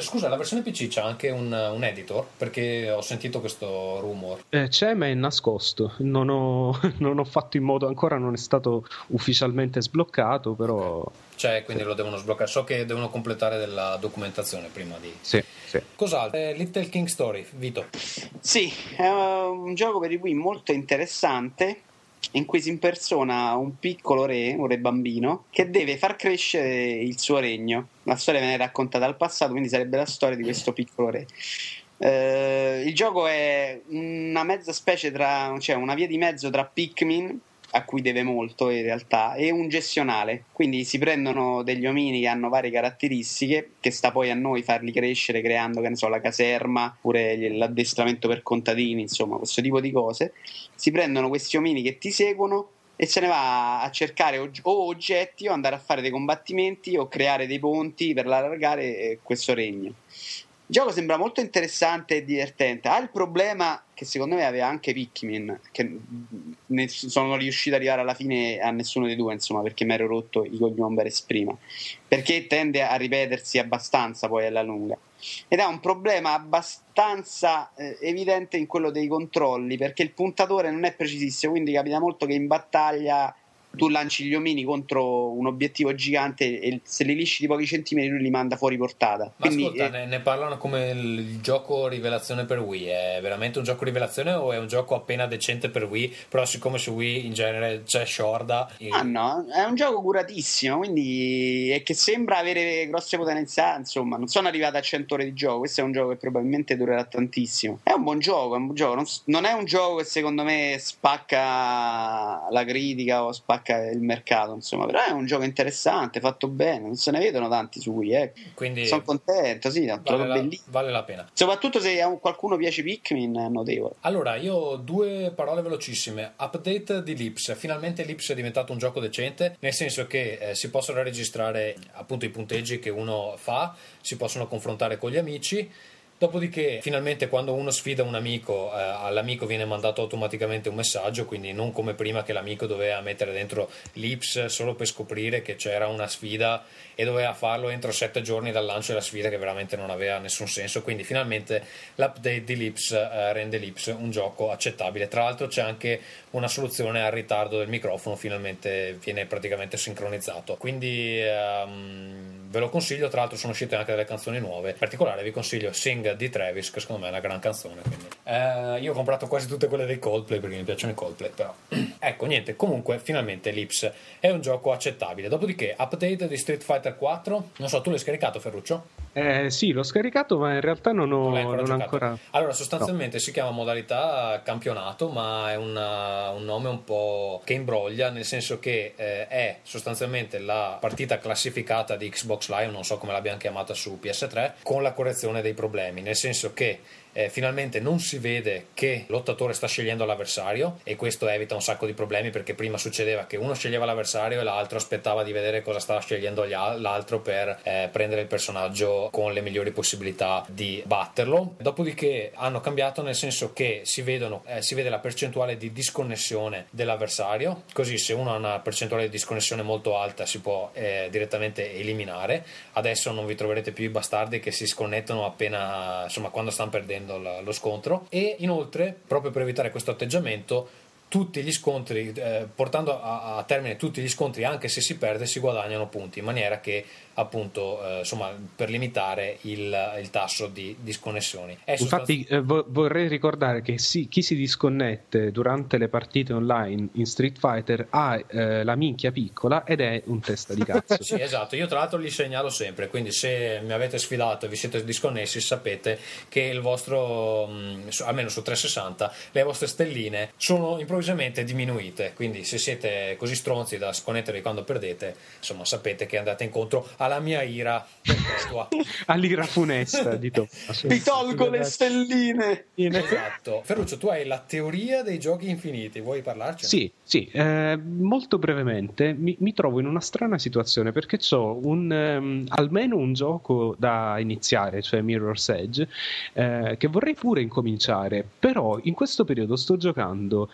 scusa, la versione P C c'ha anche un, un editor? Perché ho sentito questo rumor. Eh, c'è, ma è nascosto. Non ho, non ho fatto in modo, ancora non è stato ufficialmente sbloccato, però... C'è, quindi sì, lo devono sbloccare. So che devono completare della documentazione prima di... Sì, sì. Cos'altro? Eh, Little King Story, Vito. Sì, è un gioco per i Wii molto interessante, in cui si impersona un piccolo re, un re bambino, che deve far crescere il suo regno. La storia viene raccontata al passato, quindi sarebbe la storia di questo piccolo re. Eh, il gioco è una mezza specie tra, cioè una via di mezzo tra Pikmin, a cui deve molto in realtà, e un gestionale. Quindi si prendono degli omini che hanno varie caratteristiche, che sta poi a noi farli crescere creando, che ne so, la caserma, oppure l'addestramento per contadini, insomma questo tipo di cose. Si prendono questi omini che ti seguono e se ne va a cercare o oggetti o andare a fare dei combattimenti o creare dei ponti per allargare questo regno. Il gioco sembra molto interessante e divertente. Ha il problema che secondo me aveva anche Pikmin, che ne sono riuscito ad arrivare alla fine a nessuno dei due, insomma, perché mi ero rotto i coglioni per esprima, perché tende a ripetersi abbastanza poi alla lunga, ed ha un problema abbastanza eh, evidente in quello dei controlli, perché il puntatore non è precisissimo, quindi capita molto che in battaglia tu lanci gli omini contro un obiettivo gigante e se li lisci di pochi centimetri lui li manda fuori portata. Ma quindi, ascolta, eh... ne, ne parlano come il gioco rivelazione per Wii. È veramente un gioco rivelazione o è un gioco appena decente per Wii? Però siccome su Wii in genere c'è sciorda e... Ah no, è un gioco curatissimo, quindi è che sembra avere grosse potenzialità. Insomma, non sono arrivata a cento ore di gioco, questo è un gioco che probabilmente durerà tantissimo. È un buon gioco, è un buon gioco. Non, non è un gioco che secondo me spacca la critica o spacca il mercato, insomma, però è un gioco interessante, fatto bene, non se ne vedono tanti su Wii, eh. Quindi sono contento, sì, vale la, vale la pena, soprattutto se a qualcuno piace Pikmin, è notevole. Allora, io due parole velocissime. Update di Lips, finalmente Lips è diventato un gioco decente, nel senso che eh, si possono registrare appunto i punteggi che uno fa, si possono confrontare con gli amici. Dopodiché, finalmente, quando uno sfida un amico, eh, all'amico viene mandato automaticamente un messaggio, quindi non come prima che l'amico doveva mettere dentro l'Ips solo per scoprire che c'era una sfida e doveva farlo entro sette giorni dal lancio della sfida, che veramente non aveva nessun senso. Quindi finalmente l'update di Lips eh, rende Lips un gioco accettabile. Tra l'altro c'è anche una soluzione al ritardo del microfono, finalmente viene praticamente sincronizzato. Quindi ehm, ve lo consiglio, tra l'altro sono uscite anche delle canzoni nuove. In particolare vi consiglio Sing di Travis, che secondo me è una gran canzone, quindi. Eh, io ho comprato quasi tutte quelle dei Coldplay perché mi piacciono i Coldplay, però ecco, niente, comunque finalmente Lips è un gioco accettabile. Dopodiché update di Street Fighter quattro, non so, tu l'hai scaricato, Ferruccio? Eh, sì, l'ho scaricato, ma in realtà non ho non ancora, non ancora... Allora, sostanzialmente no. Si chiama modalità campionato, ma è una, un nome un po' che imbroglia, nel senso che eh, è sostanzialmente la partita classificata di Xbox Live, non so come l'abbiamo chiamata su P S tre, con la correzione dei problemi, nel senso che Eh, finalmente non si vede che lottatore sta scegliendo l'avversario, e questo evita un sacco di problemi, perché prima succedeva che uno sceglieva l'avversario e l'altro aspettava di vedere cosa stava scegliendo l'altro per eh, prendere il personaggio con le migliori possibilità di batterlo. Dopodiché hanno cambiato, nel senso che si vedono eh, si vede la percentuale di disconnessione dell'avversario, così se uno ha una percentuale di disconnessione molto alta si può eh, direttamente eliminare. Adesso non vi troverete più i bastardi che si sconnettono appena, insomma, quando stanno perdendo lo scontro. E inoltre, proprio per evitare questo atteggiamento, tutti gli scontri eh, portando a, a termine tutti gli scontri, anche se si perde, si guadagnano punti, in maniera che appunto eh, insomma, per limitare il, il tasso di disconnessioni. È infatti sostanz- eh, vo- vorrei ricordare che sì, chi si disconnette durante le partite online in Street Fighter ha eh, la minchia piccola ed è un testa di cazzo. Sì, esatto, io tra l'altro li segnalo sempre, quindi se mi avete sfidato e vi siete disconnessi, sapete che il vostro mh, su, almeno su trecentosessanta le vostre stelline sono improvvisamente diminuite, quindi se siete così stronzi da sconnettervi quando perdete, insomma, sapete che andate incontro alla mia ira perpetua. All'ira funesta di Tommaso. Ti tolgo le stelline. Esatto. Ferruccio, tu hai la teoria dei giochi infiniti, vuoi parlarci? Sì, sì, eh, molto brevemente mi, mi trovo in una strana situazione, perché c'ho un, um, almeno un gioco da iniziare, cioè Mirror's Edge, eh, che vorrei pure incominciare, però in questo periodo sto giocando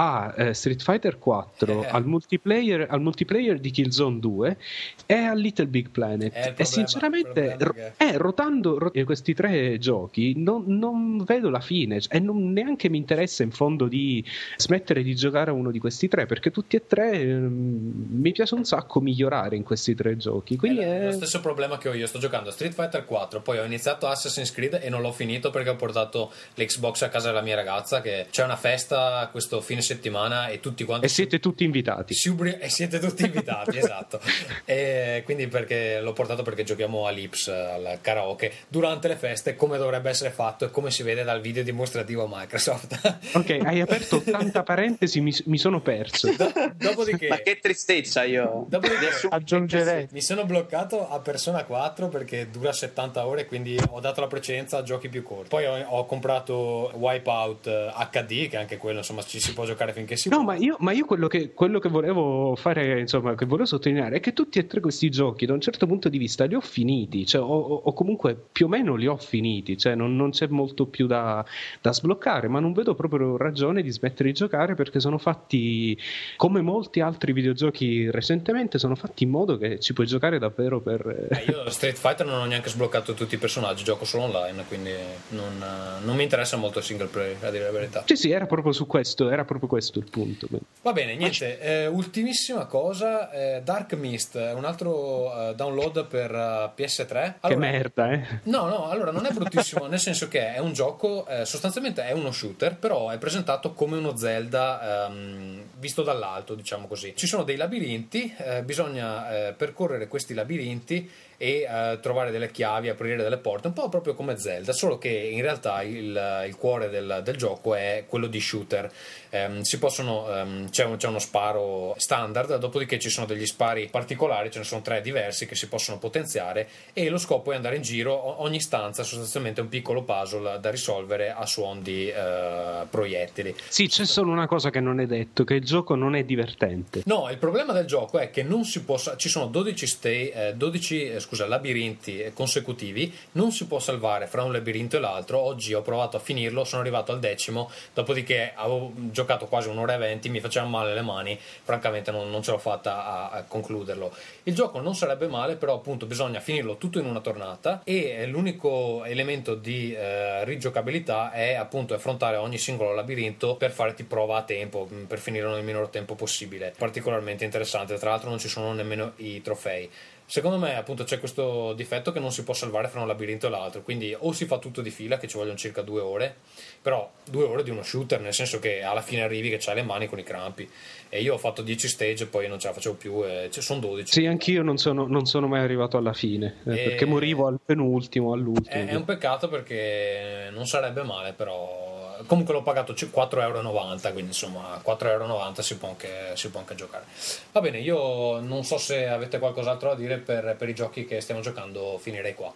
a eh, Street Fighter quattro, eh. al, multiplayer, al multiplayer di Killzone due e a Little Big Planet. Problema, e sinceramente ro- eh, rotando rot- questi tre giochi non, non vedo la fine, e cioè, non neanche mi interessa in fondo di smettere di giocare a uno di questi tre, perché tutti e tre eh, mi piace un sacco migliorare in questi tre giochi. Quindi è, è lo stesso problema che ho io, sto giocando a Street Fighter quattro, poi ho iniziato Assassin's Creed e non l'ho finito perché ho portato l'Xbox a casa della mia ragazza, che c'è una festa questo fine settimana e tutti quanti e siete si... tutti invitati ubri... e siete tutti invitati esatto, e quindi perché l'ho portato, perché giochiamo a Lips al karaoke durante le feste, come dovrebbe essere fatto e come si vede dal video dimostrativo Microsoft. Ok, hai aperto tanta parentesi, mi, mi sono perso. Do- dopodiché ma che tristezza, io dopodiché, aggiungerei mi sono bloccato a Persona quattro perché dura settanta ore, quindi ho dato la precedenza a giochi più corti. Poi ho, ho comprato Wipeout acca di, che anche quello insomma ci si può giocare finché si no, può. Ma io, ma io quello che quello che volevo fare, insomma, che volevo sottolineare è che tutti e tre questi giochi da un certo punto di vista li ho finiti, cioè o, o comunque più o meno li ho finiti, cioè non, non c'è molto più da, da sbloccare, ma non vedo proprio ragione di smettere di giocare, perché sono fatti come molti altri videogiochi recentemente, sono fatti in modo che ci puoi giocare davvero per... Eh, io Street Fighter non ho neanche sbloccato tutti i personaggi, gioco solo online, quindi non, non mi interessa molto il single player, a dire la verità. Sì, sì, era proprio su questo, era proprio questo il punto. Va bene, niente, eh, ultimissima cosa, eh, Dark Mist, un altro eh, download per eh, P S tre. Allora, che merda, eh? No, no, allora non è bruttissimo, nel senso che è un gioco, eh, sostanzialmente è uno shooter, però è presentato come uno Zelda ehm, visto dall'alto, diciamo così. Ci sono dei labirinti, eh, bisogna eh, percorrere questi labirinti e uh, trovare delle chiavi, aprire delle porte, un po' proprio come Zelda, solo che in realtà il, il cuore del, del gioco è quello di shooter. Um, si possono, um, c'è, un, c'è uno sparo standard, dopodiché ci sono degli spari particolari, ce ne sono tre diversi che si possono potenziare, e lo scopo è andare in giro. Ogni stanza sostanzialmente è un piccolo puzzle da risolvere a suon di uh, proiettili. Sì, c'è solo una cosa che non è detto, che il gioco non è divertente. No, il problema del gioco è che non si possa, ci sono dodici stay, eh, dodici eh, scusa, labirinti consecutivi, non si può salvare fra un labirinto e l'altro. Oggi ho provato a finirlo, sono arrivato al decimo, dopodiché avevo giocato quasi un'ora e venti, mi facevano male le mani, francamente non, non ce l'ho fatta a, a concluderlo. Il gioco non sarebbe male, però appunto bisogna finirlo tutto in una tornata, e l'unico elemento di eh, rigiocabilità è appunto affrontare ogni singolo labirinto per farti prova a tempo, per finirlo nel minor tempo possibile. Particolarmente interessante, tra l'altro non ci sono nemmeno i trofei. Secondo me appunto c'è questo difetto che non si può salvare fra un labirinto e l'altro, quindi o si fa tutto di fila, che ci vogliono circa due ore, però due ore di uno shooter, nel senso che alla fine arrivi che c'hai le mani con i crampi, e io ho fatto dieci stage e poi non ce la facevo più, e ce sono dodici. Sì, anch'io non sono, non sono mai arrivato alla fine, eh, e... perché morivo al penultimo, all'ultimo. È, è un peccato, perché non sarebbe male, però... Comunque l'ho pagato quattro virgola novanta euro, quindi insomma quattro virgola novanta euro si può anche, si può anche giocare. Va bene, io non so se avete qualcos'altro da dire per, per i giochi che stiamo giocando, finirei qua.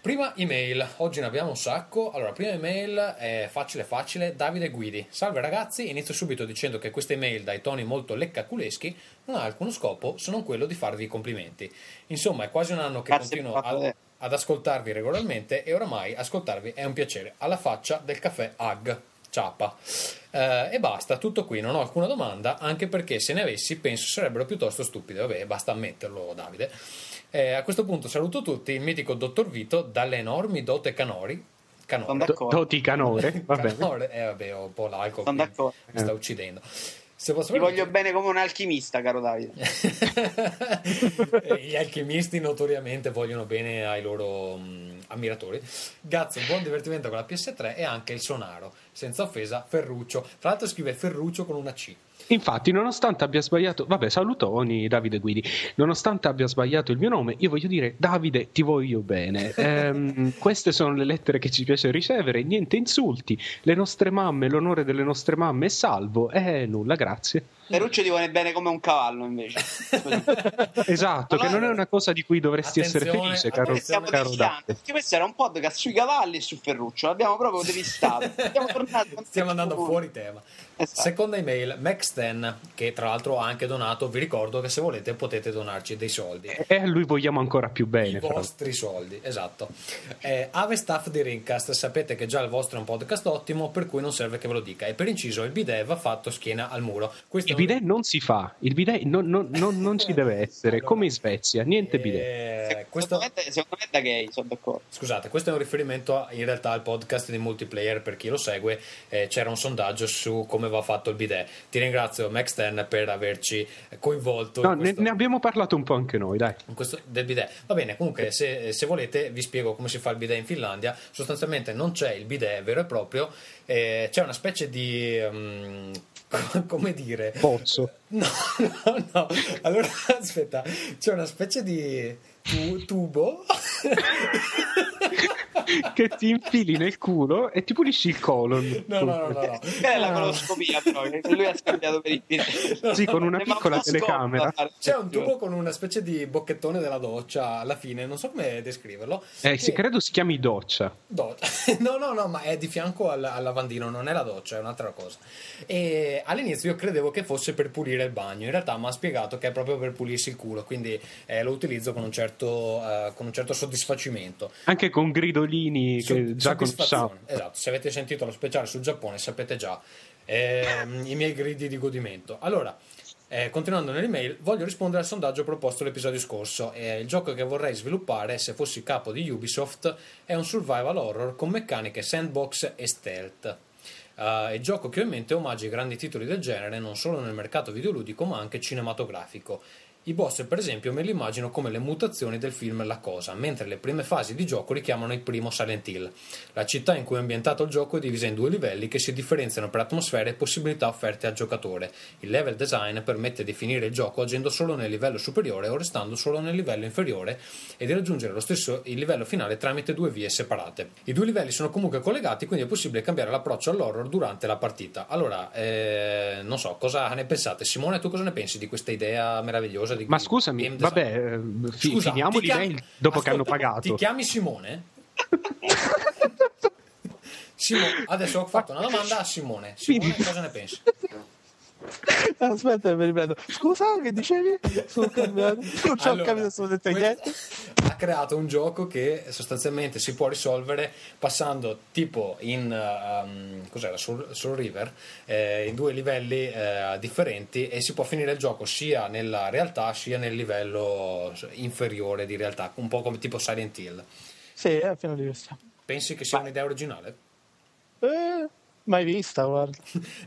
Prima email, oggi ne abbiamo un sacco. Allora, prima email è facile facile, Davide Guidi. Salve ragazzi, inizio subito dicendo che questa email dai toni molto leccaculeschi non ha alcuno scopo se non quello di farvi i complimenti. Insomma, è quasi un anno che Grazie continuo a... ad ascoltarvi regolarmente, e oramai ascoltarvi è un piacere, alla faccia del caffè Hug. Ciappa. Uh, e basta, tutto qui, non ho alcuna domanda, anche perché se ne avessi penso sarebbero piuttosto stupide. Vabbè, basta ammetterlo, Davide. Eh, a questo punto saluto tutti, il mitico dottor Vito dalle enormi dote canori canore Do, doti canore, vabbè. canore eh vabbè ho un po' l'alcol mi sta uccidendo. Se posso ti voglio che... bene come un alchimista, caro Davide. Gli alchimisti notoriamente vogliono bene ai loro mh, ammiratori. Grazie, buon divertimento con la P S tre e anche il sonaro, senza offesa Ferruccio. Tra l'altro scrive Ferruccio con una C. Infatti, nonostante abbia sbagliato, vabbè, salutoni Davide Guidi, nonostante abbia sbagliato il mio nome, io voglio dire Davide, ti voglio bene. Ehm, queste sono le lettere che ci piace ricevere, niente insulti, le nostre mamme, l'onore delle nostre mamme è salvo, e eh, nulla, grazie. Ferruccio ti vuole bene come un cavallo, invece. Esatto, allora, che non è una cosa di cui dovresti essere felice, caro, caro Dante. Perché questo era un podcast sui cavalli e su Ferruccio, l'abbiamo proprio devistato. Siamo tornati, stiamo andando fuori, fuori tema. Esatto. Seconda email, Max dieci, che tra l'altro ha anche donato. Vi ricordo che se volete potete donarci dei soldi. E eh, a lui vogliamo ancora più bene. I vostri soldi, esatto. Eh, Ave staff di Rincast, sapete che già il vostro è un podcast ottimo, per cui non serve che ve lo dica. E per inciso, il bidet va fatto schiena al muro. Questo il bidet non si fa, il bidet non, non, non, non ci deve essere, allora, come in Svezia, niente eh, bidet. Questo... Secondo me è da gay, sono d'accordo. Scusate, questo è un riferimento in realtà al podcast di Multiplayer, per chi lo segue, eh, c'era un sondaggio su come va fatto il bidet. Ti ringrazio Max dieci per averci coinvolto. No, in questo... ne abbiamo parlato un po' anche noi, dai. In questo... del bidet. Va bene, comunque se, se volete vi spiego come si fa il bidet in Finlandia. Sostanzialmente non c'è il bidet vero e proprio, eh, c'è una specie di... Um... come dire, pozzo. No, no, no. Allora aspetta, c'è una specie di tu- tubo che ti infili nel culo e ti pulisci il colon. No, no, no, no, no. È la coloscopia, però lui ha scambiato per il bidet. Sì, con una piccola telecamera. C'è un tubo con una specie di bocchettone della doccia alla fine, non so come descriverlo. Eh, che... si credo si chiami doccia. Do... No, no, no, ma è di fianco al, al lavandino, non è la doccia, è un'altra cosa. E all'inizio io credevo che fosse per pulire il bagno, in realtà mi ha spiegato che è proprio per pulirsi il culo, quindi eh, lo utilizzo con un certo eh, con un certo soddisfacimento. Anche con gridolini che Sodd- già conosciamo. Esatto, se avete sentito lo speciale sul Giappone sapete già eh, i miei gridi di godimento. Allora, eh, continuando nell'email, voglio rispondere al sondaggio proposto l'episodio scorso. Eh, il gioco che vorrei sviluppare se fossi capo di Ubisoft è un survival horror con meccaniche sandbox e stealth. Uh, il gioco che ho in mente omaggia i grandi titoli del genere non solo nel mercato videoludico ma anche cinematografico. I boss, per esempio, me li immagino come le mutazioni del film La Cosa, mentre le prime fasi di gioco richiamano il primo Silent Hill. La città in cui è ambientato il gioco è divisa in due livelli che si differenziano per atmosfere e possibilità offerte al giocatore. Il level design permette di finire il gioco agendo solo nel livello superiore o restando solo nel livello inferiore e di raggiungere lo stesso il livello finale tramite due vie separate. I due livelli sono comunque collegati, quindi è possibile cambiare l'approccio all'horror durante la partita. Allora, eh, non so, cosa ne pensate? Simone, tu cosa ne pensi di questa idea meravigliosa? Ma scusami, vabbè, fi- Scusa, finiamo l'email chiam- dopo Ascolta, che hanno pagato. Ti chiami Simone? Simone, adesso ho fatto una domanda a Simone. Simone, cosa ne pensi? Aspetta, mi ripeto. Scusa, che dicevi? Sono cambiato. Non ci allora, ho capito, sono detto niente. Ha creato un gioco che sostanzialmente si può risolvere passando tipo in um, cos'era sul, sul River eh, in due livelli eh, differenti e si può finire il gioco sia nella realtà sia nel livello inferiore di realtà, un po' come tipo Silent Hill. Sì, è appena diversa. Pensi che sia Ma... un'idea originale? Eh... mai vista, guarda.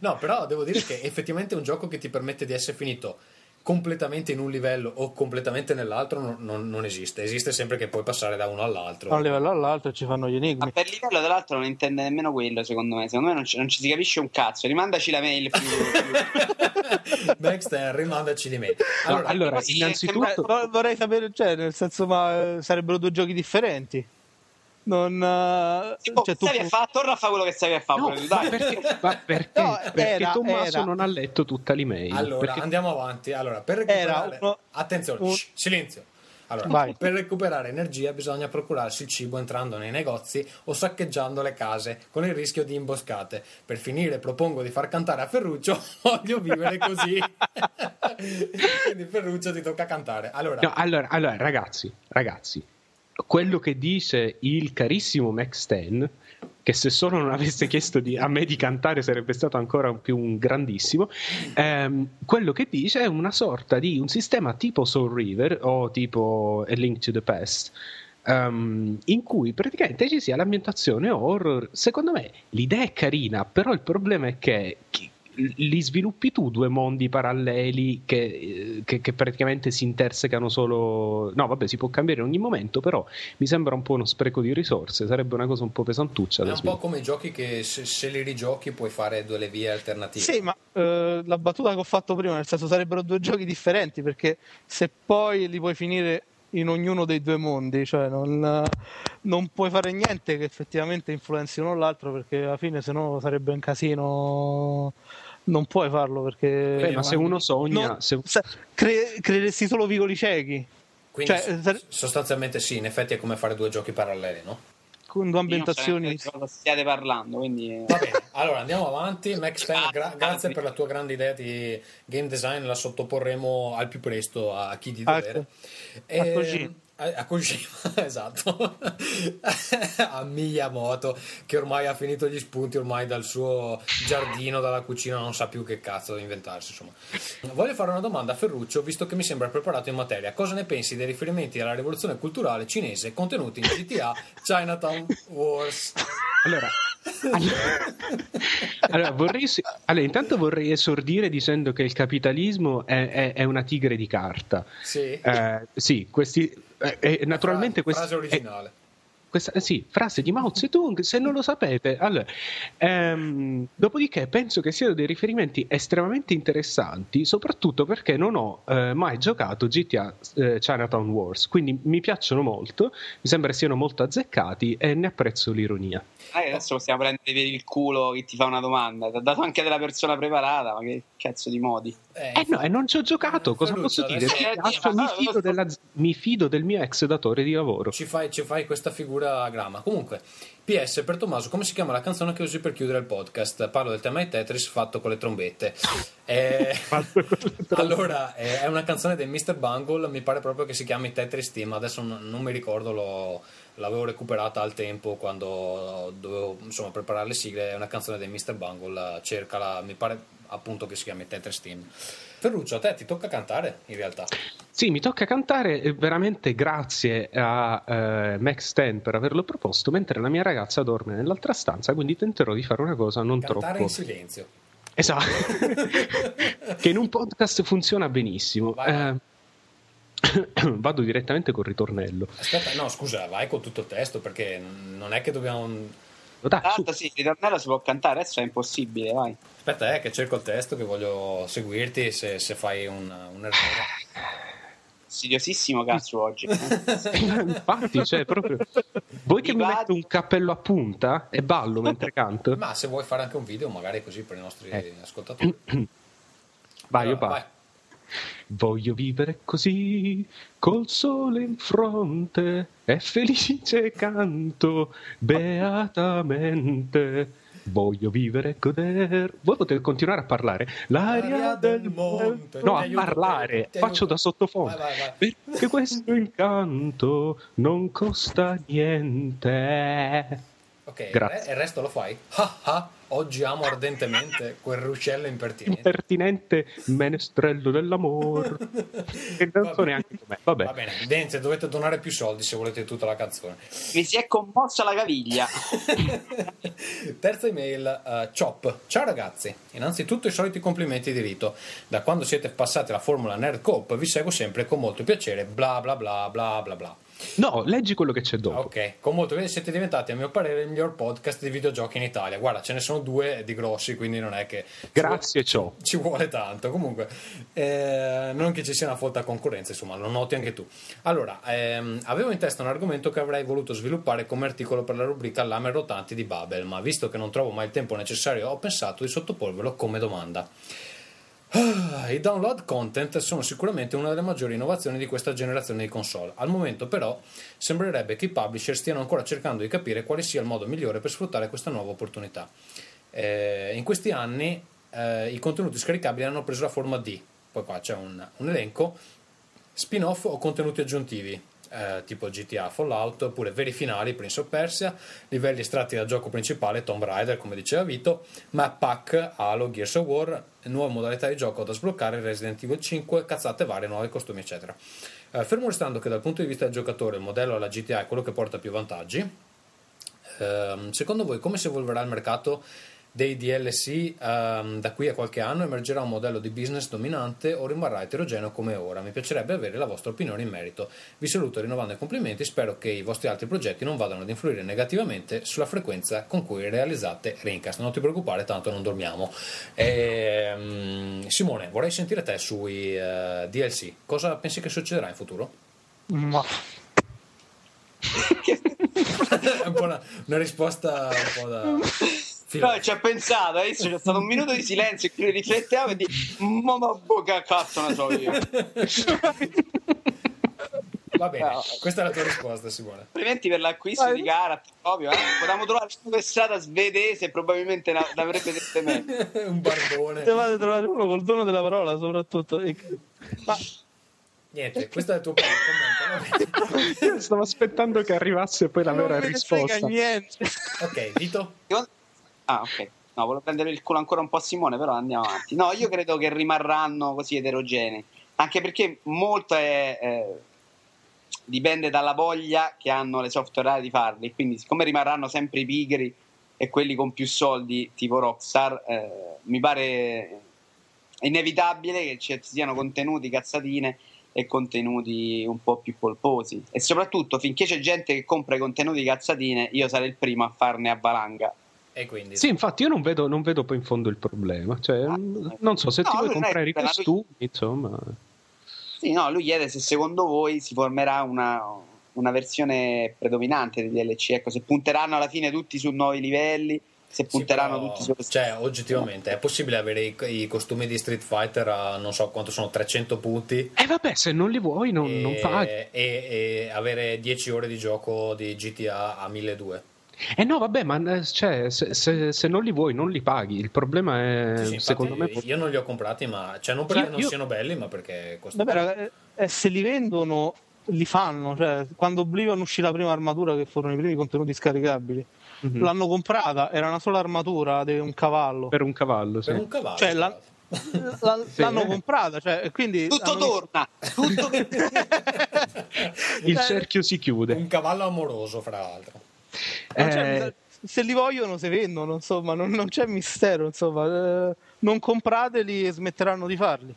No, però devo dire che effettivamente un gioco che ti permette di essere finito completamente in un livello o completamente nell'altro non, non, non esiste. Esiste sempre che puoi passare da uno all'altro, da un livello all'altro ci fanno gli enigmi. Ma per il livello dell'altro non intende nemmeno quello, secondo me. Secondo me non ci, non ci si capisce un cazzo. Rimandaci la mail più, più. Next, rimandaci di mail. Allora, no, allora innanzitutto vorrei sapere, cioè, nel senso, ma sarebbero due giochi differenti. Non tipo, cioè, tu... stavi a fa, torna a fare quello che stavi a fare, no, dai. Perché, ma perché, no, era, perché Tommaso era. non ha letto tutta l'email. Allora perché... andiamo avanti. Allora, per recuperare... uno... attenzione, uno... Shh, silenzio. Allora, Vai. per recuperare energia bisogna procurarsi il cibo entrando nei negozi o saccheggiando le case con il rischio di imboscate. Per finire propongo di far cantare a Ferruccio Voglio vivere così. Quindi Ferruccio ti tocca cantare. Allora, no, allora, allora ragazzi, ragazzi, quello che dice il carissimo Max dieci, che se solo non avesse chiesto di, a me di cantare sarebbe stato ancora più un grandissimo, ehm, quello che dice è una sorta di un sistema tipo Soul River o tipo A Link to the Past, um, in cui praticamente ci sia l'ambientazione horror. Secondo me l'idea è carina, però il problema è che chi, li sviluppi tu due mondi paralleli che, che, che praticamente si intersecano solo. No, vabbè, si può cambiare in ogni momento, però mi sembra un po' uno spreco di risorse, sarebbe una cosa un po' pesantuccia. È un po' come i giochi che se, se li rigiochi puoi fare due le vie alternative. Sì, ma eh, la battuta che ho fatto prima, nel senso, sarebbero due giochi differenti, perché se poi li puoi finire in ognuno dei due mondi, cioè non, non puoi fare niente che effettivamente influenzi uno l'altro, perché alla fine sennò sarebbe un casino non puoi farlo perché... Beh, ma se uno sogna... Non, se... Cre- creeresti solo vicoli ciechi. Quindi cioè, s- sostanzialmente sì, in effetti è come fare due giochi paralleli, no? Con due ambientazioni. Stiate parlando, quindi... Va bene, allora andiamo avanti. Max Stein, gra- grazie per la tua grande idea di game design, la sottoporremo al più presto a chi di dovere. A così. A Kojima, esatto, a Miyamoto, che ormai ha finito gli spunti, ormai dal suo giardino, dalla cucina, non sa più che cazzo inventarsi, insomma. Voglio fare una domanda a Ferruccio, visto che mi sembra preparato in materia. Cosa ne pensi dei riferimenti alla rivoluzione culturale cinese contenuti in G T A Chinatown Wars? Allora, allora, allora, vorrei, allora intanto vorrei esordire dicendo che il capitalismo è, è, è una tigre di carta. Sì, eh, sì, questi... E naturalmente questa frase originale, questa, sì, frase di Mao Zedong, se non lo sapete. Allora, ehm, dopodiché penso che siano dei riferimenti estremamente interessanti, soprattutto perché non ho eh, mai giocato G T A eh, Chinatown Wars, quindi mi piacciono molto, mi sembra siano molto azzeccati e ne apprezzo l'ironia. Ah, adesso possiamo prendere per il culo che ti fa una domanda, ti ha dato anche della persona preparata, ma che cazzo di modi. Eh, eh no, e non ci ho giocato, cosa posso dire? Eh, piaccio, mi, fido della, mi fido del mio ex datore di lavoro. Ci fai, ci fai questa figura a gramma. Comunque, P S per Tommaso, come si chiama la canzone che usi per chiudere il podcast? Parlo del tema di Tetris fatto con le trombette. eh, allora, eh, è una canzone del mister Bungle, mi pare proprio che si chiami Tetris Team, adesso non, non mi ricordo, l'ho, l'avevo recuperata al tempo quando dovevo, insomma, preparare le sigle. È una canzone del mister Bungle, cercala, mi pare appunto che si chiami Tetris Team. Ferruccio, a te ti tocca cantare, in realtà. Sì, mi tocca cantare, veramente grazie a eh, Max Ten per averlo proposto, mentre la mia ragazza dorme nell'altra stanza, quindi tenterò di fare una cosa non cantare troppo... Cantare in silenzio. Esatto, che in un podcast funziona benissimo. Eh, vado direttamente col ritornello. Aspetta, no, scusa, vai con tutto il testo, perché non è che dobbiamo... Dai, ah, sì, il ritornello si può cantare, adesso è impossibile, vai. Aspetta, eh, che cerco il testo, che voglio seguirti se, se fai un, un errore. Seriosissimo cazzo oggi. Eh? Infatti, cioè, proprio... Vuoi che mi, mi metto un cappello a punta e ballo mentre canto? Ma se vuoi fare anche un video, magari così per i nostri eh. ascoltatori. Vai, allora, vai. Voglio vivere così, col sole in fronte, e felice canto beatamente. Voglio vivere e goder. Voi potete continuare a parlare. L'aria, L'aria del, del monte. No, a parlare. Faccio da sottofondo. Vai, vai, vai. Perché questo incanto non costa niente. Ok, grazie. Il resto lo fai? Ah, ah, oggi amo ardentemente quel ruscello impertinente. Impertinente menestrello dell'amore. Che canzone anche com'è. Vabbè. Va bene, Dente, dovete donare più soldi se volete tutta la canzone. Mi si è commossa la caviglia. Terza email, uh, Chop. Ciao ragazzi, innanzitutto i soliti complimenti di rito. Da quando siete passati la formula Nerd Cop vi seguo sempre con molto piacere. Bla bla bla bla bla bla. No, leggi quello che c'è dopo. Ok, con molto bene, siete diventati a mio parere il miglior podcast di videogiochi in Italia. Guarda, ce ne sono due di grossi, quindi non è che... Grazie, ci vuole, ciò. Ci vuole tanto. Comunque, eh, non che ci sia una folta concorrenza, insomma, lo noti anche tu. Allora, ehm, avevo in testa un argomento che avrei voluto sviluppare come articolo per la rubrica Lame Rotanti di Babel, ma visto che non trovo mai il tempo necessario, ho pensato di sottoporvelo come domanda. Ah, i download content sono sicuramente una delle maggiori innovazioni di questa generazione di console. Al momento però sembrerebbe che i publisher stiano ancora cercando di capire quale sia il modo migliore per sfruttare questa nuova opportunità. Eh, in questi anni eh, i contenuti scaricabili hanno preso la forma di, poi qua c'è un, un elenco, spin-off o contenuti aggiuntivi. Eh, tipo G T A, Fallout, oppure veri finali, Prince of Persia, livelli estratti dal gioco principale, Tomb Raider come diceva Vito, map pack, Halo, Gears of War, nuove modalità di gioco da sbloccare, Resident Evil cinque, cazzate varie, nuovi costumi eccetera. Eh, fermo restando che dal punto di vista del giocatore il modello alla G T A è quello che porta più vantaggi, eh, secondo voi come si evolverà il mercato dei D L C um, da qui a qualche anno? Emergerà un modello di business dominante o rimarrà eterogeneo come ora? Mi piacerebbe avere la vostra opinione in merito. Vi saluto rinnovando i complimenti, spero che i vostri altri progetti non vadano ad influire negativamente sulla frequenza con cui realizzate Rincast. Non ti preoccupare, tanto non dormiamo. E, um, Simone, vorrei sentire te sui uh, D L C. Cosa pensi che succederà in futuro? Ma... è un po' una, una risposta un po' da... No, ci ha pensato, adesso c'è stato un minuto di silenzio e lui rifletteva e dice ma ma bocca cazzo ne so io. Va bene, no. Questa è la tua risposta, Simone. Complimenti per l'acquisto vai. Di Carat, ovvio, eh? Potevamo trovare una vessata svedese, probabilmente l'avrebbe detto meglio. Un barbone. Potevate trovare uno col dono della parola, soprattutto. Ma... niente, questo è il tuo commento. Io stavo aspettando che arrivasse poi la non vera risposta. Niente. Ok, Vito? Ah, ok. No, volevo prendere il culo ancora un po' a Simone, però andiamo avanti. No, io credo che rimarranno così eterogenei, anche perché molto è... Eh, dipende dalla voglia che hanno le software di farli, quindi siccome rimarranno sempre i pigri e quelli con più soldi tipo Rockstar, eh, mi pare inevitabile che ci siano contenuti cazzatine e contenuti un po' più polposi, e soprattutto finché c'è gente che compra i contenuti cazzatine io sarei il primo a farne a valanga. E quindi... sì, infatti io non vedo, non vedo poi in fondo il problema, cioè, ah, non so se no, ti vuoi comprare i costumi lui... insomma... Sì, no, lui chiede se secondo voi si formerà una, una versione predominante di D L C, ecco, se punteranno alla fine tutti su nuovi livelli, se punteranno sì, però, tutti su... Cioè, oggettivamente, è possibile avere i, i costumi di Street Fighter a, non so quanto sono, trecento punti? E eh vabbè, se non li vuoi non, e, non paghi. E, e avere dieci ore di gioco di G T A a milleduecento. Eh no, vabbè, ma cioè, se, se, se non li vuoi non li paghi. Il problema è, sì, sì, secondo me, io non li ho comprati, ma cioè non perché io, non io... siano belli, ma perché costano. Vabbè, eh, se li vendono li fanno, cioè, quando Oblivion uscì la prima armatura, che furono i primi contenuti scaricabili, mm-hmm. l'hanno comprata, era una sola armatura di un cavallo. Per un cavallo, sì. Per un cavallo. Cioè, la... La, sì, l'hanno eh. comprata, cioè, quindi tutto torna messo... tutto... il cerchio si chiude. Un cavallo amoroso, fra l'altro. Eh, cioè, se li vogliono se vendono, insomma, non, non c'è mistero, insomma, eh, non comprateli e smetteranno di farli.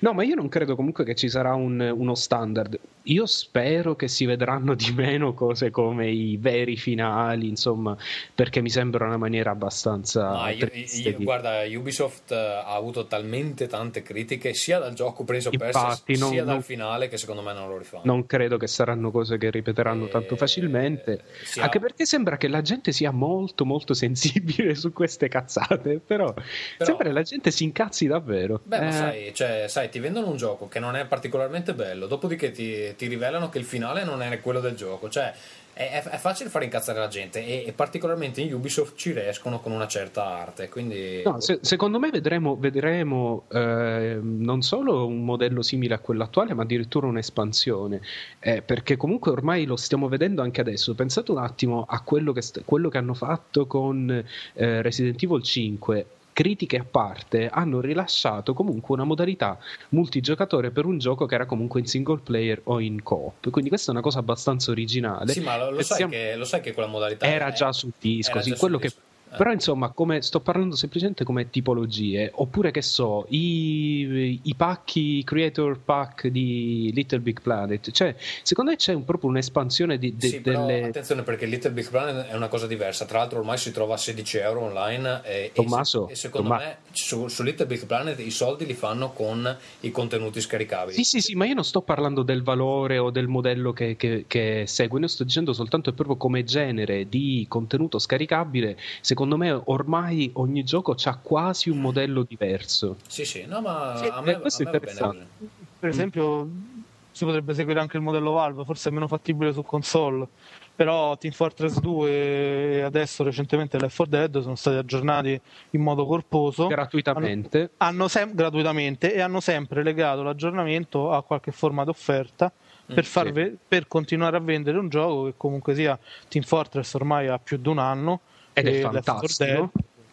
No, ma io non credo comunque che ci sarà un, uno standard. Io spero che si vedranno di meno cose come i veri finali, insomma, perché mi sembra una maniera abbastanza no, io, io, di... Guarda, Ubisoft ha avuto talmente tante critiche sia dal gioco preso perso sia non, dal finale, che secondo me non lo rifanno. Non credo che saranno cose che ripeteranno e... tanto facilmente, sia... anche perché sembra che la gente sia molto molto sensibile su queste cazzate, però, però... sembra che la gente si incazzi davvero. Beh, eh... ma sai, cioè sai, ti vendono un gioco che non è particolarmente bello, dopodiché ti, ti rivelano che il finale non è quello del gioco, cioè è, è facile far incazzare la gente, e, e particolarmente in Ubisoft ci riescono con una certa arte, quindi... No, se, secondo me vedremo, vedremo eh, non solo un modello simile a quello attuale, ma addirittura un'espansione, eh, perché comunque ormai lo stiamo vedendo anche adesso. Pensate un attimo a quello che, quello che hanno fatto con eh, Resident Evil cinque. Critiche a parte, hanno rilasciato comunque una modalità multigiocatore per un gioco che era comunque in single player o in co-op, quindi questa è una cosa abbastanza originale. Sì, ma lo, lo, sai, siamo... che, lo sai che quella modalità era è... già sul disco, sì, quello che... Eh. Però insomma, come sto parlando semplicemente come tipologie, oppure che so, i, i pacchi creator pack di Little Big Planet, cioè secondo me c'è un, proprio un'espansione di, de, sì, delle... però attenzione, perché Little Big Planet è una cosa diversa, tra l'altro ormai si trova a sedici euro online, e, Tommaso, e secondo Tommaso. me su, su Little Big Planet i soldi li fanno con i contenuti scaricabili. Sì sì sì, ma io non sto parlando del valore o del modello che, che, che segue, io sto dicendo soltanto proprio come genere di contenuto scaricabile. Se Secondo me ormai ogni gioco c'ha quasi un modello diverso. Sì, sì, no, ma sì, a me, questo a me è interessante. Va bene. Per esempio, si potrebbe seguire anche il modello Valve, forse è meno fattibile su console. Però Team Fortress due e adesso recentemente Left four Dead sono stati aggiornati in modo corposo. Gratuitamente. Hanno, hanno sem- gratuitamente e hanno sempre legato l'aggiornamento a qualche forma d'offerta. Per, far ve- sì. per continuare a vendere un gioco che comunque sia, Team Fortress ormai ha più di un anno. Ed è fantastico.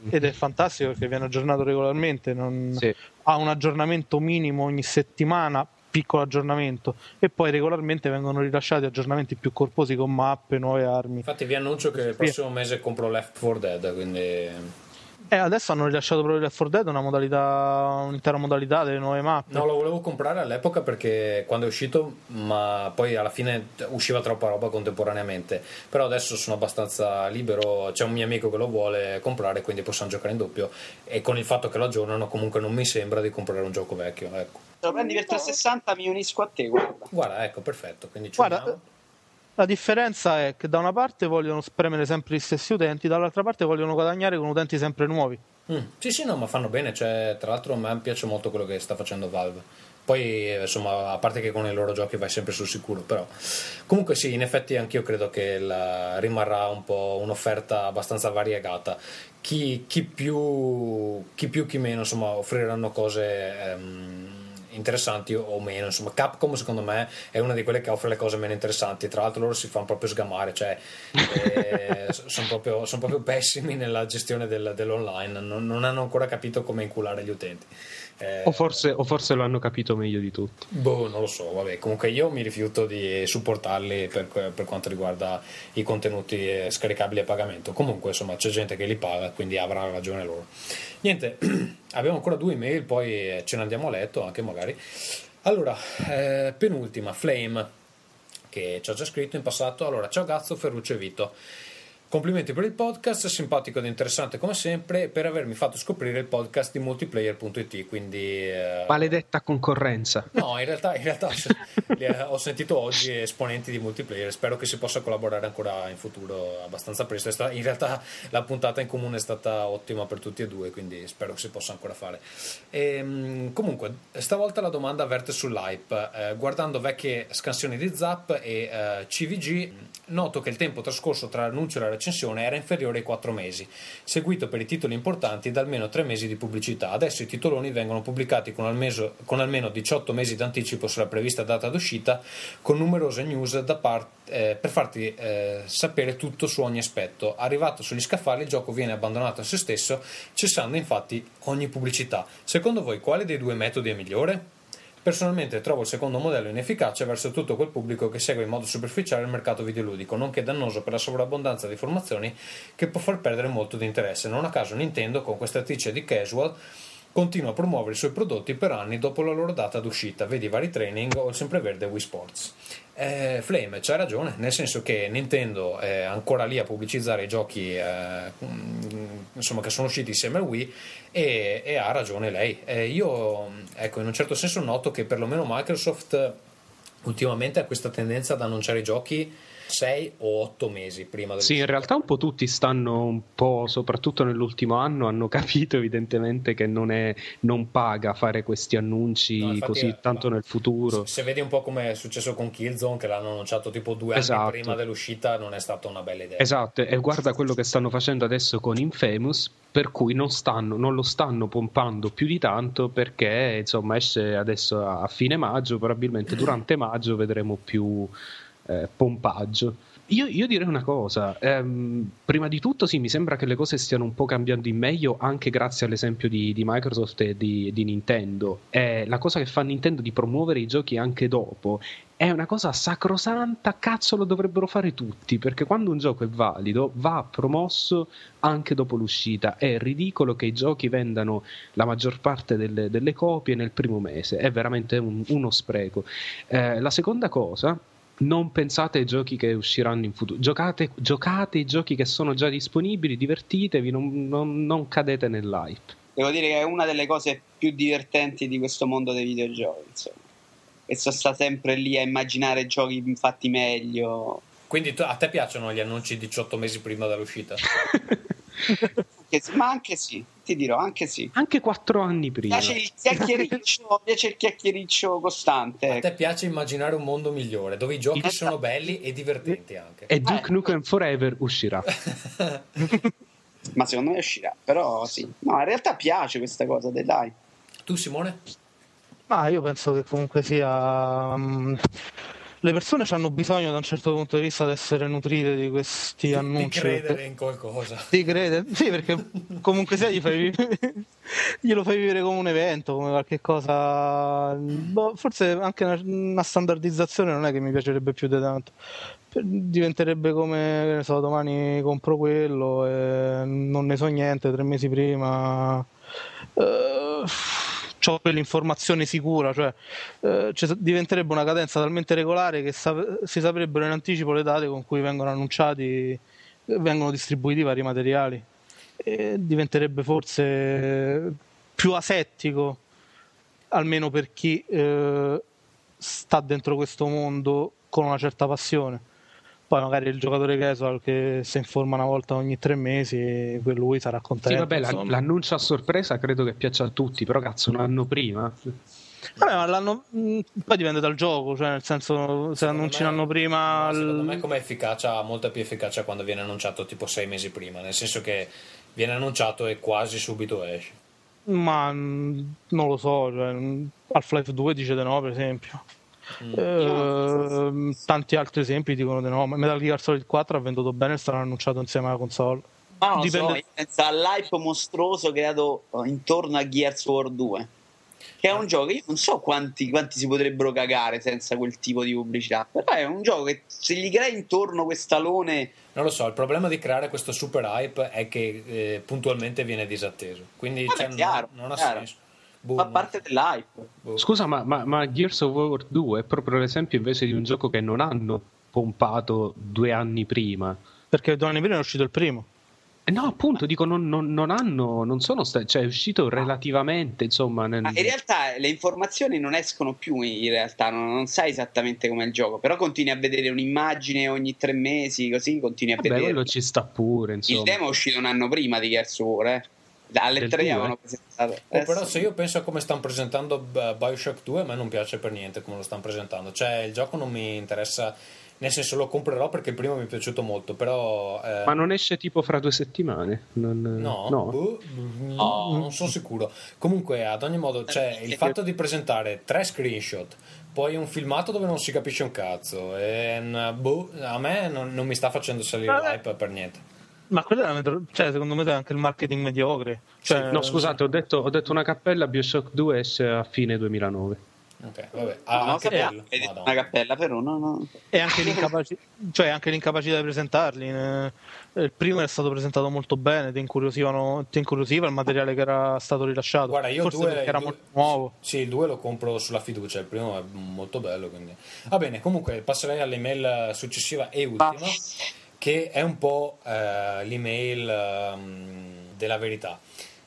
Ed è fantastico perché viene aggiornato regolarmente, non sì. ha un aggiornamento minimo ogni settimana, piccolo aggiornamento, e poi regolarmente vengono rilasciati aggiornamenti più corposi con mappe, nuove armi. Infatti vi annuncio che il prossimo mese compro Left four Dead, quindi... Eh, adesso hanno rilasciato proprio Left four Dead, una modalità, un'intera modalità delle nuove mappe. No, lo volevo comprare all'epoca perché quando è uscito, ma poi alla fine usciva troppa roba contemporaneamente, però adesso sono abbastanza libero, c'è un mio amico che lo vuole comprare, quindi possiamo giocare in doppio, e con il fatto che lo aggiornano comunque non mi sembra di comprare un gioco vecchio, ecco. Se lo prendi per trecentosessanta mi unisco a te, guarda. Guarda, ecco, perfetto, quindi ci guarda, La differenza è che da una parte vogliono spremere sempre gli stessi utenti, dall'altra parte vogliono guadagnare con utenti sempre nuovi. Mm. Sì, sì, no, ma fanno bene, cioè, tra l'altro a me piace molto quello che sta facendo Valve. Poi, insomma, a parte che con i loro giochi vai sempre sul sicuro, però comunque sì, in effetti anch'io credo che la... rimarrà un po' un'offerta abbastanza variegata. Chi, chi più chi più chi meno, insomma, offriranno cose ehm, interessanti o meno. Insomma, Capcom secondo me è una di quelle che offre le cose meno interessanti, tra l'altro loro si fanno proprio sgamare, cioè eh, sono proprio, son proprio pessimi nella gestione del, dell'online, non, non hanno ancora capito come inculare gli utenti. Eh, o, forse, o forse lo hanno capito meglio di tutti, boh, non lo so, vabbè, comunque io mi rifiuto di supportarli per, per quanto riguarda i contenuti scaricabili a pagamento. Comunque, insomma, c'è gente che li paga, quindi avrà ragione loro. Niente, abbiamo ancora due email, poi ce ne andiamo a letto anche magari. Allora, eh, penultima, Flame, che ci ha già scritto in passato. Allora, ciao Gazzo, Ferruccio e Vito, complimenti per il podcast, simpatico ed interessante come sempre, per avermi fatto scoprire il podcast di multiplayer punto it, quindi... Eh... Maledetta concorrenza. No, in realtà, in realtà ho sentito oggi esponenti di multiplayer, spero che si possa collaborare ancora in futuro abbastanza presto. In realtà la puntata in comune è stata ottima per tutti e due, quindi spero che si possa ancora fare. E, comunque, stavolta la domanda verte sull'hype. Eh, guardando vecchie scansioni di Zap e eh, C V G, noto che il tempo trascorso tra l'annuncio e la recensione era inferiore ai quattro mesi, seguito per i titoli importanti da almeno tre mesi di pubblicità. Adesso i titoloni vengono pubblicati con almeno, con almeno diciotto mesi d'anticipo sulla prevista data d'uscita, con numerose news da part, eh, per farti eh, sapere tutto su ogni aspetto. Arrivato sugli scaffali, il gioco viene abbandonato a se stesso, cessando infatti ogni pubblicità. Secondo voi quale dei due metodi è migliore? Personalmente trovo il secondo modello inefficace verso tutto quel pubblico che segue in modo superficiale il mercato videoludico, nonché dannoso per la sovrabbondanza di informazioni che può far perdere molto di interesse. Non a caso Nintendo, con questa attrice di casual, continua a promuovere i suoi prodotti per anni dopo la loro data d'uscita, vedi vari training o il sempreverde Wii Sports. Eh, Flame, c'hai ragione, nel senso che Nintendo è ancora lì a pubblicizzare i giochi eh, insomma, che sono usciti insieme a Wii, e, e ha ragione lei. Eh, io, ecco, in un certo senso noto che perlomeno Microsoft ultimamente ha questa tendenza ad annunciare i giochi sei o otto mesi prima del... Sì, in realtà un po' tutti stanno un po', soprattutto nell'ultimo anno, hanno capito evidentemente che non è non paga fare questi annunci, no, infatti, così tanto nel futuro. Se, se vedi un po' come è successo con Killzone, che l'hanno annunciato tipo due anni esatto. prima dell'uscita, non è stata una bella idea. Esatto, e guarda quello che stanno facendo adesso con Infamous, per cui non stanno, non lo stanno pompando più di tanto, perché insomma esce adesso a fine maggio, probabilmente durante maggio vedremo più... Eh, pompaggio. Io, io direi una cosa, ehm, prima di tutto sì, mi sembra che le cose stiano un po' cambiando in meglio, anche grazie all'esempio di, di Microsoft e di, di Nintendo. Eh, la cosa che fa Nintendo di promuovere i giochi anche dopo è una cosa sacrosanta, cazzo, lo dovrebbero fare tutti, perché quando un gioco è valido va promosso anche dopo l'uscita. È ridicolo che i giochi vendano la maggior parte delle, delle copie nel primo mese, è veramente un, uno spreco. Eh, la seconda cosa, non pensate ai giochi che usciranno in futuro, giocate, giocate i giochi che sono già disponibili, divertitevi, non, non, non cadete nell'hype. Devo dire che è una delle cose più divertenti di questo mondo dei videogiochi, insomma, e so sta sempre lì a immaginare giochi fatti meglio. Quindi a te piacciono gli annunci diciotto mesi prima dall'uscita? Ma anche sì, ti dirò, anche sì, anche quattro anni prima. Piace il chiacchiericcio, piace il chiacchiericcio costante. A te piace immaginare un mondo migliore dove i giochi il... sono belli e divertenti anche. E Duke Nukem Forever uscirà. Ma secondo me uscirà, però sì. No, in realtà piace questa cosa, dai, dai. Tu Simone? Ma io penso che comunque sia... Um... le persone hanno bisogno da un certo punto di vista di essere nutrite di questi di annunci, di credere perché... in qualcosa, di credere, sì, perché comunque sia gli fai glielo fai vivere come un evento, come qualche cosa, boh, forse anche una, una standardizzazione non è che mi piacerebbe più di tanto. Diventerebbe come, che ne so, domani compro quello e non ne so niente tre mesi prima. Uh... C'ho quell'informazione sicura, cioè eh, cioè diventerebbe una cadenza talmente regolare che sap- si saprebbero in anticipo le date con cui vengono annunciati, vengono distribuiti i vari materiali, e diventerebbe forse più asettico, almeno per chi eh, sta dentro questo mondo con una certa passione. Poi magari il giocatore casual che si informa una volta ogni tre mesi, per lui sarà contento. Sì, vabbè, la, l'annuncio a sorpresa credo che piaccia a tutti, però cazzo, un anno prima. Vabbè, ma l'anno... poi dipende dal gioco, cioè nel senso, se annunci un anno prima. Secondo l... me come efficacia, ha molta più efficacia quando viene annunciato tipo sei mesi prima, nel senso che viene annunciato e quasi subito esce. Ma non lo so, cioè, Half-Life due dice di no, per esempio. Mm. Eh, tanti altri esempi dicono di no. Metal Gear Solid quattro ha venduto bene e sarà annunciato insieme alla console. Ma non dipende... so, penso all'hype mostruoso creato intorno a Gears of War due, che è un gioco che io non so quanti, quanti si potrebbero cagare senza quel tipo di pubblicità, però è un gioco che se gli crei intorno quest'alone, non lo so, il problema di creare questo super hype è che eh, puntualmente viene disatteso, quindi ah, cioè, chiaro, non, non ha chiaro. senso. Boom. Fa parte dell'hype. Boom. Scusa, ma, ma, ma Gears of War due è proprio l'esempio invece di un gioco che non hanno pompato due anni prima, perché due anni prima è uscito il primo. No, appunto, dico, non, non, non hanno, non sono stati, cioè è uscito relativamente, insomma. Nel... Ah, in realtà le informazioni non escono più, in realtà, non, non sai esattamente com'è il gioco, però continui a vedere un'immagine ogni tre mesi, così continui a Vabbè, vedere. Quello ci sta pure, insomma. Il demo è uscito un anno prima di Gears of War, eh. Alle tre avevano presentato. Oh, però se io penso a come stanno presentando Bioshock due, a me non piace per niente come lo stanno presentando, cioè il gioco non mi interessa, nel senso lo comprerò perché il primo mi è piaciuto molto, però eh... ma non esce tipo fra due settimane? Non... no, no. Buh, buh, oh. non sono sicuro. Comunque ad ogni modo, cioè, il fatto di presentare tre screenshot, poi un filmato dove non si capisce un cazzo e, buh, a me non, non mi sta facendo salire l'hype per niente. Ma quello è metro... cioè, secondo me è anche il marketing mediocre. Cioè... No, scusate, ho detto, ho detto una cappella, Bioshock due esce a fine duemilanove. Ok, vabbè. Ah, no, anche cappella. È una cappella, però no, no. E anche l'incapacità, cioè anche l'incapacità di presentarli. Il primo è stato presentato molto bene, ti incuriosivano, ti incuriosiva il materiale che era stato rilasciato. Guarda, io forse due, perché era due, molto nuovo. Sì, il due lo compro sulla fiducia, il primo è molto bello, quindi. Va bene, comunque passerei all'email successiva e ultima. Ah. Che è un po' eh, l'email eh, della verità.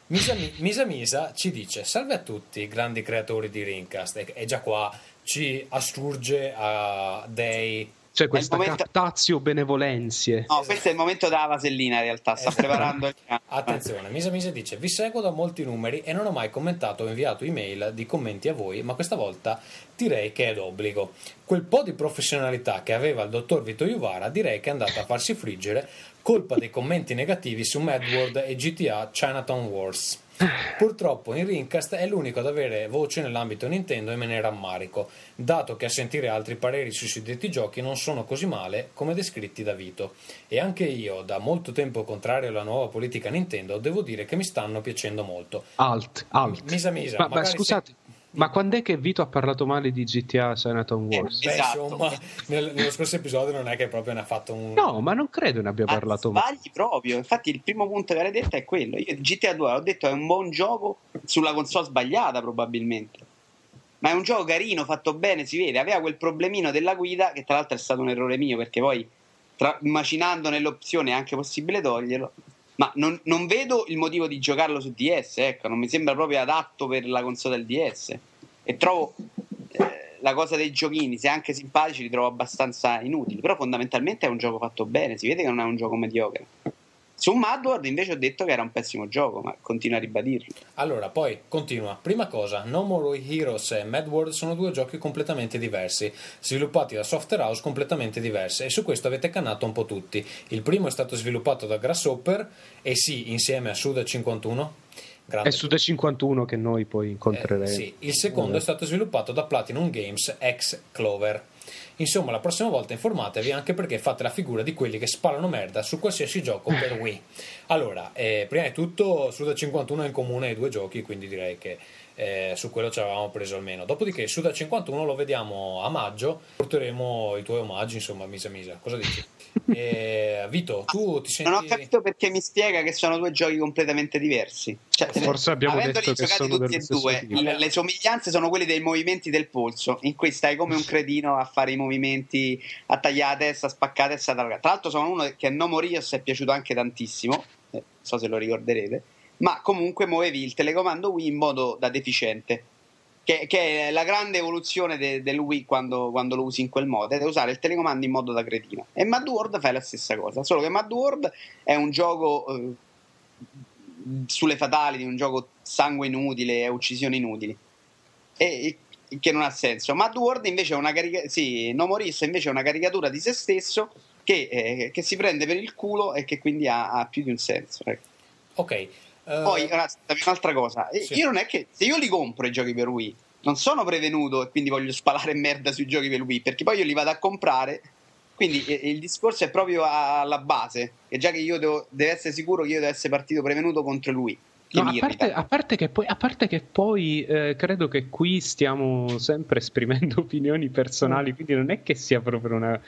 Misa, Misa Misa ci dice: salve a tutti, grandi creatori di Rincast. E, e già qua ci assurge a dei... Cioè questa momento... captatio benevolenzie. No, questo è il momento della vasellina in realtà, sta preparando il... Attenzione, Misa Misa dice: vi seguo da molti numeri e non ho mai commentato o inviato email di commenti a voi, ma questa volta direi che è d'obbligo. Quel po' di professionalità che aveva il dottor Vito Iuvara direi che è andata a farsi friggere, colpa dei commenti negativi su Mad World e G T A Chinatown Wars. Purtroppo in Rincast è l'unico ad avere voce nell'ambito Nintendo e me ne rammarico, dato che a sentire altri pareri sui suddetti giochi non sono così male come descritti da Vito. E anche io, da molto tempo contrario alla nuova politica Nintendo, devo dire che mi stanno piacendo molto. Alt, alt. Misa Misa, ma, ma scusate, se... ma quando è che Vito ha parlato male di G T A Chinatown Wars? Eh, esatto. Insomma, nel, nello scorso episodio non è che proprio ne ha fatto un... No, ma non credo ne abbia parlato male. Sbagli proprio, infatti il primo punto che l'hai detto è quello. Io G T A due l'ho detto, è un buon gioco sulla console sbagliata probabilmente, ma è un gioco carino, fatto bene, si vede. Aveva quel problemino della guida, che tra l'altro è stato un errore mio, perché poi tra, macinando nell'opzione è anche possibile toglierlo. Ma non, non vedo il motivo di giocarlo su D S, ecco, non mi sembra proprio adatto per la console del D S. E trovo eh, la cosa dei giochini, se anche simpatici, li trovo abbastanza inutili. Però fondamentalmente è un gioco fatto bene, si vede che non è un gioco mediocre. Su Mad World invece ho detto che era un pessimo gioco, ma continuo a ribadirlo. Allora, poi, continua. Prima cosa, No More Heroes e Mad World sono due giochi completamente diversi, sviluppati da software house completamente diverse, e su questo avete cannato un po' tutti. Il primo è stato sviluppato da Grasshopper, e sì, insieme a Suda cinquantuno. Grande. È Suda cinquantuno che noi poi incontreremo. Eh, sì. Il secondo eh. è stato sviluppato da Platinum Games, ex Clover. Insomma, la prossima volta informatevi, anche perché fate la figura di quelli che sparano merda su qualsiasi gioco per Wii. Allora, eh, prima di tutto, Suda cinquantuno è in comune ai due giochi, quindi direi che eh, su quello ci avevamo preso almeno. Dopodiché Suda cinquantuno lo vediamo a maggio, porteremo i tuoi omaggi, insomma. Misa Misa, cosa dici? Eh, Vito, tu ti senti... Non ho capito perché mi spiega che sono due giochi completamente diversi, cioè, forse abbiamo detto che sono tutti e due. Le, le somiglianze sono quelle dei movimenti del polso, in cui stai come un cretino a fare i movimenti, a tagliare la testa, a spaccare la testa. Tra l'altro sono uno che a No More Heroes è piaciuto anche tantissimo, eh, non so se lo ricorderete, ma comunque muovevi il telecomando Wii in modo da deficiente, Che, che è la grande evoluzione de, del Wii quando, quando lo usi in quel modo, è usare il telecomando in modo da cretino. E Mad World fa la stessa cosa, solo che Mad World è un gioco eh, sulle fatali, di un gioco sangue inutile, uccisioni inutili, e, e, che non ha senso. Mad World invece è una carica- sì, No More Heroes invece è una caricatura di se stesso che, eh, che si prende per il culo e che quindi ha, ha più di un senso. Ecco. Ok. Uh, Poi un'altra cosa, sì. Io non è che se io li compro i giochi per Wii non sono prevenuto e quindi voglio spalare merda sui giochi per Wii, perché poi io li vado a comprare, quindi il discorso è proprio alla base, che già che io devo, devo essere sicuro che io devo essere partito prevenuto contro lui. No, a, parte, a, parte che poi, a parte che poi eh, credo che qui stiamo sempre esprimendo opinioni personali, quindi non è che sia proprio una...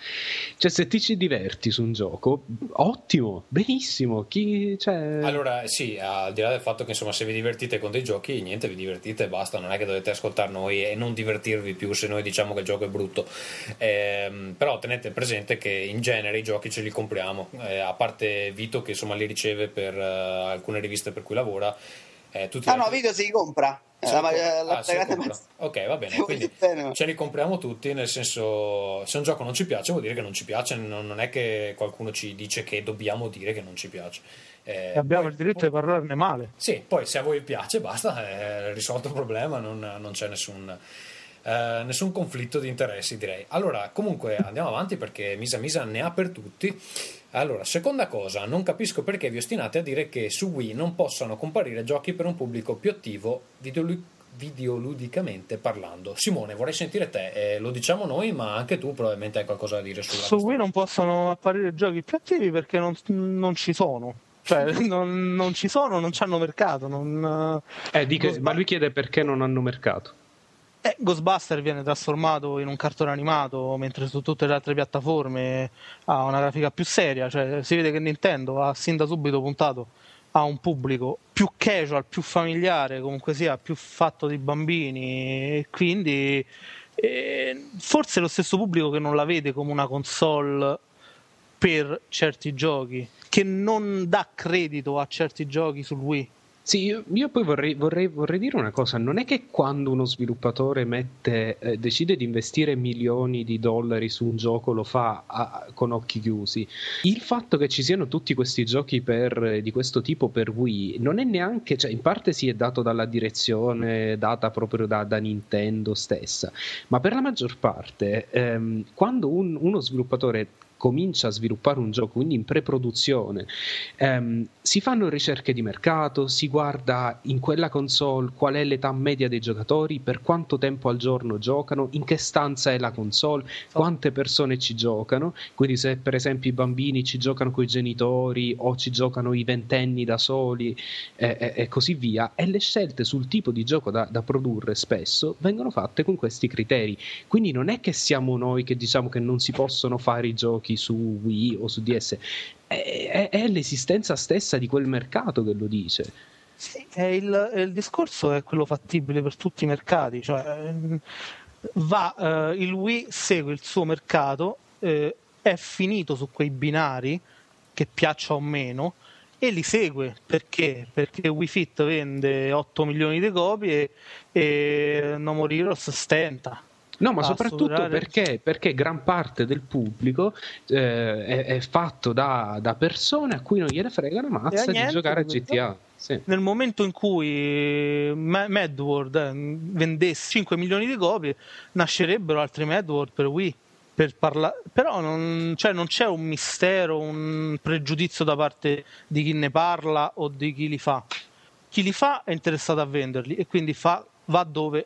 Cioè, se ti ci diverti su un gioco, ottimo, benissimo. Chi, cioè... Allora, sì, al di là del fatto che insomma se vi divertite con dei giochi, niente, vi divertite e basta. Non è che dovete ascoltare noi e non divertirvi più se noi diciamo che il gioco è brutto. Eh, però tenete presente che in genere i giochi ce li compriamo, eh, a parte Vito che insomma li riceve per uh, alcune riviste per cui lavora. Eh, tutti ah altri... no, Vito si compra, si la, compra. La, ah, si compra. Ok, va bene, quindi ce li compriamo tutti, nel senso, se un gioco non ci piace vuol dire che non ci piace, non, non è che qualcuno ci dice che dobbiamo dire che non ci piace, eh, abbiamo poi il diritto di parlarne male. Sì, poi se a voi piace basta, è risolto il problema, non, non c'è nessun eh, nessun conflitto di interessi, direi. Allora, comunque andiamo avanti perché Misa Misa ne ha per tutti. Allora, seconda cosa, non capisco perché vi ostinate a dire che su Wii non possano comparire giochi per un pubblico più attivo videolu- videoludicamente parlando. Simone, vorrei sentire te, eh, lo diciamo noi, ma anche tu probabilmente hai qualcosa da dire sulla... Su Wii non possono apparire giochi più attivi perché non, non ci sono. Cioè, non, non ci sono, non c'hanno mercato. Non, eh, dica, ma lui chiede perché non hanno mercato. Eh, Ghostbuster viene trasformato in un cartone animato, mentre su tutte le altre piattaforme ha una grafica più seria, cioè si vede che Nintendo ha sin da subito puntato a un pubblico più casual, più familiare, comunque sia, più fatto di bambini, e quindi eh, forse è lo stesso pubblico che non la vede come una console per certi giochi, che non dà credito a certi giochi sul Wii. Sì, io, io poi vorrei, vorrei, vorrei dire una cosa, non è che quando uno sviluppatore mette, eh, decide di investire milioni di dollari su un gioco lo fa a, con occhi chiusi. Il fatto che ci siano tutti questi giochi per, di questo tipo per Wii non è neanche, cioè in parte sì, è dato dalla direzione data proprio da, da Nintendo stessa, ma per la maggior parte ehm, quando un, uno sviluppatore comincia a sviluppare un gioco, quindi in pre-produzione, ehm, si fanno ricerche di mercato, si guarda in quella console qual è l'età media dei giocatori, per quanto tempo al giorno giocano, in che stanza è la console, quante persone ci giocano, quindi se per esempio i bambini ci giocano coi genitori o ci giocano i ventenni da soli eh, eh, e così via, e le scelte sul tipo di gioco da, da produrre spesso vengono fatte con questi criteri, quindi non è che siamo noi che diciamo che non si possono fare i giochi su Wii o su D S, è, è, è l'esistenza stessa di quel mercato che lo dice. Sì, è il, il discorso è quello fattibile per tutti i mercati, cioè va, eh, il Wii segue il suo mercato, eh, è finito su quei binari che piaccia o meno e li segue, perché? Perché Wii Fit vende otto milioni di copie e No More Heroes stenta. No, ma soprattutto perché, perché gran parte del pubblico eh, è, è fatto da, da persone a cui non gliene frega la mazza di giocare a G T A. Sì. Nel momento in cui Mad World vendesse cinque milioni di copie, nascerebbero altri Mad World per Wii. Per parla- però non, cioè non c'è un mistero, un pregiudizio da parte di chi ne parla o di chi li fa. Chi li fa è interessato a venderli e quindi fa, va dove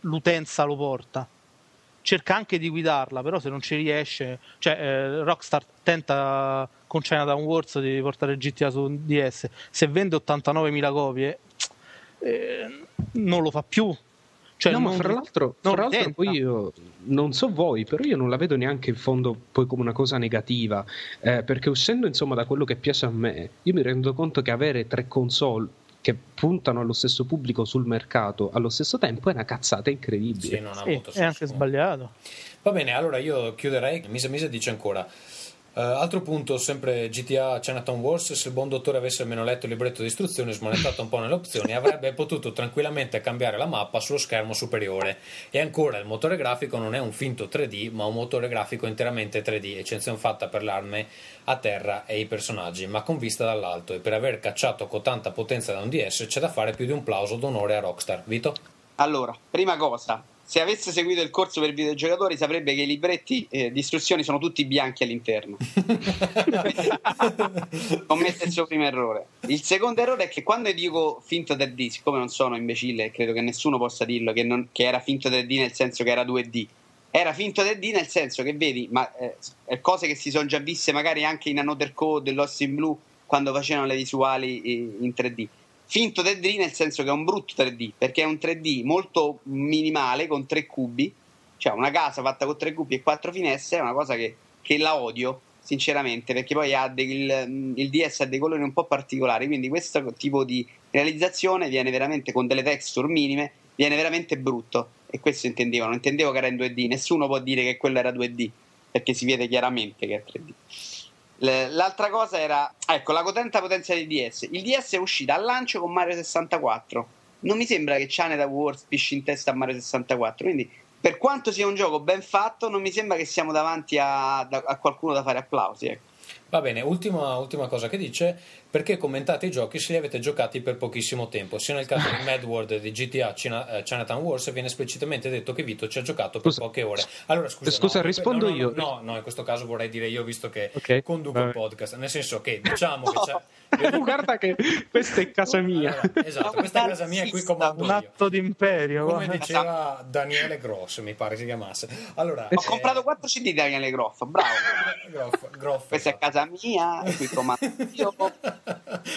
l'utenza lo porta. Cerca anche di guidarla, però se non ci riesce, cioè eh, Rockstar tenta con China Downwards di portare G T A su D S, se vende ottantanovemila copie eh, non lo fa più. Cioè, no, non, ma fra l'altro, fra l'altro poi io non so voi, però io non la vedo neanche in fondo poi come una cosa negativa, eh, perché uscendo insomma da quello che piace a me, io mi rendo conto che avere tre console che puntano allo stesso pubblico sul mercato allo stesso tempo è una cazzata incredibile. Sì, non ha sì, molto senso. È anche sbagliato. Va bene, allora io chiuderei. Misa Misa dice ancora Uh, altro punto, sempre G T A Chinatown Wars, se il buon dottore avesse almeno letto il libretto di istruzioni e smanettato un po' nelle opzioni avrebbe potuto tranquillamente cambiare la mappa sullo schermo superiore. E ancora, il motore grafico non è un finto tre D ma un motore grafico interamente tre D, eccezione fatta per l'arme a terra e i personaggi, ma con vista dall'alto, e per aver cacciato con tanta potenza da un D S c'è da fare più di un plauso d'onore a Rockstar. Vito? Allora, prima cosa, se avesse seguito il corso per videogiocatori saprebbe che i libretti eh, di istruzioni sono tutti bianchi all'interno. Commette il suo primo errore. Il secondo errore è che quando dico finto tre D, siccome non sono imbecille, credo che nessuno possa dirlo che, non, che era finto tre D nel senso che era due D, era finto tre D nel senso che vedi ma eh, cose che si sono già viste magari anche in Another Code e Lost in Blue quando facevano le visuali in tre D. Finto tre D nel senso che è un brutto tre D, perché è un tre D molto minimale con tre cubi, cioè una casa fatta con tre cubi e quattro finestre è una cosa che, che la odio sinceramente, perché poi ha dei, il, il D S ha dei colori un po' particolari, quindi questo tipo di realizzazione viene veramente con delle texture minime, viene veramente brutto, e questo intendevo, non intendevo che era in due D, nessuno può dire che quello era due D perché si vede chiaramente che è tre D. L'altra cosa era, ecco, la potente potenza del D S. Il D S è uscito al lancio con Mario sessantaquattro. Non mi sembra che Chinatown Wars pisci in testa a Mario sessantaquattro. Quindi, per quanto sia un gioco ben fatto, non mi sembra che siamo davanti a, a qualcuno da fare applausi. Ecco. Va bene, ultima, ultima cosa che dice: perché commentate i giochi se li avete giocati per pochissimo tempo? Sia nel caso di Mad World di G T A China, eh, Chinatown Wars viene esplicitamente detto che Vito ci ha giocato per scusa, poche ore. Allora scusa, scusa no, rispondo no, no, io. No, no, in questo caso vorrei dire io, visto che okay, conduco il podcast, nel senso che diciamo no. che c'è. Io... Guarda che questa è casa mia. Allora, esatto, questa è casa mia e qui comando io. Un atto d'imperio. Come diceva Daniele Groff, mi pare si chiamasse. Allora, ho eh... comprato quattro C D di Daniele Groff, bravo. Groff, Groff, questa esatto. è casa mia e qui comando io.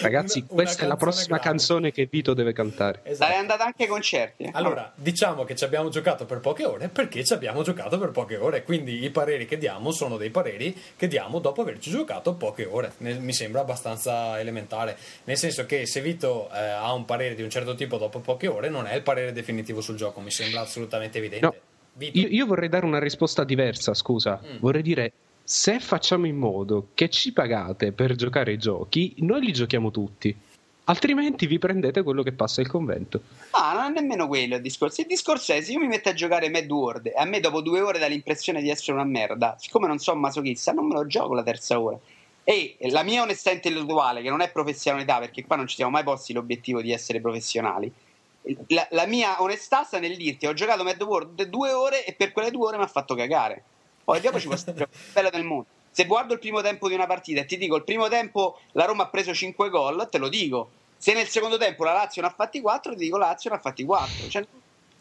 Ragazzi, una, questa una è la prossima grande. Canzone che Vito deve cantare. Esatto. Sarei andata anche ai concerti. Eh. Allora, diciamo che ci abbiamo giocato per poche ore perché ci abbiamo giocato per poche ore, quindi i pareri che diamo sono dei pareri che diamo dopo averci giocato poche ore. Mi sembra abbastanza elementare, nel senso che se Vito eh, ha un parere di un certo tipo dopo poche ore non è il parere definitivo sul gioco, mi sembra assolutamente evidente. No. Io, io vorrei dare una risposta diversa, scusa. Mm. Vorrei dire... se facciamo in modo che ci pagate per giocare i giochi, noi li giochiamo tutti, altrimenti vi prendete quello che passa il convento. Ah, non è nemmeno quello il discorso. Il discorso è, se io mi metto a giocare Mad World e a me dopo due ore dà l'impressione di essere una merda, siccome non sono masochista non me lo gioco la terza ora, e la mia onestà intellettuale, che non è professionalità perché qua non ci siamo mai posti l'obiettivo di essere professionali, la, la mia onestà sta nel dirti ho giocato Mad World due ore e per quelle due ore mi ha fatto cagare. Poi dopo ci può stare il più bello del mondo. Se guardo il primo tempo di una partita e ti dico il primo tempo la Roma ha preso cinque gol, te lo dico. Se nel secondo tempo la Lazio ne ha fatti quattro, ti dico Lazio ne ha fatti quattro. Cioè,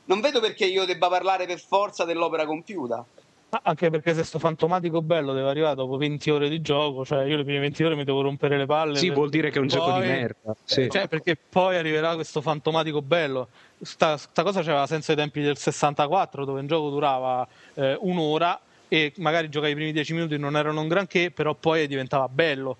non vedo perché io debba parlare per forza dell'opera compiuta. Ah, anche perché se sto fantomatico bello deve arrivare dopo venti ore di gioco, cioè io le prime venti ore mi devo rompere le palle. Sì, vuol dire che è un poi, gioco di merda. Sì. Cioè, perché poi arriverà questo fantomatico bello. Sta, sta cosa c'era senza i tempi del sessantaquattro, dove un gioco durava eh, un'ora. E magari giocare i primi dieci minuti non erano un granché, però poi diventava bello.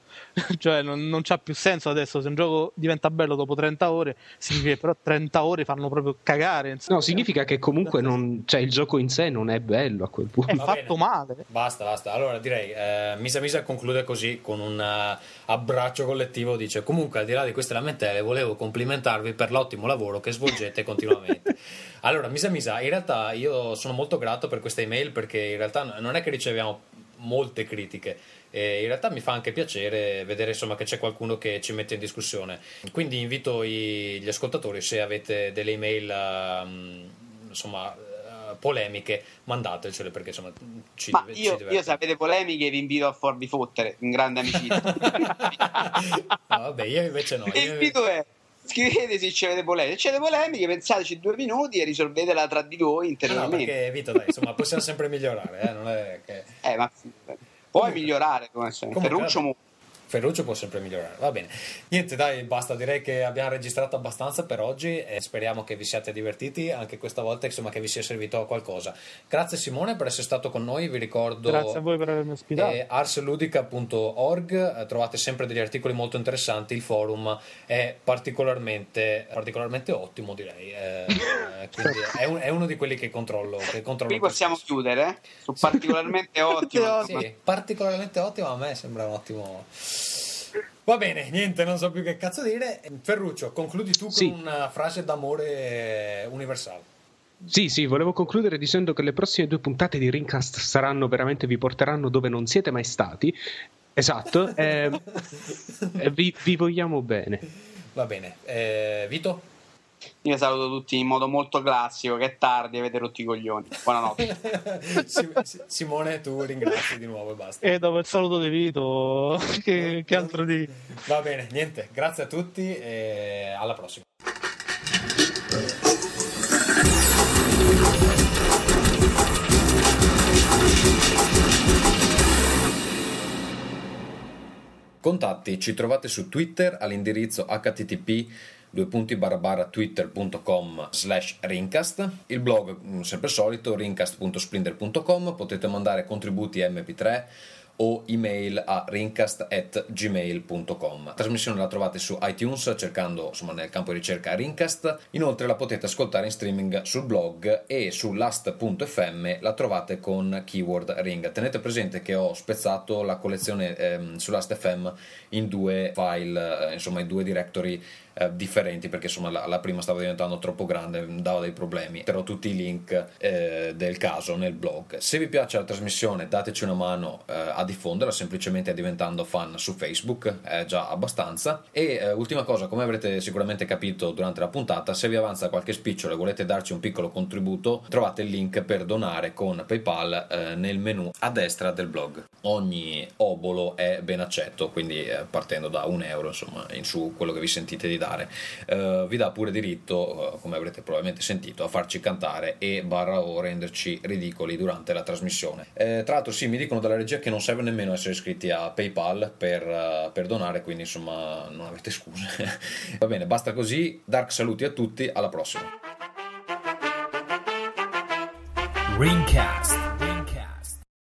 Cioè non, non c'ha più senso adesso. Se un gioco diventa bello dopo trenta ore, significa che però trenta ore fanno proprio cagare. Insomma. No, significa che comunque non, cioè, il gioco in sé non è bello a quel punto. È fatto male. Basta, basta. Allora direi, eh, Misa Misa conclude così con un uh, abbraccio collettivo. Dice, comunque al di là di queste lamentele volevo complimentarvi per l'ottimo lavoro che svolgete continuamente. Allora Misa Misa, in realtà io sono molto grato per questa email, perché in realtà non è che riceviamo molte critiche e in realtà mi fa anche piacere vedere insomma che c'è qualcuno che ci mette in discussione, quindi invito i, gli ascoltatori, se avete delle email um, insomma uh, polemiche, mandatecele, perché insomma ci, ma ci io, io se avete polemiche vi invito a farvi fottere in grande amicizia. No, vabbè, io invece no, io invito è scrivete se c'è delle polemiche, c'è delle polemiche, pensateci due minuti e risolvetela tra di voi internamente. No, perché Vito, dai, insomma, possiamo sempre migliorare, eh? Non è che... eh, ma poi migliorare come sempre. Ferruccio molto. Ferruccio può sempre migliorare, va bene. Niente, dai, basta, direi che abbiamo registrato abbastanza per oggi e speriamo che vi siate divertiti anche questa volta, insomma, che vi sia servito a qualcosa. Grazie Simone per essere stato con noi, vi ricordo, grazie a voi per avermi ospitato, eh, ars ludica punto org, trovate sempre degli articoli molto interessanti, il forum è particolarmente particolarmente ottimo, direi, eh, quindi è, un, è uno di quelli che controllo, che controllo qui possiamo stesso. Chiudere su particolarmente ottimo. Sì, particolarmente ottimo, a me sembra un ottimo. Va bene, niente, non so più che cazzo dire. Ferruccio, concludi tu con sì. una frase d'amore universale. Sì, sì, volevo concludere dicendo che le prossime due puntate di Rincast saranno veramente, vi porteranno dove non siete mai stati. Esatto, eh, vi, vi vogliamo bene. Va bene, eh, Vito? Io saluto tutti in modo molto classico, che è tardi, avete rotto i coglioni, buonanotte. Simone, tu ringrazi di nuovo e basta, e dopo il saluto di Vito che, che altro di va bene, niente, grazie a tutti e alla prossima. Contatti, ci trovate su Twitter all'indirizzo http due punti barra barra twitter.com slash rincast, il blog sempre solito rincast punto splinder punto com, potete mandare contributi emme pi tre o email a rincast at gmail punto com. La trasmissione la trovate su iTunes cercando, insomma, nel campo di ricerca Rincast, inoltre la potete ascoltare in streaming sul blog e su last punto effe emme la trovate con keyword ring. Tenete presente che ho spezzato la collezione ehm, su last punto effe emme in due file, eh, insomma in due directory Eh, differenti, perché insomma la, la prima stava diventando troppo grande, dava dei problemi. Terrò tutti i link eh, del caso nel blog. Se vi piace la trasmissione dateci una mano eh, a diffonderla, semplicemente diventando fan su Facebook, è eh, già abbastanza. E eh, ultima cosa, come avrete sicuramente capito durante la puntata, se vi avanza qualche spicciolo e volete darci un piccolo contributo, trovate il link per donare con PayPal eh, nel menu a destra del blog. Ogni obolo è ben accetto, quindi eh, partendo da un euro, insomma, in su, quello che vi sentite di dare. Uh, vi dà pure diritto, uh, come avrete probabilmente sentito, a farci cantare e barra o renderci ridicoli durante la trasmissione. Eh, tra l'altro sì, mi dicono dalla regia che non serve nemmeno essere iscritti a PayPal per, uh, per donare, quindi insomma non avete scuse. Va bene, basta così, Dark saluti a tutti, alla prossima. Rincast.